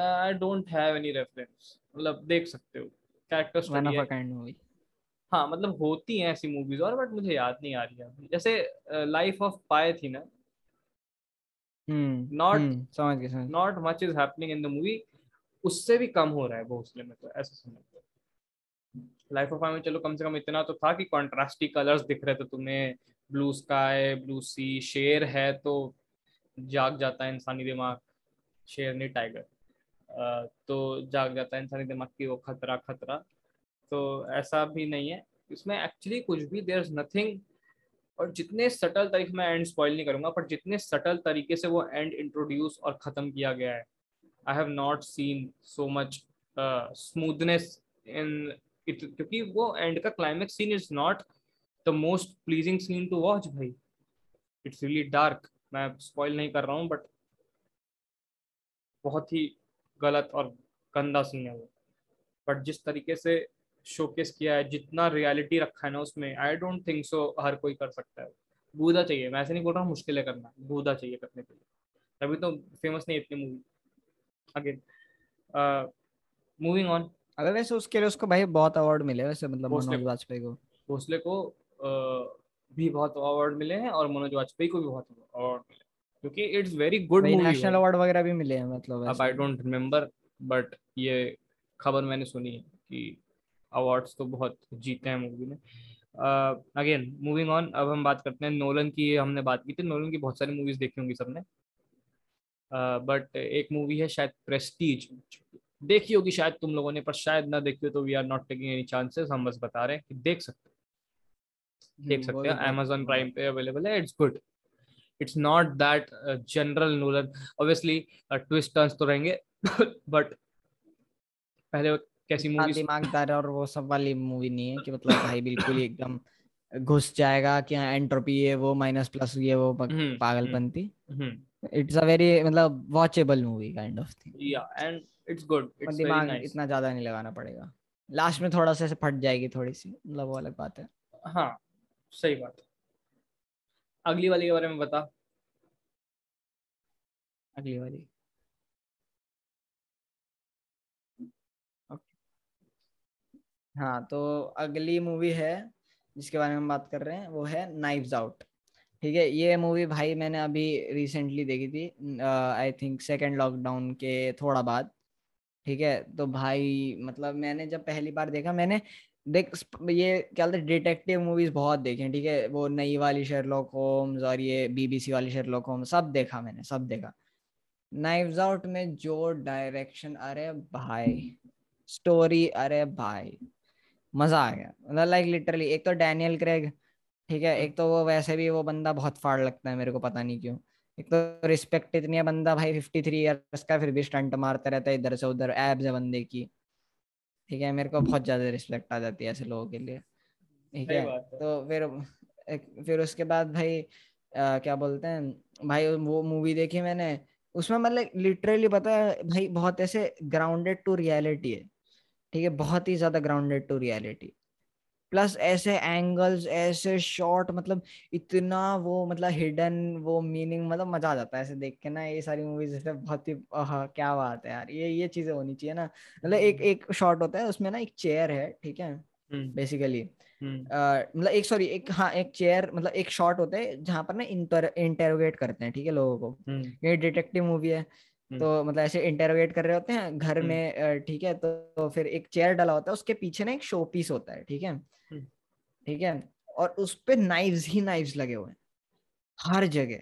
I don't have any reference, मतलब देख सकते हो कैरेक्टर स्टडी। हाँ मतलब होती हैं ऐसी मूवीज और, बट मुझे याद नहीं आ रही है, जैसे लाइफ ऑफ पाई थी ना, not much is happening in the movie, उससे भी कम हो रहा है भोसले में, तो ऐसा समझो। लाइफ ऑफ पाई में चलो कम से कम इतना तो था कि कॉन्ट्रास्टी कलर्स दिख रहे थे तुम्हें, ब्लू स्काई ब्लू सी, शेर है तो जाग जाता है इंसानी दिमाग, शेर नहीं टाइगर, तो जाग जाता है इंसानी दिमाग की वो खतरा, तो ऐसा भी नहीं है इसमें एक्चुअली कुछ भी, देयर इज नथिंग। और जितने सटल तरीके, मैं एंड स्पॉइल नहीं करूँगा, पर जितने सटल तरीके से वो एंड इंट्रोड्यूस और ख़त्म किया गया है, I have not seen so much smoothness in it, क्योंकि वो एंड का climax scene is not the most pleasing scene to watch भाई, इट्स रियली डार्क। मैं स्पॉइल नहीं कर रहा हूँ बट बहुत ही गलत और गंदा सीन है वो, बट जिस तरीके से शोकेस किया है, जितना रियलिटी रखा है ना उसमें, आई डोंट थिंक सो हर कोई कर सकता है। बूढ़ा चाहिए, मैं ऐसे नहीं बोल रहा हूँ मुश्किल है करना, बूढ़ा चाहिए करने के लिए, तभी तो फेमस नहीं इतनी मूवी। अगेन मूविंग ऑन, अगर वैसे उसके लिए उसको भाई बहुत अवार्ड मिले वैसे, मतलब मनोज वाजपेयी को, भोसले को भी बहुत अवार्ड मिले हैं और मनोज वाजपेयी को भी बहुत अवार्ड मिले, क्योंकि it's very good movie, national award वगैरह भी मिले हैं मतलब। अब आई डोंट रिमेम्बर बट ये खबर मैंने सुनी है कि अवार्ड्स तो बहुत जीते हैं मूवी ने। अगेन मूविंग ऑन, अब हम बात करते हैं नोलन की। हमने बात की थी नोलन की, बहुत सारी मूवीज देखी होंगी सबने, बट एक मूवी है शायद प्रेस्टीज, देखी होगी शायद तुम लोगों ने, पर शायद ना देखी हो तो we are not taking any chances, हम बस बता रहे हैं कि देख सकते हैं, अमेजॉन प्राइम पे अवेलेबल है, it's good. It's not that general Nolan, obviously twist turns तो रहेंगे but पहले वो कैसी मूवी, दिमागदार और वो सब वाली मूवी नहीं है कि मतलब भाई बिल्कुल ही एकदम घुस जाएगा कि हाँ एंट्रोपी है वो, माइनस प्लस ये वो पागलपंती। It's a very मतलब watchable movie kind of thing, yeah and it's good, it's दिमाग very nice। इतना ज्यादा नहीं लगाना पड़ेगा, लास्ट में थोड़ा सा फट जाएगी थोड़ी सी, मतलब वो अलग बात है। हाँ सही बात है। अगली वाली के बारे में बता, अगली वाली okay। हाँ तो अगली मूवी है जिसके बारे में हम बात कर रहे हैं वो है नाइव्स आउट। ठीक है, ये मूवी भाई मैंने अभी रिसेंटली देखी थी, आई थिंक सेकेंड लॉकडाउन के थोड़ा बाद। ठीक है, तो भाई मतलब मैंने जब पहली बार देखा, मैंने ये क्या बोलते हैं डिटेक्टिव मूवीज बहुत देखी हैं। ठीक है, वो नई वाली शर्लॉक होम्स और ये बीबीसी वाली शर्लॉक होम्स सब देखा मैंने, सब देखा। नाइव्स आउट में जो डायरेक्शन, अरे भाई स्टोरी, अरे भाई मजा आ गया। मतलब लाइक लिटरली एक तो डैनियल क्रेग, ठीक है, एक तो वो वैसे भी वो बंदा बहुत फाड़ लगता है मेरे को, पता नहीं क्यों। एक तो रिस्पेक्ट इतनी है, बंदा भाई 53 इयर्स का फिर भी स्टंट मारता रहता है इधर से उधर, एब्स है बंदे की। ठीक है, मेरे को बहुत ज्यादा रिस्पेक्ट आ जाती है ऐसे लोगों के लिए। ठीक है, तो फिर उसके बाद भाई क्या बोलते हैं भाई, वो मूवी देखी मैंने, उसमें मतलब लिटरली पता है भाई बहुत ऐसे ग्राउंडेड टू रियलिटी है। ठीक है, बहुत ही ज्यादा ग्राउंडेड टू रियलिटी, प्लस ऐसे एंगल्स, ऐसे शॉट, मतलब इतना वो मतलब हिडन वो मीनिंग, मतलब मजा आ जाता है ऐसे देख के ना। ये सारी मूवीज बहुत ही क्या बात है यार, ये चीजें होनी चाहिए ना। मतलब एक शॉट होता है उसमें ना, एक चेयर है, ठीक है, बेसिकली मतलब एक सॉरी एक हाँ एक चेयर, मतलब एक शॉट होता है जहाँ पर ना इंटेरोगेट करते हैं, ठीक है, लोगों को। ये डिटेक्टिव मूवी है तो मतलब ऐसे इंटरोगेट कर रहे होते हैं घर में। ठीक है, तो फिर एक चेयर डाला होता है, उसके पीछे ना एक शो पीस होता है, ठीक है, ठीक है, और उस पे नाइव्स ही नाइव्स लगे हुए हैं हर जगह,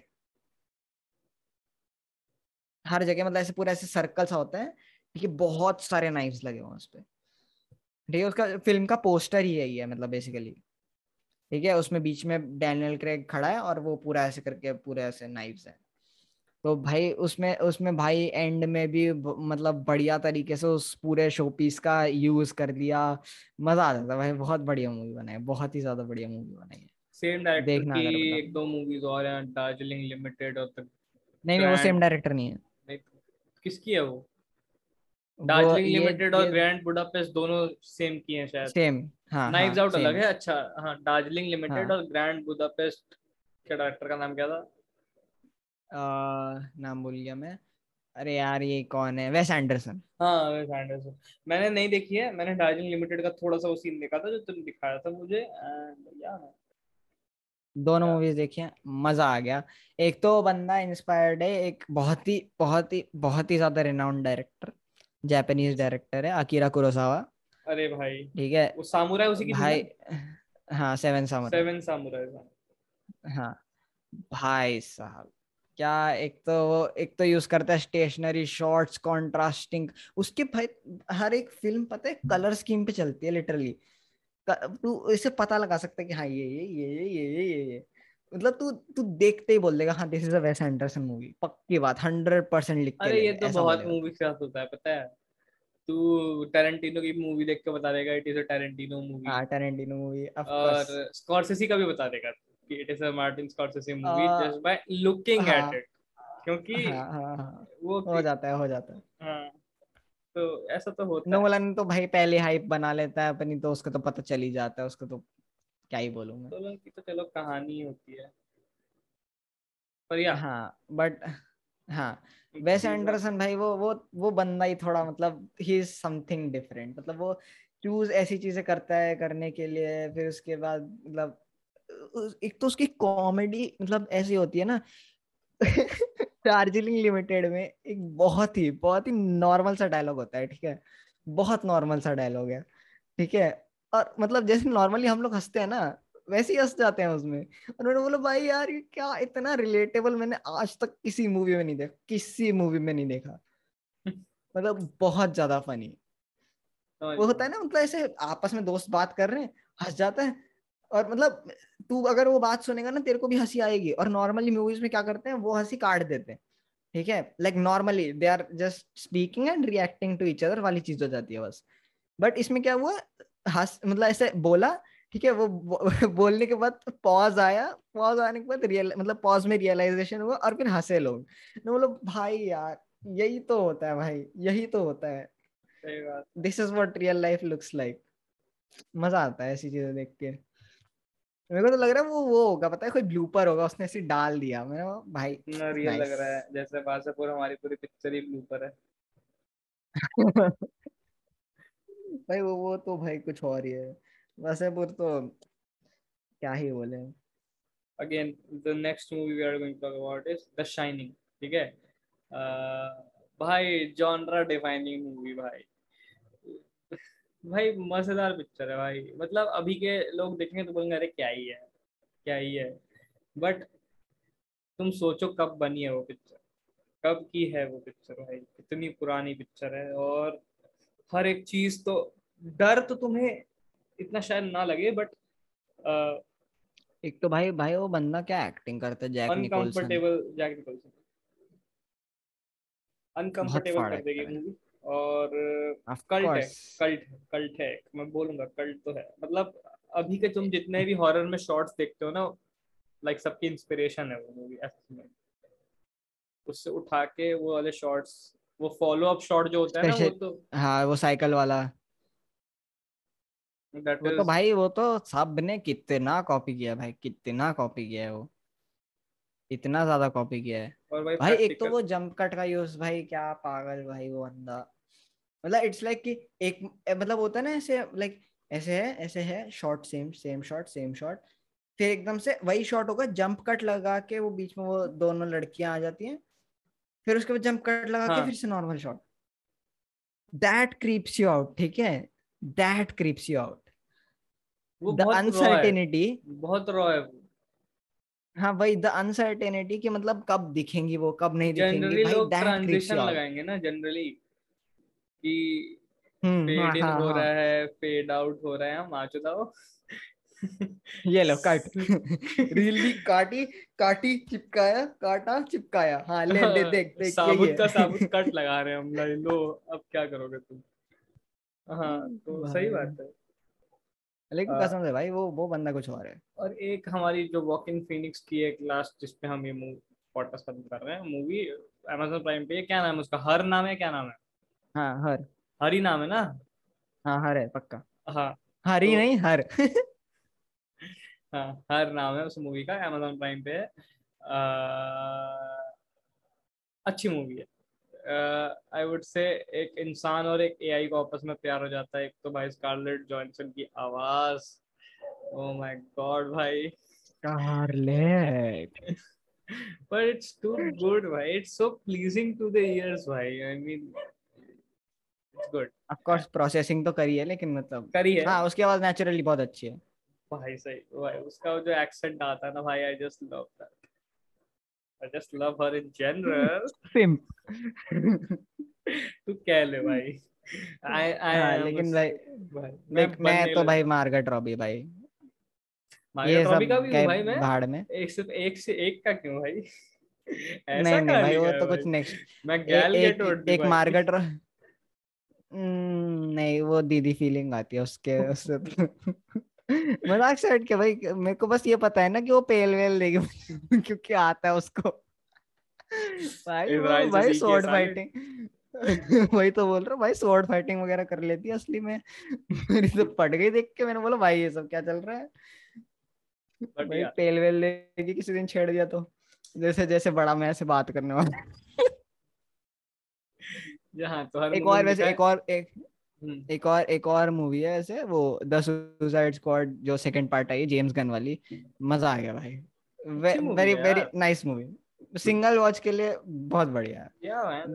हर जगह। मतलब ऐसे पूरा ऐसे सर्कल सा होता है, ठीक है, बहुत सारे नाइव्स लगे हुए हैं उस पे। ठीक है, उसका फिल्म का पोस्टर ही यही है मतलब बेसिकली। ठीक है, उसमें बीच में डैनियल क्रेग खड़ा है और वो पूरा ऐसे करके पूरे ऐसे नाइव्स है। तो भाई उसमें भाई एंड में भी मतलब बढ़िया तरीके से उस पूरे शोपीस का यूज कर दिया, मजा आ जाता है भाई। बहुत बढ़िया मूवी बनाई, बहुत ही ज्यादा बढ़िया मूवी बनाई है। सेम डायरेक्टर की एक दो मूवीज और हैं, दार्जिलिंग लिमिटेड और तक नहीं, वो सेम डायरेक्टर नहीं है। किसकी है वो? दार्जिलिंग लिमिटेड और ग्रैंड बुडापेस्ट दोनों सेम की हैं शायद। सेम, हां, नाइव्स आउट अलग है। अच्छा हां, दार्जिलिंग लिमिटेड और ग्रैंड बुडापेस्ट के डायरेक्टर का नाम क्या था? नाम भूल गया मैं, अरे यार ये कौन है? वेस एंडरसन। हाँ, वेस एंडरसन। मैंने नहीं देखी है, मैंने दार्जिलिंग लिमिटेड का थोड़ा सा वो सीन देखा था जो तुम दिखाया था मुझे। दोनों मूवीज देखी हैं, मजा आ गया। एक तो बंदा इंस्पायर्ड है, एक बहुत ही ज्यादा रेनाउंड डायरेक्टर, जापानीज डायरेक्टर है, अकीरा कुरोसावा। अरे भाई ठीक है, वो सामुराई उसी की भाई। हाँ, सेवन सामुराई। हाँ भाई साहब क्या, एक तो यूज करता है स्टेशनरी शॉट्स, कॉन्ट्रास्टिंग। उसके भाई हर एक फिल्म पता है कलर स्कीम पे चलती है लिटरली। तू इसे पता लगा सकता है कि हाँ ये मतलब तू देखते ही बोल देगा हाँ दिस इज अ वेस एंडरसन मूवी, पक्की बात, 100% लिख के। अरे ये तो बहुत मूवी के साथ होता है, पता है, तू टैरेंटिनो की मूवी देख के बता देगा it is a Tarantino movie. हां, टैरेंटिनो मूवी, ऑफ कोर्स। और स्कॉर्सेसी का भी बता देगा it is a Martin Scorsese movie just by looking at it, क्योंकि वो हो जाता है। हाँ, तो ऐसा तो होता है। नोलन तो भाई पहले हाइप बना लेता है अपनी, तो उसको तो पता चल ही जाता है, उसको तो क्या ही बोलूं मैं। नोलन की तो चलो कहानी होती है पर यार हाँ, वेस एंडरसन भाई वो बंदा ही थोड़ा मतलब he is something different, मतलब वो चूज ऐसी चीजें करता है करने के लिए। फिर उसके बाद मतलब एक तो उसकी कॉमेडी मतलब ऐसी होती है ना। दार्जिलिंग लिमिटेड में एक बहुत ही नॉर्मल सा डायलॉग होता है, ठीक है, बहुत नॉर्मल सा डायलॉग है, ठीक है, और मतलब जैसे नॉर्मली हम लोग हंसते हैं ना वैसे ही हंस जाते हैं उसमें। और मैंने बोला भाई यार ये क्या इतना रिलेटेबल मैंने आज तक किसी मूवी में नहीं देखा। मतलब बहुत ज्यादा फनी वो होता है ना, मतलब ऐसे आपस में दोस्त बात कर रहे हैं, हंस जाता है, और मतलब तू अगर वो बात सुनेगा ना तेरे को भी हंसी आएगी। और नॉर्मली मूवीज में क्या करते हैं, वो हंसी काट देते हैं, ठीक है, like normally they are just speaking and reacting to each other वाली चीज हो जाती है बस। बट इसमें क्या हुआ, मतलब ऐसे बोला, ठीक है, वो बोलने के बाद पॉज आने के बाद मतलब पॉज में रियलाइजेशन हुआ और फिर हंसे लोग। मतलब भाई यार यही तो होता है। This is what real life looks like. मजा आता है ऐसी चीजें देख के। मेरे को तो लग रहा है वो होगा, पता है, कोई ब्लूपर होगा, उसने ऐसे डाल दिया। मैंने भाई रियल लग रहा है जैसे वासेपुर, हमारी पूरी पिक्चर ही ब्लूपर है। भाई वो तो भाई कुछ और ही है। वासेपुर तो क्या ही बोले। Again the next movie we are going to talk about is the shining. ठीक है भाई जॉनरा डिफाइनिंग मूवी भाई भाई मजेदार पिक्चर है भाई। मतलब अभी के लोग देखेंगे तो बोलेंगे अरे क्या ही है, बट तुम सोचो कब बनी है वो पिक्चर, कब की है वो पिक्चर भाई, कितनी पुरानी पिक्चर है। और हर एक चीज तो डर तो तुम्हें इतना शायद ना लगे, बट एक तो भाई वो बंदा क्या एक्टिंग करता है, जैक निकोल्सन अनकंफर्टेबल कर देगी मूवी। और कल्ट है मैं बोलूंगा, कल्ट तो है। मतलब अभी के तुम जितने भी हॉरर में शॉर्ट्स देखते हो ना, लाइक सबकी इंस्पिरेशन है वो मूवी में। उससे उठा के वो वाले शॉर्ट्स, वो फॉलो अप शॉट जो होता है ना, वो तो हाँ वो साइकिल वाला वो तो भाई वो तो सबने कितना कॉपी किया भाई, कितना कॉपी किया है वो, इतना ज्यादा कॉपी किया है। और भाई एक तो वो जंप कट का यूज भाई, क्या पागल भाई वो बंदा। मतलब इट्स लाइक कि एक मतलब होता है ना ऐसे, लाइक ऐसे है शॉट सेम शॉट फिर एकदम से वही शॉट होगा, जंप कट लगा के वो बीच में वो दोनों लड़कियां आ जाती हैं, फिर उसके बाद जंप कट लगा के फिर से normal shot. That creeps you out. ठीक है that creeps you out, the uncertainty बहुत रॉ है। हाँ वही द अनसर्टेनिटी कि मतलब कब दिखेंगी वो, कब नहीं दिखेंगी। भाई लोग ट्रांजिशन लगाएंगे ना जनरली कि फेड इन हो रहा है, फेड आउट हो रहा है, हम आ चुदाओ ये लो काट रियली काटी चिपकाया। हाँ ले देख साबुत कट लगा रहे हैं हम लो, अब क्या करोगे तुम। हाँ तो सही बात है, लेकिन कसम से भाई वो बंदा कुछ और है। और एक हमारी जो वॉकिंग फिनिक्स की एक लास्ट जिसपे हम ये मूवी पॉडकास्ट खत्म कर रहे हैं, मूवी अमेज़न प्राइम पे, क्या नाम है उसका, हर नाम है, क्या नाम है? हाँ हर, हरी नाम है ना? हाँ हर है पक्का। हाँ हरी तो, नहीं हर हाँ हर नाम है उस मूवी का, अमेज़न प्राइम पे है। अच्छी मूवी है। आई वुड से एक इंसान और एक एआई को आपस में प्यार हो जाता है। एक तो भाई स्कारलेट जॉनसन की आवाज, ओह माय गॉड भाई Scarlett but it's too good भाई, it's so pleasing to the ears भाई, I mean it's good. Of course processing तो करी है, लेकिन मतलब करी है। हां उसकी आवाज नेचुरली बहुत अच्छी है भाई, सही भाई। उसका जो एक्सेंट आता है ना भाई, I just love that, I just love her in general. Simp. तू कह ले भाई। लेकिन मैं तो भाई मार्गट रॉबी भाई। मार्गट रॉबी का भी भाई मैं। भाड़ में। एक का क्यों भाई? नहीं भाई वो तो कुछ नेक्स्ट। मैं गैल गेट एक मार्गट रॉबी। नहीं वो दीदी फीलिंग आती है उसके उससे। मजाक से हट के भाई, मेरे को बस ये पता है ना कि वो पेल वेल देगी क्योंकि आता है उसको भाई स्वॉर्ड फाइटिंग वही तो बोल रहा हूँ भाई, स्वॉर्ड फाइटिंग वगैरह कर लेती है असली में। मेरी तो पड़ गई देख के, मैंने बोला भाई ये सब क्या चल रहा है भाई, पेल वेल देगी किसी दिन छेड़ दिया तो, जैसे जैसे बड़ा मैं ऐसे बात करने वाला। तो एक और वैसे एक और मूवी है ऐसे, वो द सुसाइड स्क्वाड जो सेकंड पार्ट आई है जेम्स गन वाली, मजा आ गया भाई, very very nice movie. Single watch के लिए बहुत बढ़िया है।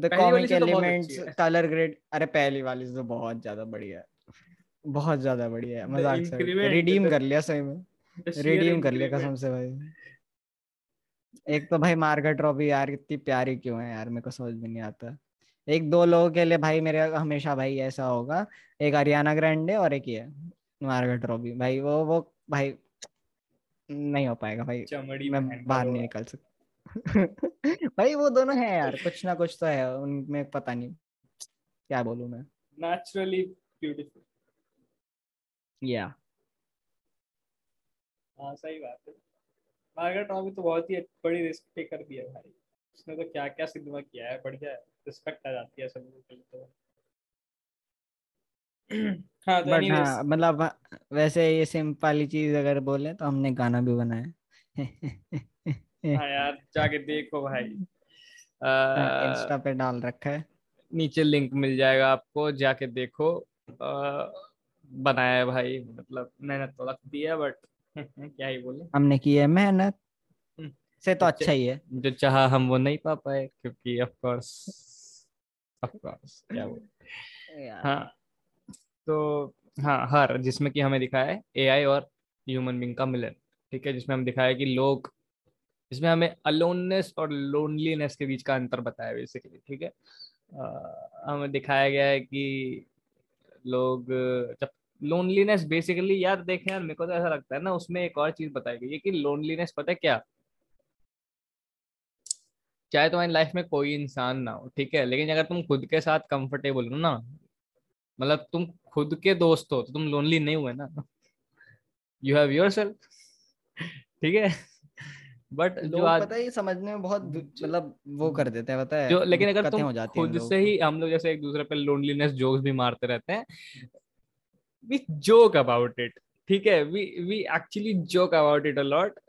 The comic elements, colour grade, अरे पहली वाली से तो बहुत ज्यादा बढ़िया है, बहुत ज्यादा बढ़िया है। मजाक से रिडीम कर लिया, सही में रिडीम कर लिया कसम से भाई। एक तो भाई मार्गट रॉबी यार कितनी प्यारी क्यों है यार, मेरे को समझ में नहीं आता। एक दो लोगों के लिए भाई मेरे हमेशा भाई ऐसा होगा, एक अरियाना ग्रैंडे और एक ये मार्गट रॉबी भाई, वो भाई नहीं हो पाएगा भाई, मैं बाहर नहीं निकल सकता भाई वो दोनों है यार, कुछ ना कुछ तो है उनमें, पता नहीं क्या बोलूं मैं। Naturally beautiful. या हाँ सही बात है, मार्गट रॉबी तो बहुत ही बड़ी रिस्क टेकर भी है भाई, उसने तो क्या क्या सिनेमा किया है, बढ़िया है, रिस्पेक्ट आ जाती है सब लोगों को। हाँ तो हाँ, मतलब वैसे ये सिंपल चीज अगर बोले तो हमने गाना भी बनाया हाँ यार जाके देखो भाई, इंस्टा पे डाल रखा है, नीचे लिंक मिल जाएगा आपको, जाके देखो। बनाया है भाई, मतलब मेहनत तो लगती है बट क्या ही बोले, हमने की है मेहनत से तो अच्छा ही है, जो चाहा हम वो नहीं पा पाए क्योंकि ऑफ कोर्स क्या बोले। हाँ तो हाँ, हर जिसमें कि हमें दिखाया है एआई और ह्यूमन बींग का मिलन, ठीक है, जिसमें हम दिखाया है कि लोग, इसमें हमें अलोननेस और लोनलीनेस के बीच का अंतर बताया बेसिकली, ठीक है। हमें दिखाया गया है कि लोग जब लोनलीनेस बेसिकली, यार देखें यार, मेरे को तो ऐसा लगता है ना, उसमें एक और चीज बताई गई है कि लोनलीनेस पता है क्या, चाहे तुम्हारी लाइफ में कोई इंसान ना हो, ठीक है, लेकिन अगर तुम खुद के साथ कंफर्टेबल हो ना, मतलब तुम खुद के दोस्त हो तो तुम लोनली नहीं हुए ना, यू हैव योरसेल्फ, ठीक है। बट जो पता है समझने में बहुत मतलब वो कर देते हैं, पता है जो, लेकिन अगर तुम खुद से ही, हम लोग जैसे एक दूसरे पे लोनलीनेस जोक्स भी मारते रहते हैं, वी जोक अबाउट इट, ठीक है, we actually joke about it a lot,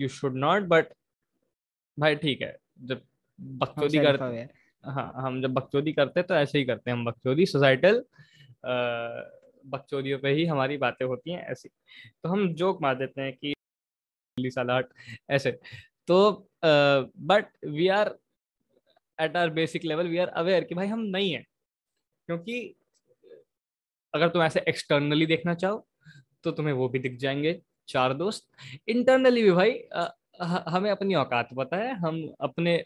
you should not, but भाई ठीक है, जब बकचोदी करते, हाँ हम जब बकचोदी करते तो ऐसे ही करते हैं, हम बकचोदी सोसाइटल बकचोदियों पे ही हमारी बातें होती हैं ऐसी, तो हम जोक मार देते हैं कि सालाट ऐसे, तो but we are at our basic level we are aware कि भाई हम नहीं है, क्योंकि अगर तुम ऐसे एक्सटर्नली देखना चाहो तो तुम्हें वो भी दिख जाएंगे चार दोस्त, इंटरनली भी भाई हमें अपनी औकात पता है, हम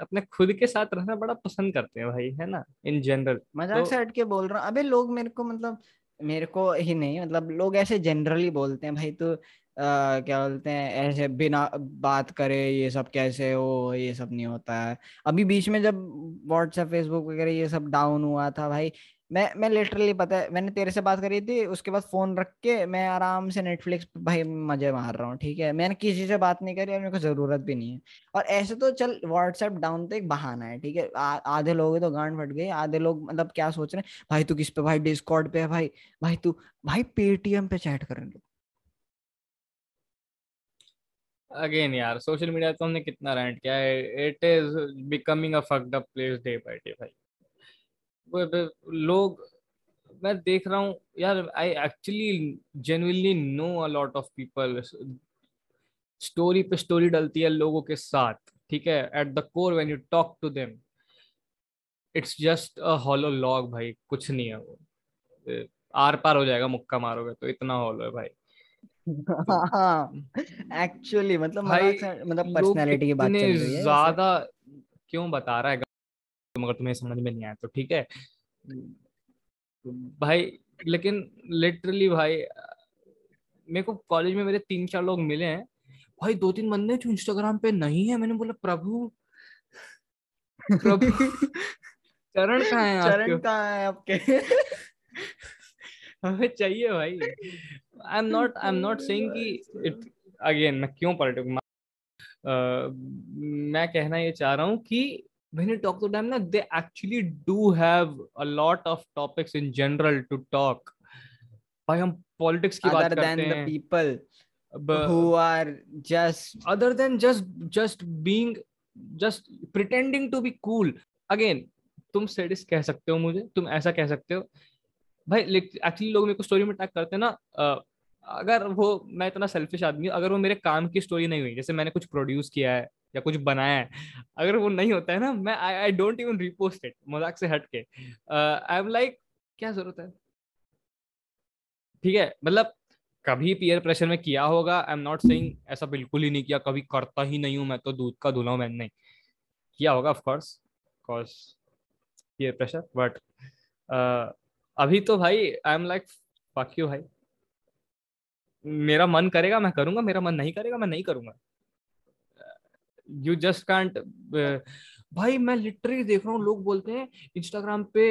अपने खुद के साथ रहना बड़ा पसंद करते हैं भाई, है ना, इन जनरल। मजाक से हट के बोल रहा हूँ, अबे लोग मेरे को, मतलब मेरे को ही नहीं, मतलब लोग ऐसे जनरली बोलते हैं भाई, तो क्या बोलते हैं, ऐसे बिना बात करे ये सब कैसे हो, ये सब नहीं होता है। अभी बीच में जब व्हाट्सएप फेसबुक वगैरह ये सब डाउन हुआ था भाई, मैं लिटरली, पता है मैंने तेरे से बात करी थी, उसके बाद फोन रख के मैं आराम से नेटफ्लिक्स भाई मजे मार रहा हूँ, ठीक है, मैंने किसी से बात नहीं करी और मेरे को जरूरत भी नहीं है। और ऐसे तो चल व्हाट्सएप डाउन तो एक बहाना है, ठीक है, आधे लोग तो गांड फट गई, आधे लोग मतलब क्या सोच रहे हैं भाई, तू किस पे भाई, डिस्कॉर्ड पे है भाई, भाई तू भाई पेटीएम पे चैट कर रहे। अगेन यार सोशल मीडिया तो हमने कितना रैंट किया है, it is becoming a fucked up place day by day भाई। लोग, मैं देख रहा हूँ यार, I actually genuinely know a lot of people, story पे स्टोरी डलती है लोगों के साथ, ठीक है, at the core when you talk to them it's just a hollow log भाई, कुछ नहीं है वो, आर पार हो जाएगा मुक्का मारोगे तो, इतना हॉलो है भाई। एक्चुअली मतलब पर्सनालिटी की बात चल रही है, ज्यादा क्यों बता रहा है मगर तुम्हें समझ में नहीं आया तो ठीक है भाई, लेकिन लिटरली भाई मेरे को कॉलेज में मेरे 3-4 लोग मिले हैं भाई, 2-3 बंदे जो इंस्टाग्राम पे नहीं है, मैंने बोला प्रभु चरण कहाँ है, चरण कहाँ है आपके, हमें चाहिए भाई। आई एम नॉट सेइंग कि इट, अगेन मैं क्यों पर्टिकुलर, मैं कहना ये चाह रहा हूँ कि when you talk to them na, they actually do have a lot of topics in general to talk. Bhai hum politics ki baat karte hain, other than the people who are just other than just being just pretending to be cool. Again tum sadist keh sakte ho mujhe, tum aisa keh sakte ho bhai, actually log mere ko story mein tag karte na, agar wo, main itna selfish aadmi hu, agar wo mere kaam ki story nahi hui, jaise maine kuch produce kiya hai या कुछ बनाया है, अगर वो नहीं होता है ना, मैं I don't even repost it, मजाक से हट के आई एम लाइक क्या जरूरत है, ठीक है, मतलब कभी पीयर प्रेशर में किया होगा, आई एम नॉट सेइंग ऐसा बिल्कुल ही नहीं किया, कभी करता ही नहीं हूँ मैं, तो दूध का धुला हूँ, मैंने नहीं किया होगा of course because peer pressure, but अभी तो भाई I am like fuck you भाई, मेरा मन करेगा मैं करूँगा, मेरा मन नहीं करेगा मैं नहीं करूँगा, यू जस्ट कांट भाई। मैं लिटरली देख रहा हूँ लोग बोलते हैं इंस्टाग्राम पे,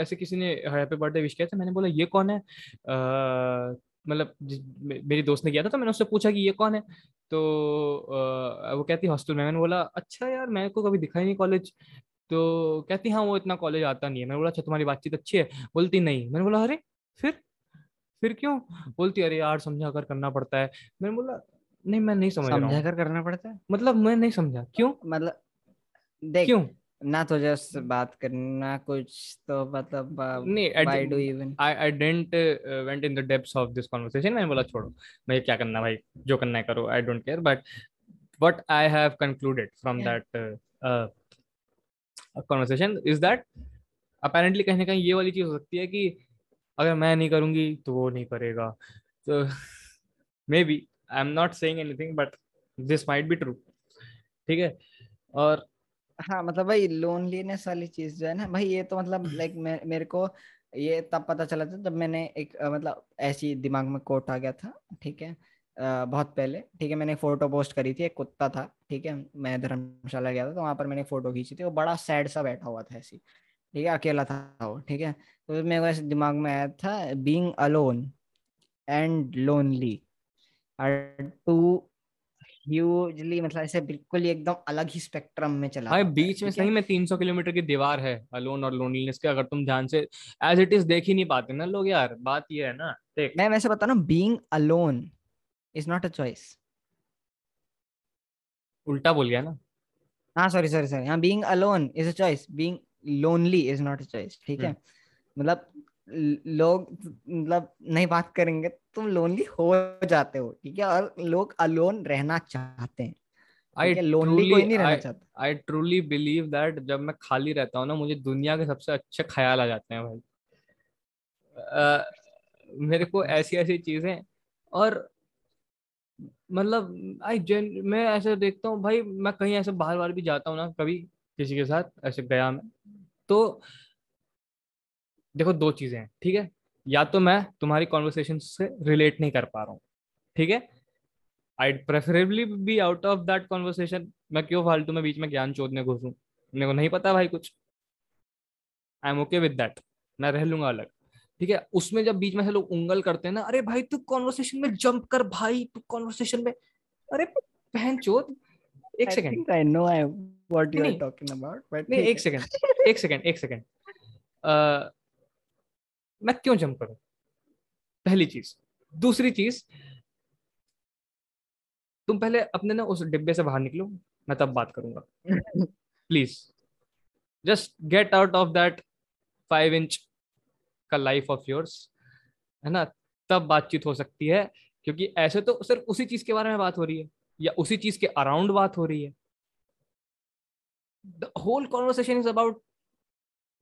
ऐसे किसी ने हैप्पी बर्थडे विश किया था, मैंने बोला ये कौन है, मतलब मेरी दोस्त ने किया था, तो मैंने उससे पूछा कि ये कौन है, तो वो कहती हॉस्टल में, मैंने बोला अच्छा यार मेरे को कभी दिखा ही नहीं कॉलेज, तो कहती हाँ वो इतना कॉलेज आता नहीं है, मैंने बोला अच्छा तुम्हारी बातचीत अच्छी है, बोलती नहीं, मैंने बोला अरे फिर क्यों, बोलती अरे यार समझा कर करना पड़ता है, मैंने बोला नहीं मैं नहीं समझा कर करना पड़ता है, मतलब मैं नहीं समझा क्यों, मतलब देख क्यों ना तो जस्ट बात करना कुछ तो मतलब why do even I didn't went in the depths of this conversation. मैंने बोला छोड़ो मैं क्या करना भाई जो करना है करो, I don't care. But what I have concluded from that conversation is that apparently कहीं ना कहीं ये वाली चीज हो सकती है कि अगर मैं नहीं करूंगी तो वो नहीं करेगा. तो maybe I am not saying anything but this might be true. ठीक है. और हाँ मतलब भाई लोनलीनेस वाली चीज जो है ना भाई ये तो मतलब लाइक मेरे को ये तब पता चला था जब मैंने एक मतलब ऐसी दिमाग में कोट आ गया था. ठीक है बहुत पहले. ठीक है मैंने फोटो पोस्ट करी थी. एक कुत्ता था. ठीक है मैं धर्मशाला गया था तो वहां पर मैंने फोटो खींची थी. वो बड़ा सैड सा बैठा हुआ था ऐसी. ठीक है अकेला था वो. ठीक है तो मेरे को ऐसे दिमाग में आया था being alone and lonely are to hugely मतलब ऐसे बिल्कुल ही एकदम अलग ही स्पेक्ट्रम में चला. भाई बीच में सही में 300 किलोमीटर की दीवार है अलोन और लोनलीनेस के. अगर तुम ध्यान से एज इट इज देख ही नहीं पाते ना लोग यार. बात ये है ना देख मैं वैसे बता रहा हूं being alone is not a choice. उल्टा बोल गया ना. हाँ सॉरी हाँ being alone is a choice being lonely is not a choice. ठीक है मतलब लोग मतलब नहीं बात करेंगे तुम लोनली हो जाते हो. ठीक है और लोग अलोन रहना चाहते हैं. I truly believe that जब मैं खाली रहता हूँ ना मुझे दुनिया के सबसे अच्छे ख्याल आ जाते हैं भाई. मेरे को ऐसी चीजें और मतलब मैं ऐसे देखता हूँ भाई. मैं कहीं ऐसे बाहर भी जाता हूँ ना कभी किसी के साथ ऐसे गया मैं तो देखो दो चीजें हैं. ठीक है या तो मैं तुम्हारी कॉन्वर्सेशन से रिलेट नहीं कर पा रहा हूँ. ठीक है I preferably be out of that conversation. मैं क्यों फालतू में बीच में ज्ञान चोदने घुसूँ. मेरे को नहीं पता भाई कुछ. I am okay with that. मैं रह लूंगा अलग. ठीक है उसमें जब बीच में से लोग उंगल करते हैं ना अरे भाई तू कॉन्वर्सेशन में जंप कर भाई तू कॉन्वर्सेशन में अरे बहन चोद. एक सेकेंड मैं क्यों जंप करूं. पहली चीज. दूसरी चीज तुम पहले अपने ना उस डिब्बे से बाहर निकलो मैं तब बात करूंगा. Please just get out of that 5 inch का लाइफ ऑफ योर्स है ना. तब बातचीत हो सकती है क्योंकि ऐसे तो सिर्फ उसी चीज के बारे में बात हो रही है या उसी चीज के अराउंड बात हो रही है. The whole conversation is about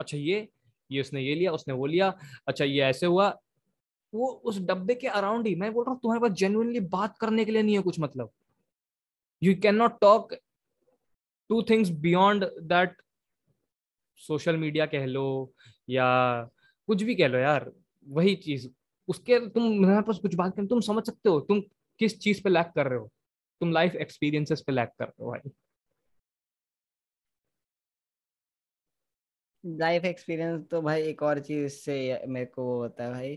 अच्छा ये उसने ये लिया उसने वो लिया अच्छा ये ऐसे हुआ वो उस डब्बे के अराउंड ही. मैं बोल रहा हूँ तुम्हारे पास जेन्युइनली बात करने के लिए नहीं है कुछ. मतलब you can not talk to things beyond that social media कह लो या कुछ भी कह लो यार. वही चीज उसके तुम्हारे पास कुछ बात कर. तुम समझ सकते हो तुम किस चीज पे लैक कर रहे हो. तुम लाइफ एक्सपीरियंसेस पे लैक कर रहे हो भाई. लाइफ एक्सपीरियंस तो भाई एक और चीज से मेरे को वो होता है भाई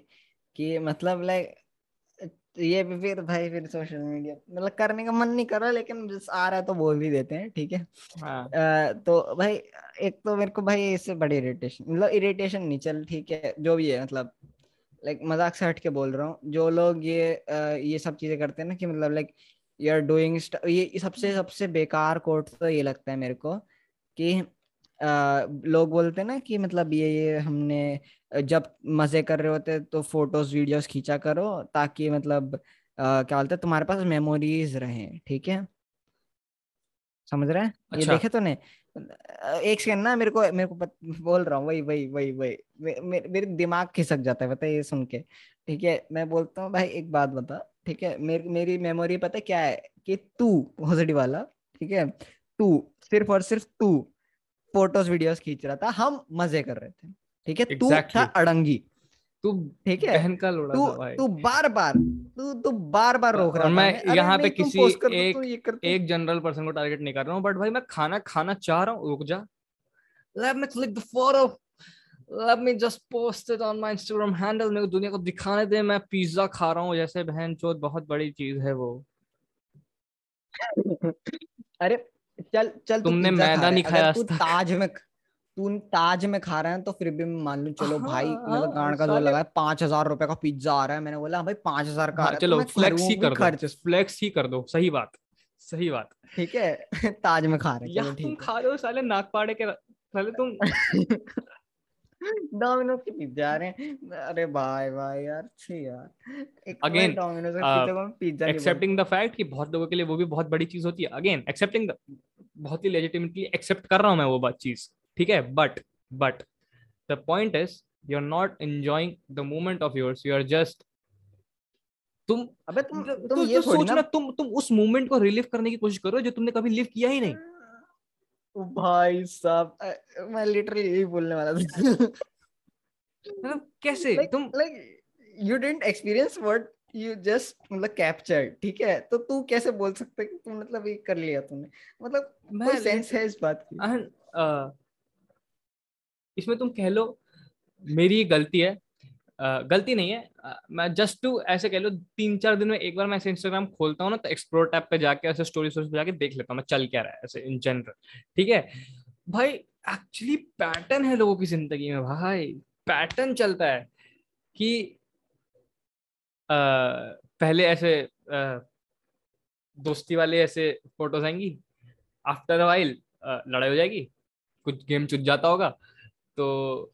कि मतलब लाइक ये भी फिर भाई फिर सोशल मीडिया मतलब करने का मन नहीं कर रहा लेकिन आ रहा है तो बोल भी देते हैं. ठीक है तो भाई एक तो मेरे को भाई इससे बड़ी इरिटेशन मतलब इरिटेशन नहीं चल. ठीक है जो भी है मतलब लाइक मजाक से हट के बोल रहा हूँ. जो लोग ये सब चीजें करते हैं ना कि मतलब लाइक यू आर डूइंग ये सबसे बेकार कोट तो ये लगता है मेरे को कि लोग बोलते ना कि मतलब ये हमने जब मजे कर रहे होते तो फोटोज वीडियोस खींचा करो ताकि मतलब क्या बोलते तुम्हारे पास मेमोरीज रहें. ठीक है समझ रहे हैं. अच्छा. ये देखे तो नहीं एक सेकंड ना मेरे को बोल रहा हूँ वही मेरे दिमाग खिसक जाता है पता है ये सुन के. ठीक है मैं बोलता हूँ भाई एक बात बता. ठीक है मेरी मेमोरी पता है क्या है कि तू पॉजिटिव वाला. ठीक है तू सिर्फ और सिर्फ तू फोटोज वीडियोस खींच रहा था हम मजे कर रहे थे. ठीक है exactly. तू था अड़ंगी तू. ठीक है बहन का लोड़ा था भाई. तू बार बार रोक रहा मैं यहाँ पे किसी एक जनरल पर्सन को टारगेट नहीं कर रहा हूँ बट भाई मैं खाना खाना चाह रहा हूँ. रुक जा let me click the photo let me just post it on my Instagram handle. मेरे को दुनिया को दिखाने दे मैं पिज्जा खा रहा हूँ जैसे बहन चोद बहुत बड़ी चीज है वो. अरे चल तुमने मैदा नहीं खाया. तू ताज में खा रहा है तो फिर भी मैं मान लूं चलो भाई मेरा गांड का जो लगा है 5,000 रुपए का पिज्जा आ रहा है. मैंने बोला भाई 5,000 का चलो फ्लेक्स ही कर दो. सही बात. ठीक है ताज में खा रहे हो साले नाक पाड़े के साले तुम 10 मिनट के पिज्जा आ रहे हैं। अरे भाई भाई यार छी यार अगेन डोमिनोज का पिज्जा एक्सेप्टिंग द फैक्ट कि बहुत लोगों के लिए वो भी बहुत बड़ी चीज होती है। अगेन एक्सेप्टिंग बहुत ही लेजिटिमेटली एक्सेप्ट कर रहा हूं मैं वो बात चीज, ठीक है। But the point is you are not enjoying the moment of yours, you are just तुम ये सोचना तुम उस मोमेंट को रिलीव करने की कोशिश करो जो तुमने कभी लिव किया ही नहीं। भाई साहब मैं लिटरली यही बोलने वाला था। कैसे तुम like you didn't experience what you just मतलब कैप्चर्ड, ठीक है। तो तू कैसे बोल सकता है कि तुम मतलब ये कर लिया तूने, मतलब कोई सेंस है इस बात की? इसमें तुम कह लो मेरी गलती है, गलती नहीं है, मैं जस्ट टू ऐसे कह लो 3-4 दिन में एक बार मैं ऐसे इंस्टाग्राम खोलता हूँ ना, तो एक्सप्लोर टैब पे जाके ऐसे स्टोरी पे जाके देख लेता हूँ मैं चल क्या रहा है ऐसे इन जनरल, ठीक है। भाई एक्चुअली पैटर्न है लोगों की जिंदगी में, भाई पैटर्न चलता है कि पहले ऐसे दोस्ती वाले ऐसे फोटोज आएंगी, आफ्टर अ वाइल लड़ाई हो जाएगी, कुछ गेम चुज जाता होगा तो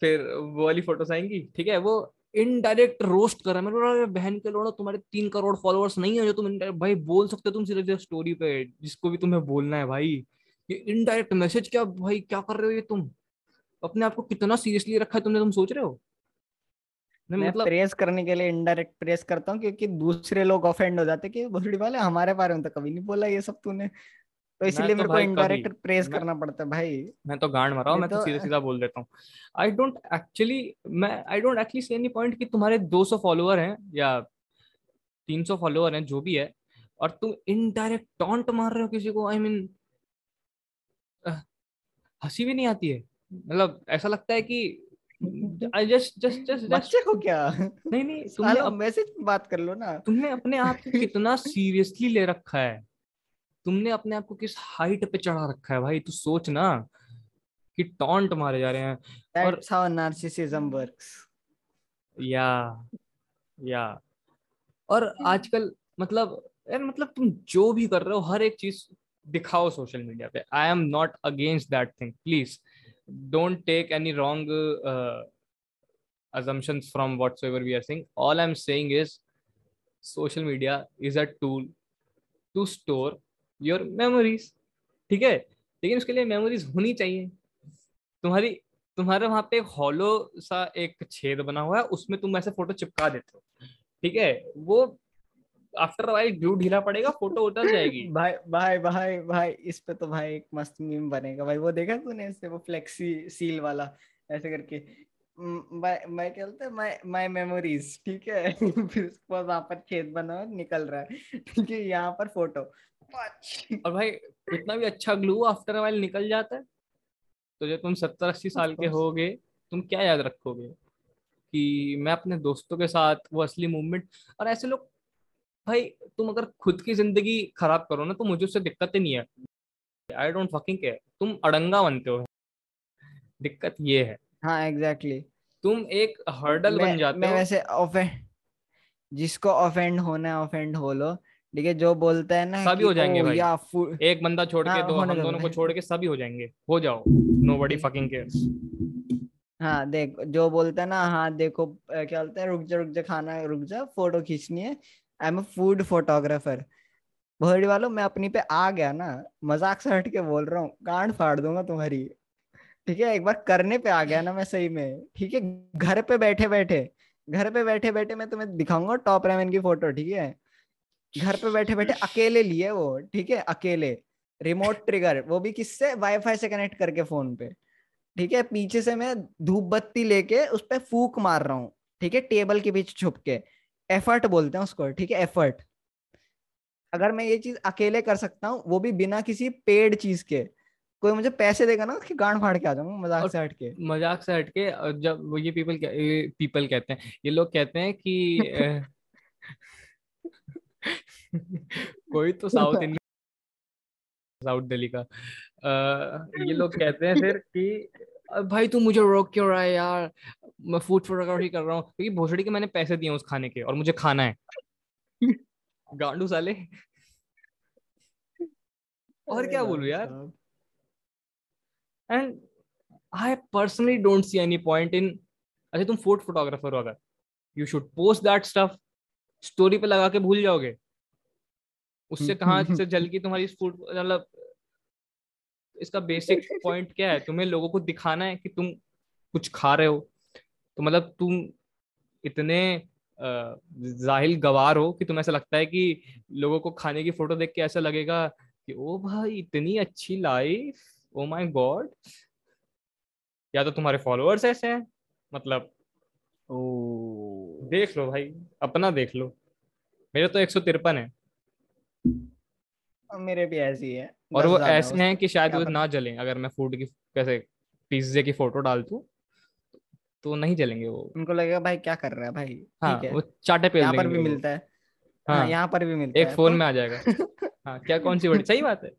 फिर वो वाली फोटोस आएंगी, ठीक है। वो इनडायरेक्ट रोस्ट कर रहा है। मैं बोला बहन के लोड़ो, तुम्हारे 3 करोड़ फॉलोअर्स नहीं है जो तुम भाई बोल सकते हो, तुम सीधे स्टोरी पे जिसको भी तुम्हें बोलना है। भाई ये इनडायरेक्ट मैसेज क्या भाई क्या कर रहे हो ये, तुम अपने आप को कितना सीरियसली रखा है तुमने, तुम सोच रहे हो? मैं मतलब प्रेस करने के लिए इनडायरेक्ट प्रेस करता हूँ क्योंकि दूसरे लोग ऑफेंड हो जाते कि भोसड़ी वाले हमारे बारे में तो कभी नहीं बोला ये सब तूने, तो इसलिए मेरे को इनडायरेक्ट प्रेस करना पड़ता है। भाई मैं तो गांड मारा हूं, मैं तो सीधा बोल देता हूं। I don't actually see any point कि तुम्हारे 200 फॉलोअर हैं या 300 फॉलोअर हैं जो भी है और तुम इनडायरेक्ट टॉन्ट मार रहे हो किसी को। आई मीन हंसी भी नहीं आती है, मतलब ऐसा लगता है कि आई जस्ट बच्चे हो क्या? नहीं साला मैसेज बात कर लो ना। तुमने अपने आप को कितना सीरियसली ले रखा है, तुमने अपने आप को किस हाइट पे चढ़ा रखा है। भाई तू सोच ना कि टॉन्ट मारे जा रहे हैं। That's how narcissism works. Yeah. और आजकल मतलब यार मतलब तुम जो भी कर रहे हो हर एक चीज दिखाओ सोशल मीडिया पे। I am not against that thing, please don't take any wrong assumptions from whatsoever we are saying. All I'm saying is social media is a tool to store Your memories, ठीक है। लेकिन उसके लिए memories होनी चाहिए। तुम्हारा वहां पे हॉलो सा एक छेद बना हुआ है, उसमें तुम ऐसे फोटो चिपका देते हो, ठीक है। वो आफ्टर वाइल ग्लू ढीला पड़ेगा, फोटो उतर जाएगी। भाई भाई भाई भाई इस पे तो भाई एक मस्त मीम बनेगा। भाई वो देखा तूने इससे वो फ्लेक्सी सील वाला ऐसे करके मैं कहते माई मेमोरीज, ठीक है। फिर उसके बाद वहां पर छेद बना हुआ निकल रहा है, ठीक है, यहाँ पर फोटो। और भाई कितना भी अच्छा ग्लू आफ्टर वाइल निकल जाता है, तो जब तुम 70-80 साल के होगे तुम क्या याद रखोगे कि मैं अपने दोस्तों के साथ वो असली मूवमेंट। और ऐसे लोग भाई तुम अगर खुद की जिंदगी खराब करो ना तो मुझे उससे दिक्कत ही नहीं है। I don't fucking care. तुम अड़ंगा बनते हो, दिक्कत ये है। हाँ एग्जैक्टली तुम एक हर्डल बन जाते हो। वैसे जिसको ऑफेंड होना है ऑफेंड हो लो, ठीक है। जो बोलता है ना सभी हो जाएंगे भाई, एक बंदा छोड़ के दो, हम दोनों को छोड़ के सभी हो जाएंगे, हो जाओ, नोबडी फकिंग केयर्स। हाँ देख जो बोलता है ना, हाँ देखो क्या बोलते हैं, रुक जा खाना, रुक जा फोटो खींचनी है, I am a food photographer. भोड़ी वालों मैं अपनी पे आ गया ना, मजाक से हट के बोल रहा हूँ, गांड फाड़ दूंगा तुम्हारी, ठीक है। एक बार करने पे आ गया ना मैं सही में, ठीक है। घर पे बैठे बैठे मैं तुम्हें दिखाऊंगा टॉप रेमन की फोटो, ठीक है। घर पे बैठे बैठे अकेले लिए वो, ठीक है, अकेले रिमोट ट्रिगर, वो भी किससे, वाईफाई से कनेक्ट करके फोन पे, ठीक है। पीछे से मैं धूप बत्ती लेके उस पे फूक मार रहा हूँ, ठीक है, टेबल के बीच छुप के। एफर्ट बोलते हैं उसको, ठीक है, एफर्ट। अगर मैं ये चीज अकेले कर सकता हूँ वो भी बिना किसी पेड चीज के, कोई मुझे पैसे देगा ना कि गांड फाड़ के आ जाऊंगा, मजाक से हटके। जब ये पीपल कहते हैं, ये लोग कहते हैं कि कोई तो साउथ दिल्ली का ये लोग कहते हैं फिर कि भाई तू मुझे रोक क्यों रहा है यार, मैं फूड फोटोग्राफी कर रहा हूँ क्योंकि भोसड़ी के मैंने पैसे दिए उस खाने के और मुझे खाना है। गांडू साले, और क्या बोलूं यार। And I personally don't see any point in, अच्छा तुम फूड फोटोग्राफर हो, अगर you should post that stuff, story पे लगा के भूल जाओगे, उससे कहाँ से जल्दी तुम्हारी फूड, मतलब इसका बेसिक पॉइंट क्या है, तुम्हें लोगों को दिखाना है कि तुम कुछ खा रहे हो, तो मतलब तुम इतने जाहिल गवार हो कि तुम्हें ऐसा लगता है कि लोगों को खाने की फोटो देख के ऐसा लगेगा कि ओ भाई इतनी अच्छी लाइफ, ओ माय गॉड। या तो तुम्हारे फॉलोअर्स ऐसे हैं, मतलब देख लो भाई, अपना देख लो, मेरे तो 153 है, मेरे भी ऐसी है, और वो ऐसे हैं कि शायद वो ना जलें, अगर मैं फूड की कैसे पिज्जे की फोटो डाल दूं तो नहीं जलेंगे, वो उनको लगेगा भाई क्या कर रहा है भाई, हाँ, है। वो चाटे पे यहाँ पर भी मिलता है, हाँ, यहाँ पर भी मिलता है, एक फोन में आ जाएगा, हाँ क्या कौन सी बड़ी सही बात है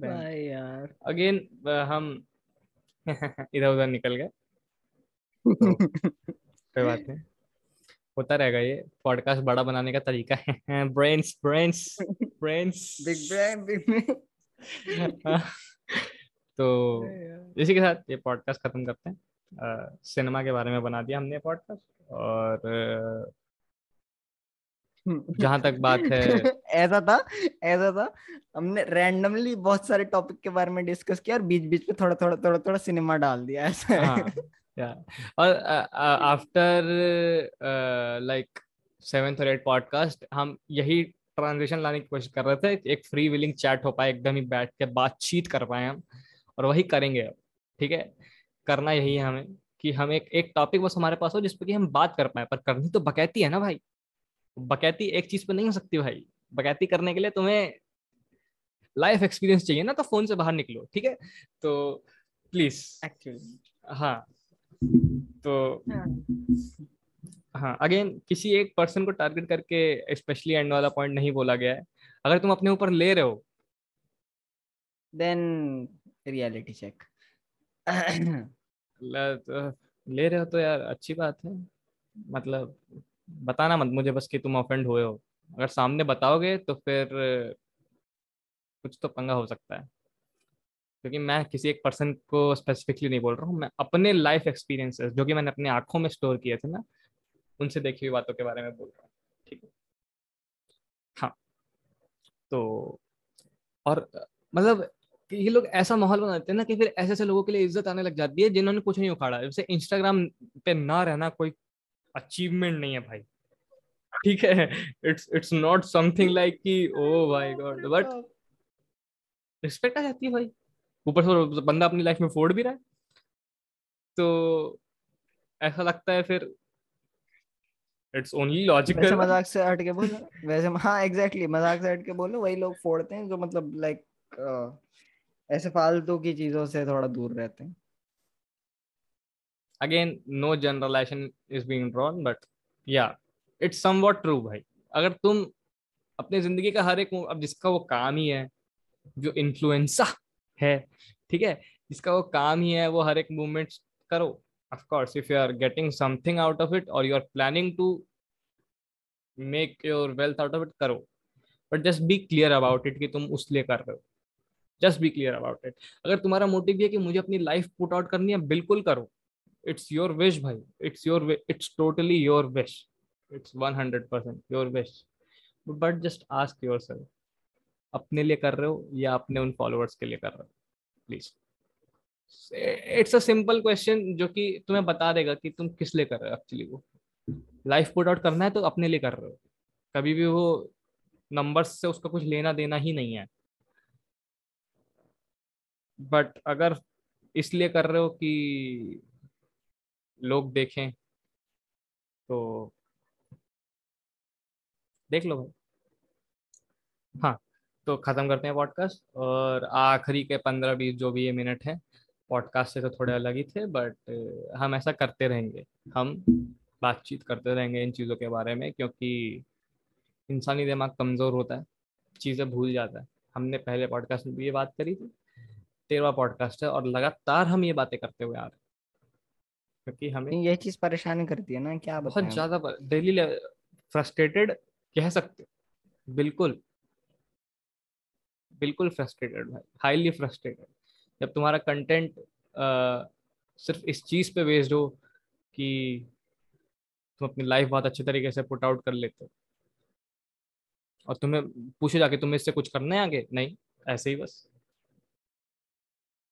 भाई यार। अगेन हम इधर उधर निकल गए, कोई बात नहीं, होता रहेगा, ये पॉडकास्ट बड़ा बनाने का तरीका है, ब्रेन्स बिग ब्रेन तो इसी के साथ ये पॉडकास्ट खत्म करते हैं। सिनेमा के बारे में बना दिया हमने पॉडकास्ट, और जहां तक बात है ऐसा था हमने रैंडमली बहुत सारे टॉपिक के बारे में डिस्कस किया और बीच बीच में थोड़ा सिनेमा डाल दिया ऐसा, हाँ। और after like 7th or 8th podcast हम यही ट्रांजिशन लाने की कोशिश कर रहे थे, एक फ्री विलिंग चैट हो पाए, एकदम ही बैठ के बातचीत कर पाए हम, और वही करेंगे अब, ठीक है, करना यही है हमें कि हम एक टॉपिक बस हमारे पास हो जिस पर कि हम बात कर पाए, पर करनी तो बकैती है ना भाई, बकैती एक चीज पर नहीं हो सकती भाई, बकैती करने के लिए तुम्हें लाइफ एक्सपीरियंस चाहिए ना, तो फोन से बाहर निकलो, ठीक है, तो प्लीज एक्चुअली, हाँ तो हाँ अगेन किसी एक पर्सन को टारगेट करके स्पेशली एंड वाला पॉइंट नहीं बोला गया है, अगर तुम अपने ऊपर ले रहे हो देन रियलिटी चेक ले रहे हो तो यार अच्छी बात है, मतलब बताना मत मुझे बस कि तुम ऑफेंड हुए हो, अगर सामने बताओगे तो फिर कुछ तो पंगा हो सकता है, क्योंकि मैं किसी एक पर्सन को स्पेसिफिकली नहीं बोल रहा हूँ, मैं अपने लाइफ एक्सपीरियंसेस जो कि मैंने अपने आंखों में स्टोर किए थे ना, उनसे देखी हुई बातों के बारे में बोल रहा हूँ, ठीक है, हाँ। तो और मतलब ये लोग ऐसा माहौल बनाते हैं ना कि फिर ऐसे ऐसे लोगों के लिए इज्जत आने लग जाती है जिन्होंने कुछ नहीं उखाड़ा, जैसे इंस्टाग्राम पे ना रहना कोई अचीवमेंट नहीं है भाई, ठीक है, इट्स नॉट समथिंग लाइक कि oh my god, but respect आ जाती है भाई, ऊपर से बंदा अपनी लाइफ में फोड़ भी रहा है तो ऐसा लगता है फिर इट्स ओनली लॉजिकल, मजाक से हट के बोलो वैसे, हाँ एग्जैक्टली, मजाक से हट के बोलो, वही लोग फोड़ते हैं जो मतलब लाइक ऐसे फालतू की चीजों से थोड़ा दूर रहते हैं। Again no generalisation is being drawn, but yeah it's somewhat true भाई, अगर तुम अपनी जिंदगी का हर एक, अब जिसका वो काम ही है जो इन्फ्लुएंसा है, ठीक है, इसका वो काम ही है, वो हर एक मूवमेंट करो, of course if you are getting something out of it और you are planning to make your wealth out of it, करो, but just be clear about it कि तुम उस लिए कर रहे हो, just be clear about it. अगर तुम्हारा मोटिव ये कि मुझे अपनी लाइफ पुट आउट करनी है, बिल्कुल करो, इट्स योर विश भाई, it's totally your wish, it's 100% your wish, but just ask yourself अपने लिए कर रहे हो या अपने उन फॉलोअर्स के लिए कर रहे हो, please, it's a simple question जो कि तुम्हें बता देगा कि तुम किस लिए कर रहे हो एक्चुअली, वो लाइफ पुट आउट करना है तो अपने लिए कर रहे हो, कभी भी वो नंबर्स से उसका कुछ लेना देना ही नहीं है, बट अगर इसलिए कर रहे हो कि लोग देखें तो देख लो भाई, हाँ। तो ख़त्म करते हैं पॉडकास्ट, और आखिरी के 15-20 जो भी ये मिनट हैं पॉडकास्ट से तो थोड़े अलग ही थे, बट हम ऐसा करते रहेंगे, हम बातचीत करते रहेंगे इन चीज़ों के बारे में, क्योंकि इंसानी दिमाग कमज़ोर होता है, चीज़ें भूल जाता है। हमने पहले पॉडकास्ट में भी ये बात करी थी, 13वां पॉडकास्ट है और लगातार हम ये बातें करते हुए आ रहे हैं, क्योंकि हमें ये चीज़ परेशान करती है ना, क्या बहुत ज़्यादा डेली फ्रस्ट्रेटेड कह सकते, बिल्कुल बिल्कुल फ्रस्ट्रेटेड भाई, हाईली फ्रस्ट्रेटेड। जब तुम्हारा कंटेंट सिर्फ इस चीज़ पे बेस्ड हो कि तुम अपनी लाइफ बहुत अच्छे तरीके से पुट आउट कर लेते हो और तुम्हें पूछे जाके तुम्हें इससे कुछ करना है आगे, नहीं ऐसे ही बस।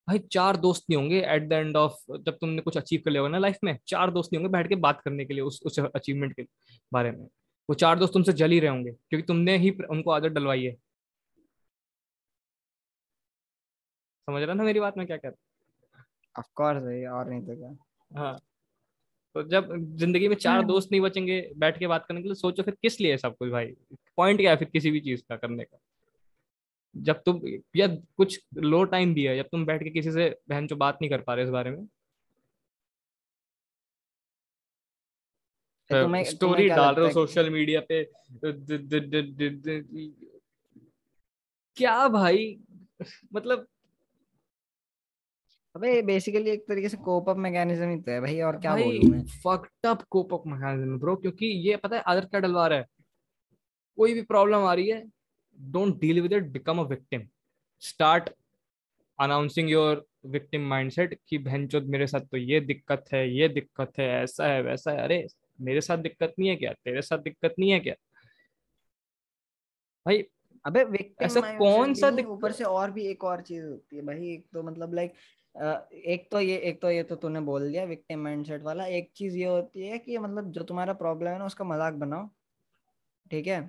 भाई चार दोस्त नहीं होंगे एट द एंड ऑफ, जब तुमने कुछ अचीव कर लिया होगा ना लाइफ में, चार दोस्त नहीं होंगे बैठ के बात करने के लिए उस अचीवमेंट के बारे में। वो चार दोस्त तुमसे जल ही रहे होंगे क्योंकि तुमने ही उनको आदत डलवाई है। समझ रहा ना मेरी बात में क्या कहता हूँ? ऑफ कोर्स भाई, और नहीं तो क्या। हाँ, तो जब जिंदगी में चार दोस्त नहीं बचेंगे बैठ के बात करने के लिए, सोचो फिर किस लिए सब कुछ भाई, पॉइंट क्या है फिर किसी भी चीज का करने का? जब तुम, या कुछ लो टाइम भी है जब तुम बैठ के किसी से बहन जो बात नहीं कर पा रहे इस बारे में, स्टोरी डाल रहे हो सोशल मीडिया पे, क्या भाई मतलब। अबे बेसिकली एक तरीके से कोप अप मैकेनिज्म ही तो है भाई, और क्या बोलूं मैं, fucked up cope up mechanism bro. क्योंकि ये पता है आदत क्या डलवा रहा है, कोई भी प्रॉब्लम आ रही है, don't deal with it, become a victim, start announcing your victim mindset कि बहनचोद मेरे साथ तो ये दिक्कत है ऐसा है वैसा है। अरे मेरे साथ दिक्कत नहीं है क्या, तेरे साथ दिक्कत नहीं है क्या भाई? अबे ऐसा कौन सा ऊपर से और भी एक और चीज होती है भाई, एक तो मतलब लाइक एक तो ये तो तूने बोल दिया विक्टिम माइंडसेट वाला। एक चीज ये होती है कि मतलब जो तुम्हारा प्रॉब्लम है ना उसका मजाक बनाओ, ठीक है,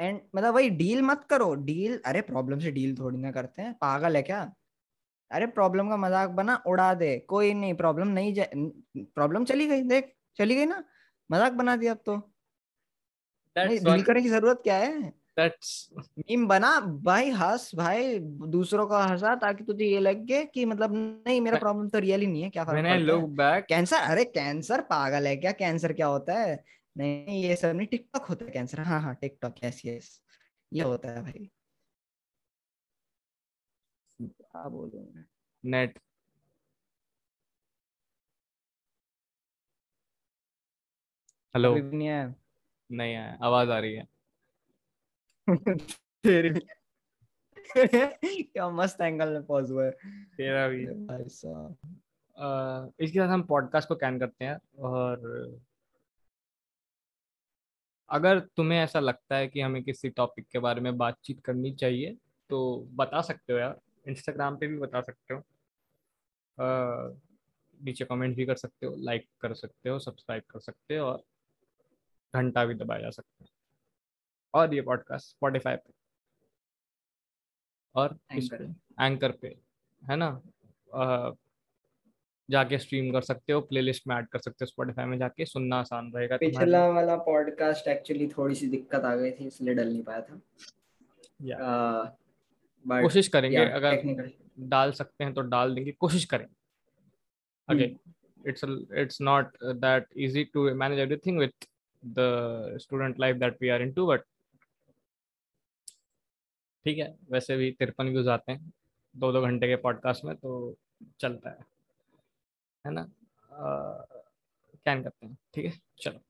एंड मतलब भाई डील मत करो। डील, अरे प्रॉब्लम से डील थोड़ी ना करते हैं, पागल है क्या? अरे प्रॉब्लम का मजाक बना, उड़ा दे, कोई नहीं, प्रॉब्लम नहीं, प्रॉब्लम चली गई, देख चली गई ना, मजाक बना दिया, अब तो डील करने की जरूरत क्या है? मीम बना भाई, हंस भाई, दूसरों को हंसा ताकि तुझे ये लगे कि मतलब नहीं मेरा प्रॉब्लम तो रियल ही नहीं है, क्या फर्क पड़ता है? लुक बैक, कैंसर, अरे कैंसर पागल है क्या? कैंसर क्या होता है? नहीं ये सब नहीं, टिकटॉक होता है कैंसर। हाँ हाँ टिकटॉक, यस यस, ये होता है भाई। क्या बोलूं मैं, नेट हेलो नहीं है, आवाज आ रही है तेरी भी क्या मस्त एंगल में पॉज हुआ है तेरा भी। इसके साथ हम पॉडकास्ट को कैन करते हैं। और अगर तुम्हें ऐसा लगता है कि हमें किसी टॉपिक के बारे में बातचीत करनी चाहिए तो बता सकते हो यार, इंस्टाग्राम पे भी बता सकते हो, नीचे कमेंट भी कर सकते हो, लाइक कर सकते हो, सब्सक्राइब कर सकते हो और घंटा भी दबाया जा सकता है। और ये पॉडकास्ट स्पॉटिफाई पे और एंकर पे है ना, जाके स्ट्रीम कर सकते हो, प्लेलिस्ट में ऐड कर सकते हो, स्पॉटिफाई में जाके सुनना आसान रहेगा। पिछला वाला पॉडकास्ट एक्चुअली थोड़ी सी दिक्कत आ गई थी इसलिए डल नहीं पाया था। कोशिश करेंगे, अगर डाल सकते हैं तो डाल देंगे, कोशिश करेंगे। Okay, it's not that easy to manage everything with the student life that we are into, but ठीक है, वैसे भी 53 व्यूज आते हैं 2-2 घंटे के पॉडकास्ट में, तो चलता है ना, कैन करते हैं, ठीक है चलो।